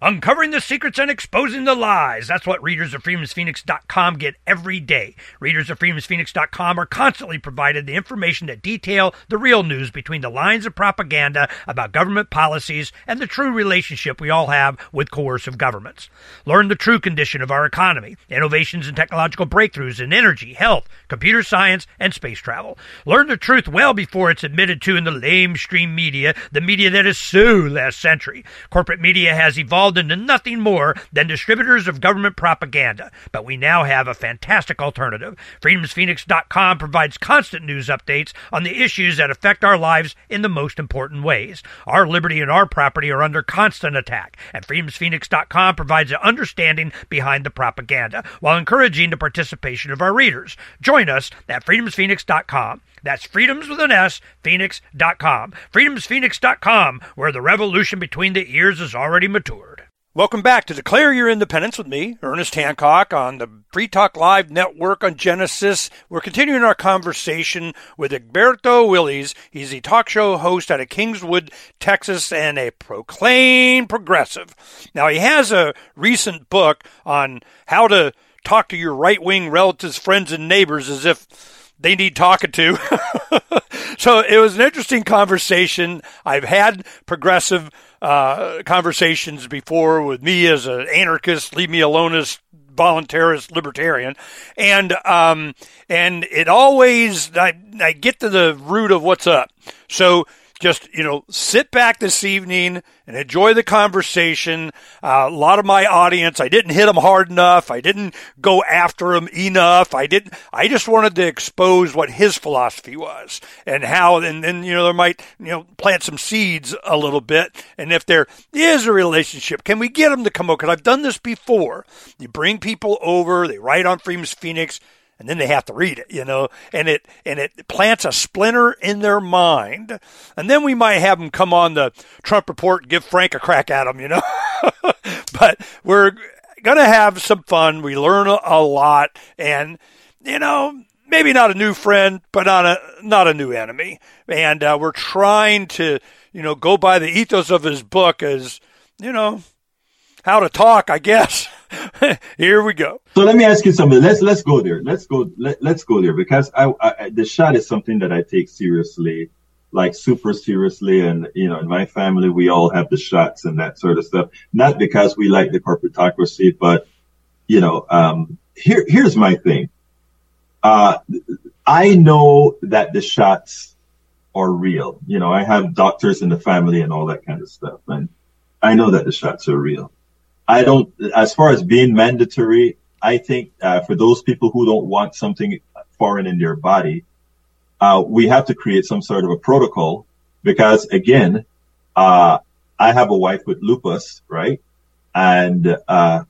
Uncovering the secrets and exposing the lies. That's what readers of FreedomsPhoenix.com get every day. Readers of FreedomsPhoenix.com are constantly provided the information that detail the real news between the lines of propaganda about government policies and the true relationship we all have with coercive governments. Learn the true condition of our economy, innovations and technological breakthroughs in energy, health, computer science, and space travel. Learn the truth well before it's admitted to in the lamestream media, the media that is so last century. Corporate media has evolved into nothing more than distributors of government propaganda. But we now have a fantastic alternative. FreedomsPhoenix.com provides constant news updates on the issues that affect our lives in the most important ways. Our liberty and our property are under constant attack, and FreedomsPhoenix.com provides an understanding behind the propaganda while encouraging the participation of our readers. Join us at FreedomsPhoenix.com. That's freedoms with an S, Phoenix.com. FreedomsPhoenix.com, where the revolution between the ears is already mature. Welcome back to Declare Your Independence with me, Ernest Hancock, on the Free Talk Live network on Genesis. We're continuing our conversation with Egberto Willies. He's a talk show host out of Kingwood, Texas, and a proclaimed progressive. Now, he has a recent book on how to talk to your right-wing relatives, friends, and neighbors as if they need talking to. So it was an interesting conversation. I've had progressive conversations before with me as an anarchist, leave me aloneist, voluntarist, libertarian, and it always I get to the root of what's up. So just, you know, sit back this evening and enjoy the conversation. A lot of my audience, I didn't hit them hard enough. I didn't go after them enough. I just wanted to expose what his philosophy was and how, and then, you know, there might, you know, plant some seeds a little bit. And if there is a relationship, can we get them to come over? Because I've done this before. You bring people over, they write on Freedom's Phoenix, and then they have to read it, you know, and it plants a splinter in their mind. And then we might have them come on the Trump Report and give Frank a crack at them, you know. But we're going to have some fun. We learn a lot, and, you know, maybe not a new friend, but not a new enemy. And we're trying to, you know, go by the ethos of his book as, you know, how to talk, I guess. Here we go. So let me ask you something. Let's go there. Let's go there because I the shot is something that I take seriously, like super seriously. And you know, in my family, we all have the shots and that sort of stuff. Not because we like the corporatocracy, but you know, here's my thing. I know that the shots are real. You know, I have doctors in the family and all that kind of stuff, and I know that the shots are real. I don't, as far as being mandatory, I think for those people who don't want something foreign in their body, we have to create some sort of a protocol because, again, I have a wife with lupus, right? And I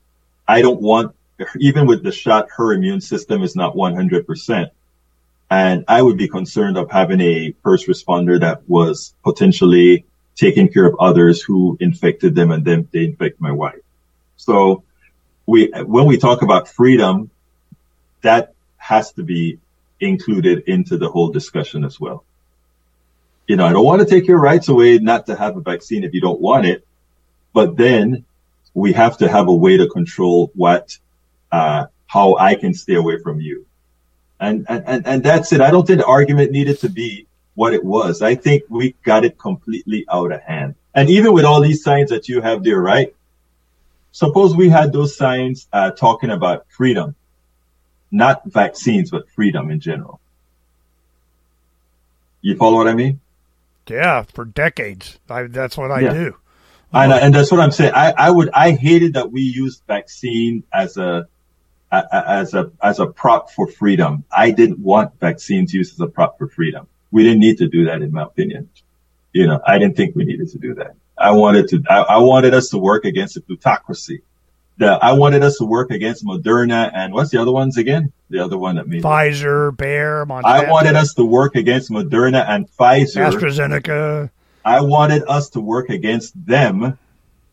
don't want, even with the shot, her immune system is not 100%. And I would be concerned of having a first responder that was potentially taking care of others who infected them, and then they infect my wife. So when we talk about freedom, that has to be included into the whole discussion as well. You know, I don't want to take your rights away not to have a vaccine if you don't want it, but then we have to have a way to control how I can stay away from you. And that's it. I don't think the argument needed to be what it was. I think we got it completely out of hand. And even with all these signs that you have there, right? Suppose we had those signs talking about freedom, not vaccines, but freedom in general. You follow what I mean? Yeah, for decades. That's what I do. And that's what I'm saying. I hated that we used vaccine as a prop for freedom. I didn't want vaccines used as a prop for freedom. We didn't need to do that, in my opinion. You know, I didn't think we needed to do that. I wanted us to work against the plutocracy. I wanted us to work against Moderna and what's the other ones again? The other one that made Pfizer, Bayer, Moderna. I wanted us to work against Moderna and Pfizer. AstraZeneca. I wanted us to work against them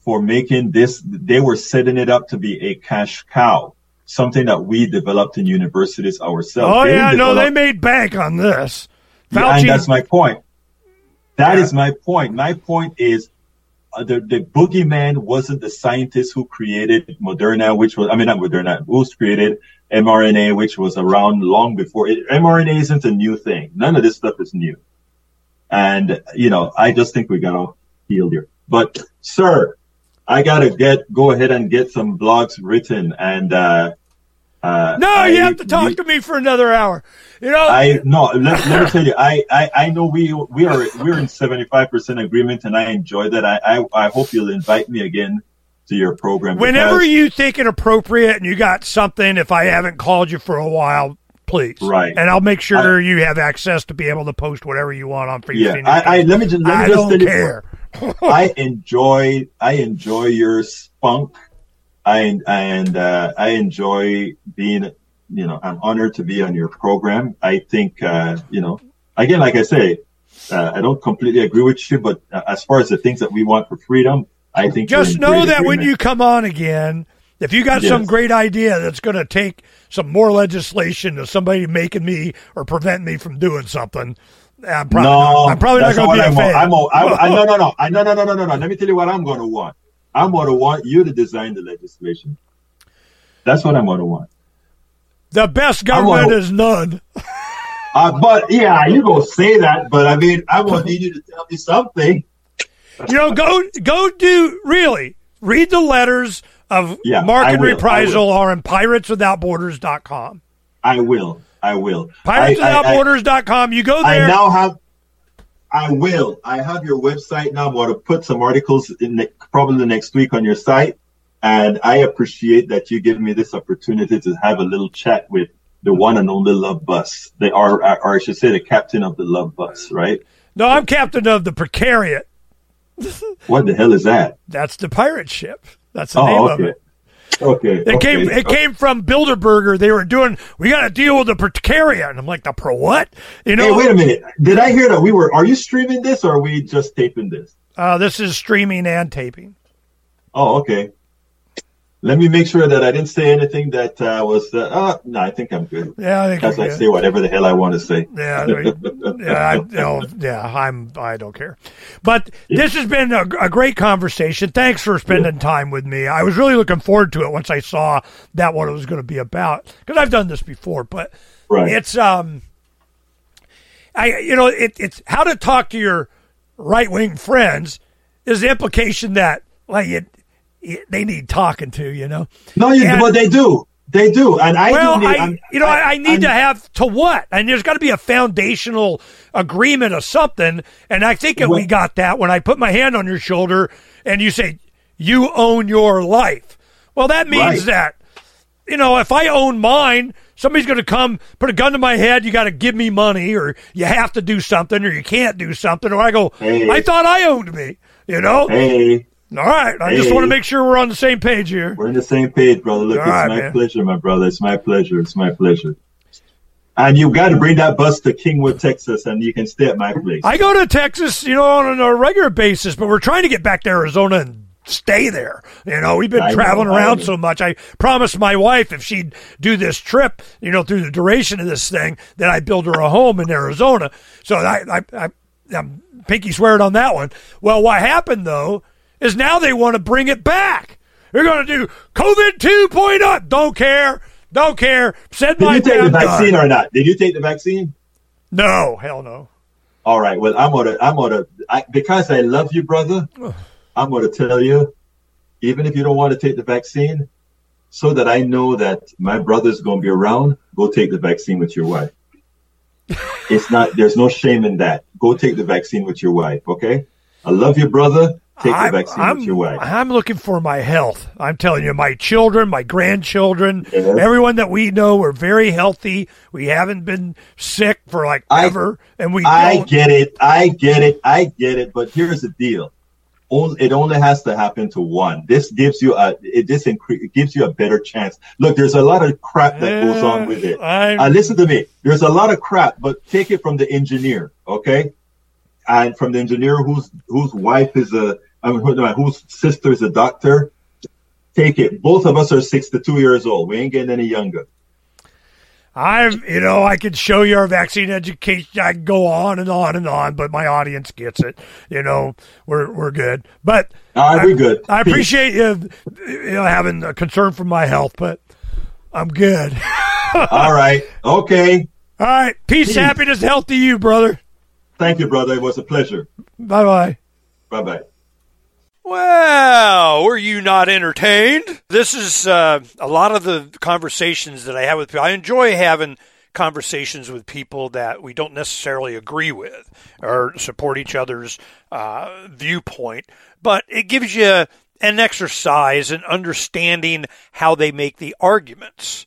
for making this. They were setting it up to be a cash cow, something that we developed in universities ourselves. They made bank on this. Fauci. And that's my point. That is my point. My point is the boogeyman wasn't the scientist who created Moderna, who created mRNA, which was around long before. mRNA isn't a new thing. None of this stuff is new. And, you know, I just think we got off field here. But, sir, I got to go ahead and get some blogs written. And you have to talk to me for another hour. You know, let me tell you, I know we're in 75% agreement, and I enjoy that. I hope you'll invite me again to your program. Whenever you think it appropriate and you got something, if I haven't called you for a while, please. Right. And I'll make sure you have access to be able to post whatever you want on Free State. I enjoy your spunk. I enjoy being, you know, I'm honored to be on your program. I think, you know, again, like I say, I don't completely agree with you, but as far as the things that we want for freedom, I think just know that when you come on again, if you got some great idea that's going to take some more legislation to somebody making me or prevent me from doing something, I'm probably not going to be a fan. No. Let me tell you what I'm going to want. I'm going to want you to design the legislation. That's what I'm going to want. The best government is none. But, yeah, you're going to say that, but, I mean, I'm going to need you to tell me something. You know, read the letters of Mark and Reprisal are on pirateswithoutborders.com. I will. Pirateswithoutborders.com. You go there. I have your website now. I'm going to put some articles in probably next week on your site. And I appreciate that you give me this opportunity to have a little chat with the one and only Love Bus. They are, or I should say, the captain of the Love Bus, right? No, I'm captain of the Precariat. What the hell is that? That's the pirate ship. That's the name of it. Okay. It came from Bilderberger. They were doing, we got to deal with the Precariat. And I'm like, the pro what? You know? Hey, wait a minute. Did I hear that are you streaming this or are we just taping this? This is streaming and taping. Oh, okay. Let me make sure that I didn't say anything that was, no, I think I'm good. Yeah, I think because I say whatever the hell I want to say. Yeah, I don't care. But this has been a great conversation. Thanks for spending time with me. I was really looking forward to it once I saw that what it was going to be about, because I've done this before, but it's, it's how to talk to your right-wing friends is the implication that, like, they need talking to, you know. No, but they do. They do. And I need to have what? And there's got to be a foundational agreement of something. And I think we got that when I put my hand on your shoulder and you say, you own your life. Well, that means that, you know, if I own mine, somebody's going to come, put a gun to my head, you got to give me money, or you have to do something, or you can't do something. Or I go, I thought I owned me, you know. Hey. All right. I just want to make sure we're on the same page here. We're on the same page, brother. Look, it's my pleasure, my brother. It's my pleasure. And you've got to bring that bus to Kingwood, Texas, and you can stay at my place. I go to Texas, you know, on a regular basis, but we're trying to get back to Arizona and stay there. You know, we've been traveling around so much. I promised my wife if she'd do this trip, you know, through the duration of this thing, that I'd build her a home in Arizona. So I'm pinky swearing on that one. Well, what happened, though, is now they want to bring it back. They're going to do COVID 2.0. Don't care. Don't care. Said my dad. Did you take the vaccine or not? Did you take the vaccine? No, hell no. All right. Well, because I love you, brother, I'm going to tell you, even if you don't want to take the vaccine, so that I know that my brother's going to be around, go take the vaccine with your wife. There's no shame in that. Go take the vaccine with your wife. Okay. I love you, brother. Take the vaccine with your wife. I'm looking for my health. I'm telling you, my children, my grandchildren, everyone that we know, we're very healthy. We haven't been sick for ever. And I get it. But here's the deal. It only has to happen to one. This gives you a better chance. Look, there's a lot of crap that goes on with it. Listen to me. There's a lot of crap, but take it from the engineer, okay? And from the engineer whose wife is whose sister is a doctor, take it. Both of us are 62 years old. We ain't getting any younger. I could show you our vaccine education. I can go on and on and on, but my audience gets it. You know, we're good. But we're good. I appreciate you having a concern for my health, but I'm good. All right. Okay. All right. Peace, happiness, health to you, brother. Thank you, brother. It was a pleasure. Bye-bye. Bye-bye. Well, were you not entertained? This is a lot of the conversations that I have with people. I enjoy having conversations with people that we don't necessarily agree with or support each other's viewpoint, but it gives you an exercise in understanding how they make the arguments.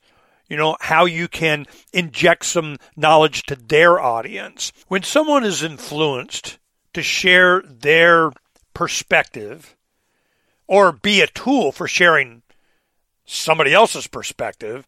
You know, how you can inject some knowledge to their audience. When someone is influenced to share their perspective or be a tool for sharing somebody else's perspective,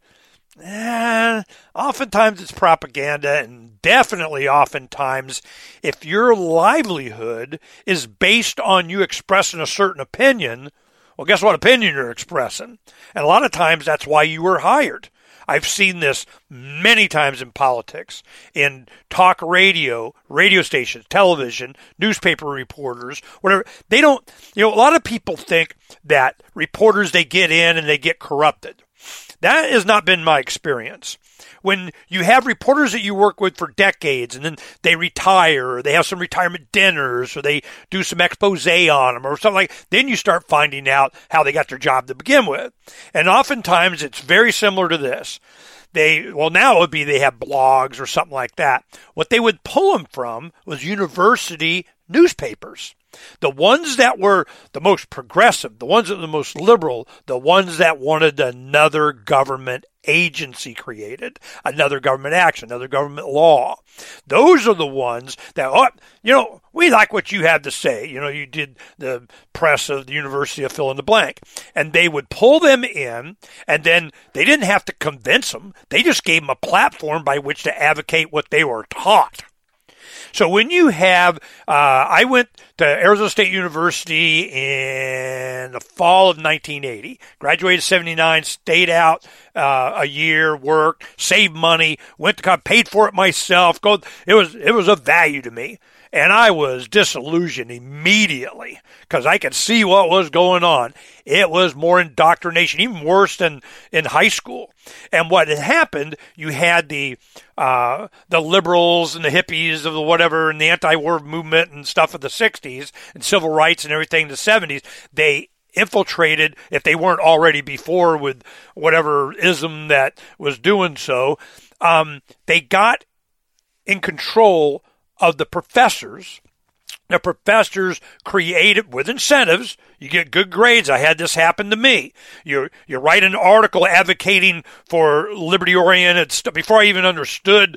oftentimes it's propaganda, and definitely oftentimes if your livelihood is based on you expressing a certain opinion, well, guess what opinion you're expressing? And a lot of times that's why you were hired. I've seen this many times in politics, in talk radio, radio stations, television, newspaper reporters, whatever. They don't, you know, a lot of people think that reporters, they get in and they get corrupted. That has not been my experience. When you have reporters that you work with for decades and then they retire, or they have some retirement dinners, or they do some expose on them or something then you start finding out how they got their job to begin with. And oftentimes it's very similar to this. Now it would be they have blogs or something like that. What they would pull them from was university newspapers. The ones that were the most progressive, the ones that were the most liberal, the ones that wanted another government agency created, another government action, another government law. Those are the ones that, we like what you had to say. You know, you did the press of the University of fill in the blank. And they would pull them in, and then they didn't have to convince them. They just gave them a platform by which to advocate what they were taught. So when you have, I went to Arizona State University in the fall of 1980, graduated 79, stayed out a year, worked, saved money, went to college, paid for it myself. It was of value to me. And I was disillusioned immediately because I could see what was going on. It was more indoctrination, even worse than in high school. And what had happened, you had the liberals and the hippies of the whatever and the anti-war movement and stuff of the 60s and civil rights and everything in the 70s. They infiltrated, if they weren't already before, with whatever ism that was doing so. They got in control of the professors. The professors created, with incentives, you get good grades. I had this happen to me. You write an article advocating for liberty-oriented stuff. Before I even understood,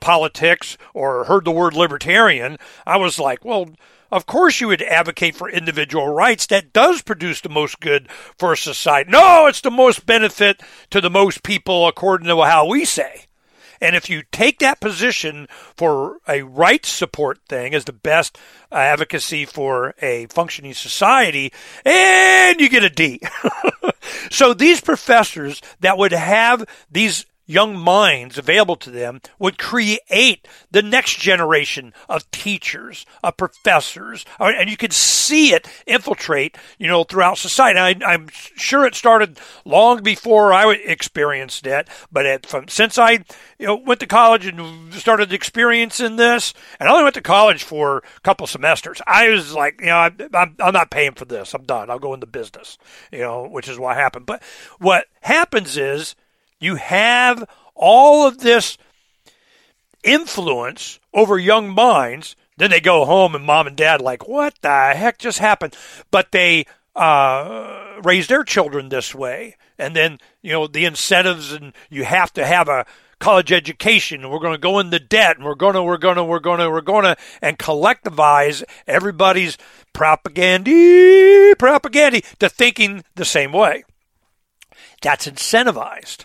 politics or heard the word libertarian, I was like, well, of course you would advocate for individual rights. That does produce the most good for society. No, it's the most benefit to the most people according to how we say. And if you take that position for a rights support thing as the best advocacy for a functioning society, and you get a D. So these professors that would have these young minds available to them would create the next generation of teachers, of professors. And you could see it infiltrate, throughout society. I'm sure it started long before I experienced it, but since I went to college and started experiencing this, and I only went to college for a couple semesters, I was like, I'm not paying for this. I'm done. I'll go into business, which is what happened. But what happens is, you have all of this influence over young minds. Then they go home and mom and dad like, what the heck just happened? But they raise their children this way. And then, the incentives, and you have to have a college education, and we're going to go into debt, and we're going to and collectivize everybody's propaganda to thinking the same way. That's incentivized.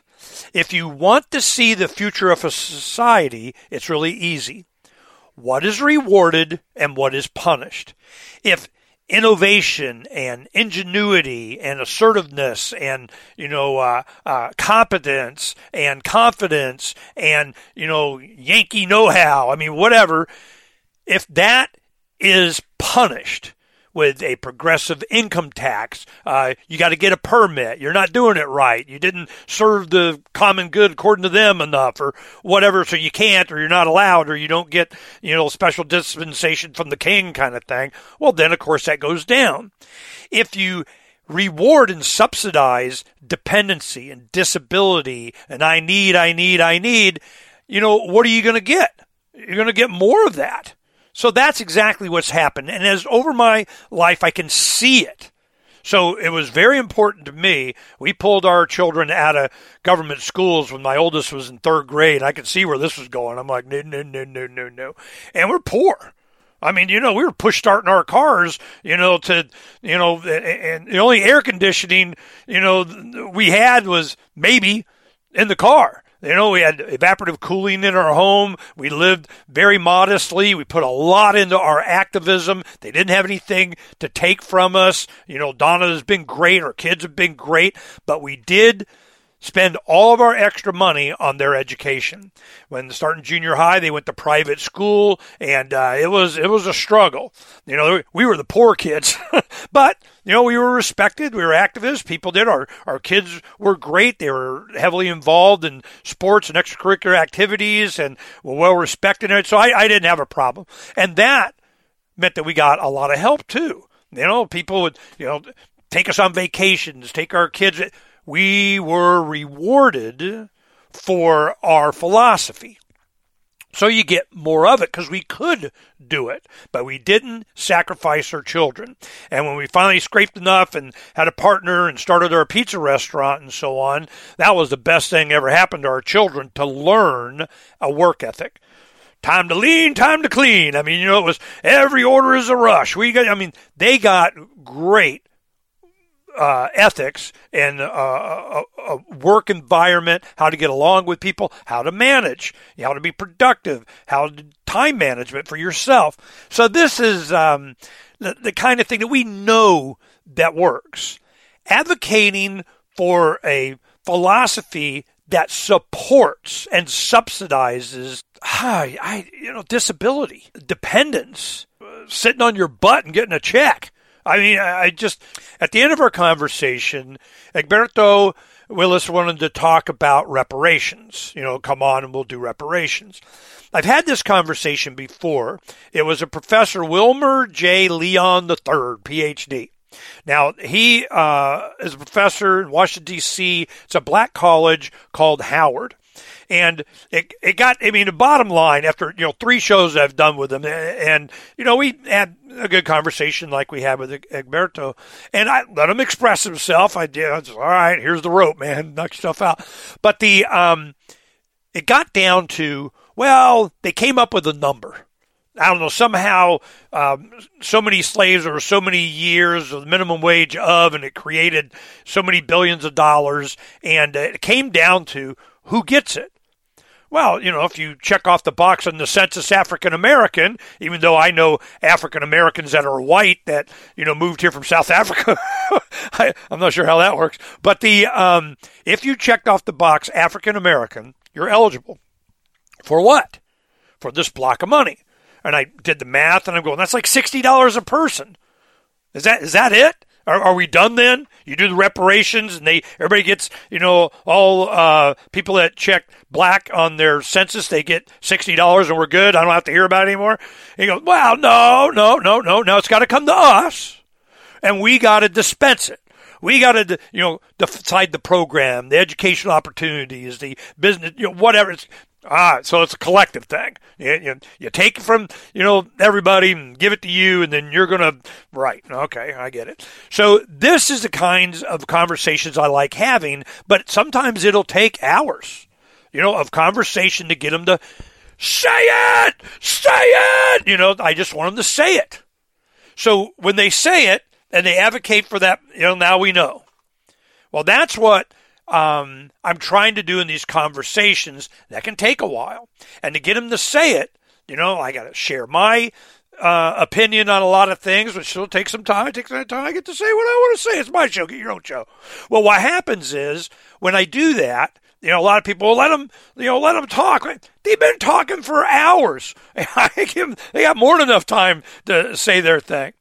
If you want to see the future of a society, it's really easy. What is rewarded and what is punished? If innovation and ingenuity and assertiveness and, competence and confidence and, Yankee know-how, whatever, if that is punished with a progressive income tax, you got to get a permit. You're not doing it right. You didn't serve the common good according to them enough, or whatever. So you can't, or you're not allowed, or you don't get, special dispensation from the king kind of thing. Well, then of course that goes down. If you reward and subsidize dependency and disability, and I need, what are you going to get? You're going to get more of that. So that's exactly what's happened. And as over my life, I can see it. So it was very important to me. We pulled our children out of government schools when my oldest was in third grade. I could see where this was going. I'm like, no. And we're poor. We were push starting our cars, and the only air conditioning, we had was maybe in the car. We had evaporative cooling in our home. We lived very modestly. We put a lot into our activism. They didn't have anything to take from us. Donna has been great. Our kids have been great. But we did spend all of our extra money on their education. When starting junior high, they went to private school, and it was a struggle. We were the poor kids, but we were respected. We were activists. People did. Our kids were great. They were heavily involved in sports and extracurricular activities, and were well respected in it. So I didn't have a problem, and that meant that we got a lot of help too. People would take us on vacations, take our kids. We were rewarded for our philosophy. So you get more of it because we could do it, but we didn't sacrifice our children. And when we finally scraped enough and had a partner and started our pizza restaurant and so on, that was the best thing ever happened to our children, to learn a work ethic. Time to lean, time to clean. It was every order is a rush. They got great ethics and a work environment, how to get along with people, how to manage, how to be productive, how to time management for yourself. So this is the kind of thing that we know that works. Advocating for a philosophy that supports and subsidizes disability, dependence, sitting on your butt and getting a check. At the end of our conversation, Egberto Willies wanted to talk about reparations. Come on and we'll do reparations. I've had this conversation before. It was a Professor Wilmer J. Leon III, PhD. Now, he is a professor in Washington, D.C. It's a black college called Howard. And it got, the bottom line after, 3 shows I've done with him, and, we had a good conversation like we had with Egberto, and I let him express himself. I was all right, here's the rope, man, knock yourself out. But it got down to, they came up with a number. I don't know, somehow so many slaves or so many years of the minimum wage of, and it created so many billions of dollars, and it came down to who gets it. Well, you know, if you check off the box on the census African-American, even though I know African-Americans that are white that, you know, moved here from South Africa. I'm not sure how that works. But the if you checked off the box African-American, you're eligible. For what? For this block of money. And I did the math, and I'm going, that's like $60 a person. Is that it? Are we done then? You do the reparations, and everybody gets, you know, all people that check black on their census, they get $60, and we're good. I don't have to hear about it anymore. And you go, well, no. Now it's got to come to us, and we got to dispense it. We got to, you know, decide the program, the educational opportunities, the business, you know, whatever. So it's a collective thing. You take it from, you know, everybody and give it to you, and then you're going to, right, okay, I get it. So this is the kinds of conversations I like having, but sometimes it'll take hours, you know, of conversation to get them to say it. You know, I just want them to say it. So when they say it and they advocate for that, you know, now we know. Well, that's what I'm trying to do in these conversations. That can take a while. And to get them to say it, you know, I got to share my opinion on a lot of things, which still takes some time. It takes some time. I get to say what I want to say. It's my show. Get your own show. Well, what happens is when I do that, you know, a lot of people will let them talk. They've been talking for hours. They got more than enough time to say their thing.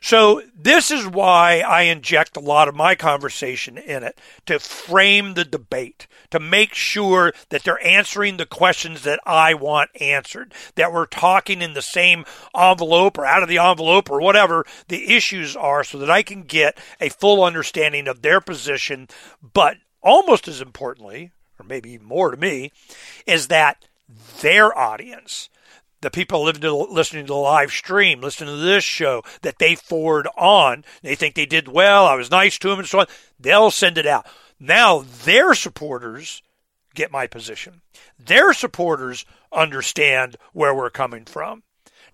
So this is why I inject a lot of my conversation in it, to frame the debate, to make sure that they're answering the questions that I want answered, that we're talking in the same envelope or out of the envelope or whatever the issues are, so that I can get a full understanding of their position. But almost as importantly, or maybe even more to me, is that their audience, the people listening to the live stream, listening to this show, that they forward on, they think they did well, I was nice to them and so on, they'll send it out. Now their supporters get my position. Their supporters understand where we're coming from.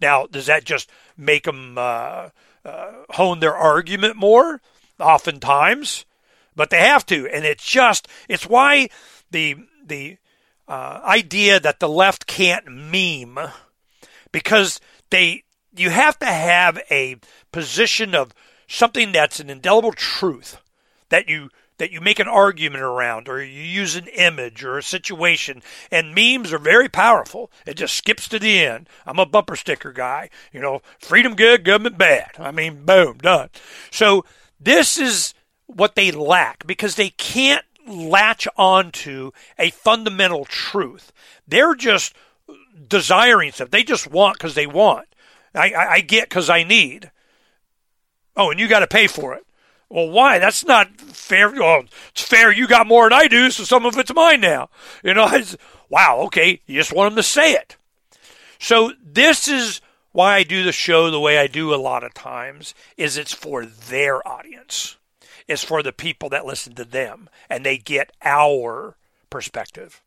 Now, does that just make them hone their argument more? Oftentimes. But they have to. And it's why the idea that the left can't meme, because you have to have a position of something that's an indelible truth that you make an argument around, or you use an image or a situation. And memes are very powerful. It just skips to the end. I'm a bumper sticker guy. You know, freedom good, government bad. I mean, boom, done. So this is what they lack, because they can't latch onto a fundamental truth. They're just desiring stuff. They just want because they want. I get because I need. Oh, and you got to pay for it. Well, why? That's not fair. Oh, it's fair. You got more than I do, so some of it's mine now. You know, wow, okay. You just want them to say it. So this is why I do the show the way I do a lot of times, is it's for their audience. It's for the people that listen to them, and they get our perspective.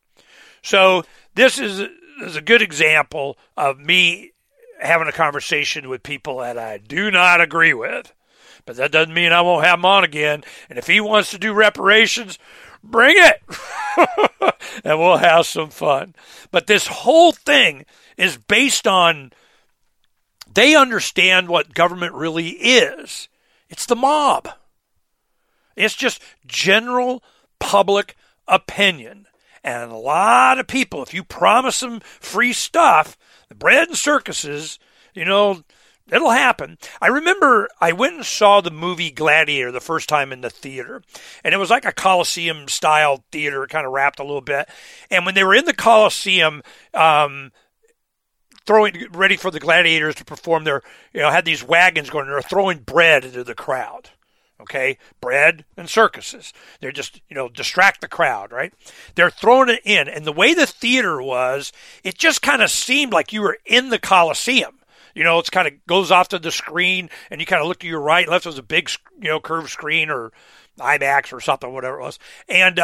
So this is a good example of me having a conversation with people that I do not agree with. But that doesn't mean I won't have him on again. And if he wants to do reparations, bring it. And we'll have some fun. But this whole thing is based on they understand what government really is. It's the mob. It's just general public opinion. And a lot of people, if you promise them free stuff, the bread and circuses, you know, it'll happen. I remember I went and saw the movie Gladiator the first time in the theater. And it was like a Coliseum-style theater, kind of wrapped a little bit. And when they were in the Coliseum, throwing ready for the gladiators to perform, had these wagons going, and they're throwing bread into the crowd. Okay, bread and circuses. They're just, you know, distract the crowd, right? They're throwing it in. And the way the theater was, it just kind of seemed like you were in the Coliseum. You know, it's kind of goes off to the screen, and you kind of look to your right, left was a big, you know, curved screen or IMAX or something, whatever it was. And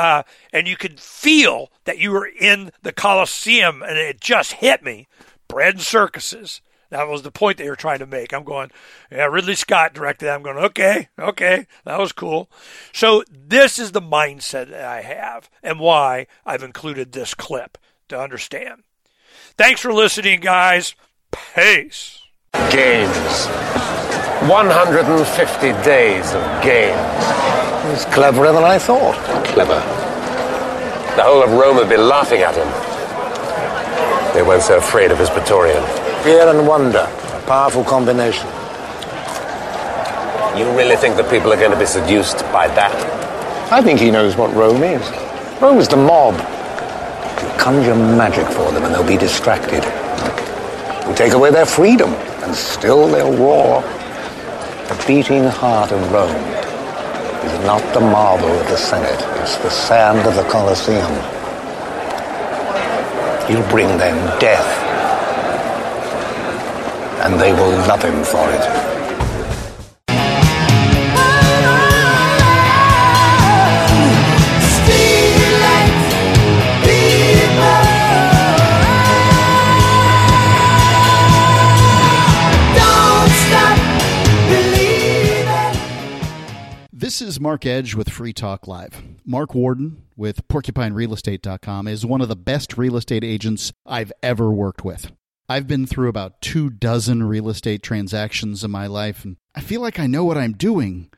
you could feel that you were in the Coliseum, and it just hit me. Bread and circuses. That was the point they were trying to make. I'm going, yeah, Ridley Scott directed that. I'm going, okay, that was cool. So this is the mindset that I have and why I've included this clip. to understand. Thanks for listening, guys. Peace. Games. 150 days of games. It was cleverer than I thought. Clever. The whole of Rome would be laughing at him. They weren't so afraid of his Praetorian. Fear and wonder. A powerful combination. You really think that people are going to be seduced by that? I think he knows what Rome is. Rome is the mob. You conjure magic for them and they'll be distracted. You take away their freedom and still they'll roar. The beating heart of Rome is not the marble of the Senate, it's the sand of the Coliseum. You bring them death, and they will love him for it. This is Mark Edge with Free Talk Live. Mark Warden with PorcupineRealEstate.com is one of the best real estate agents I've ever worked with. I've been through about 24 real estate transactions in my life, and I feel like I know what I'm doing,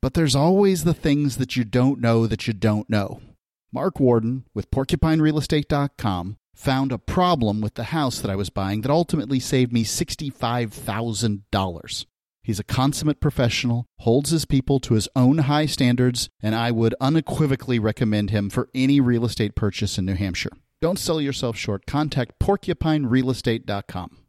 but there's always the things that you don't know that you don't know. Mark Warden with PorcupineRealEstate.com found a problem with the house that I was buying that ultimately saved me $65,000. He's a consummate professional, holds his people to his own high standards, and I would unequivocally recommend him for any real estate purchase in New Hampshire. Don't sell yourself short. Contact PorcupineRealEstate.com.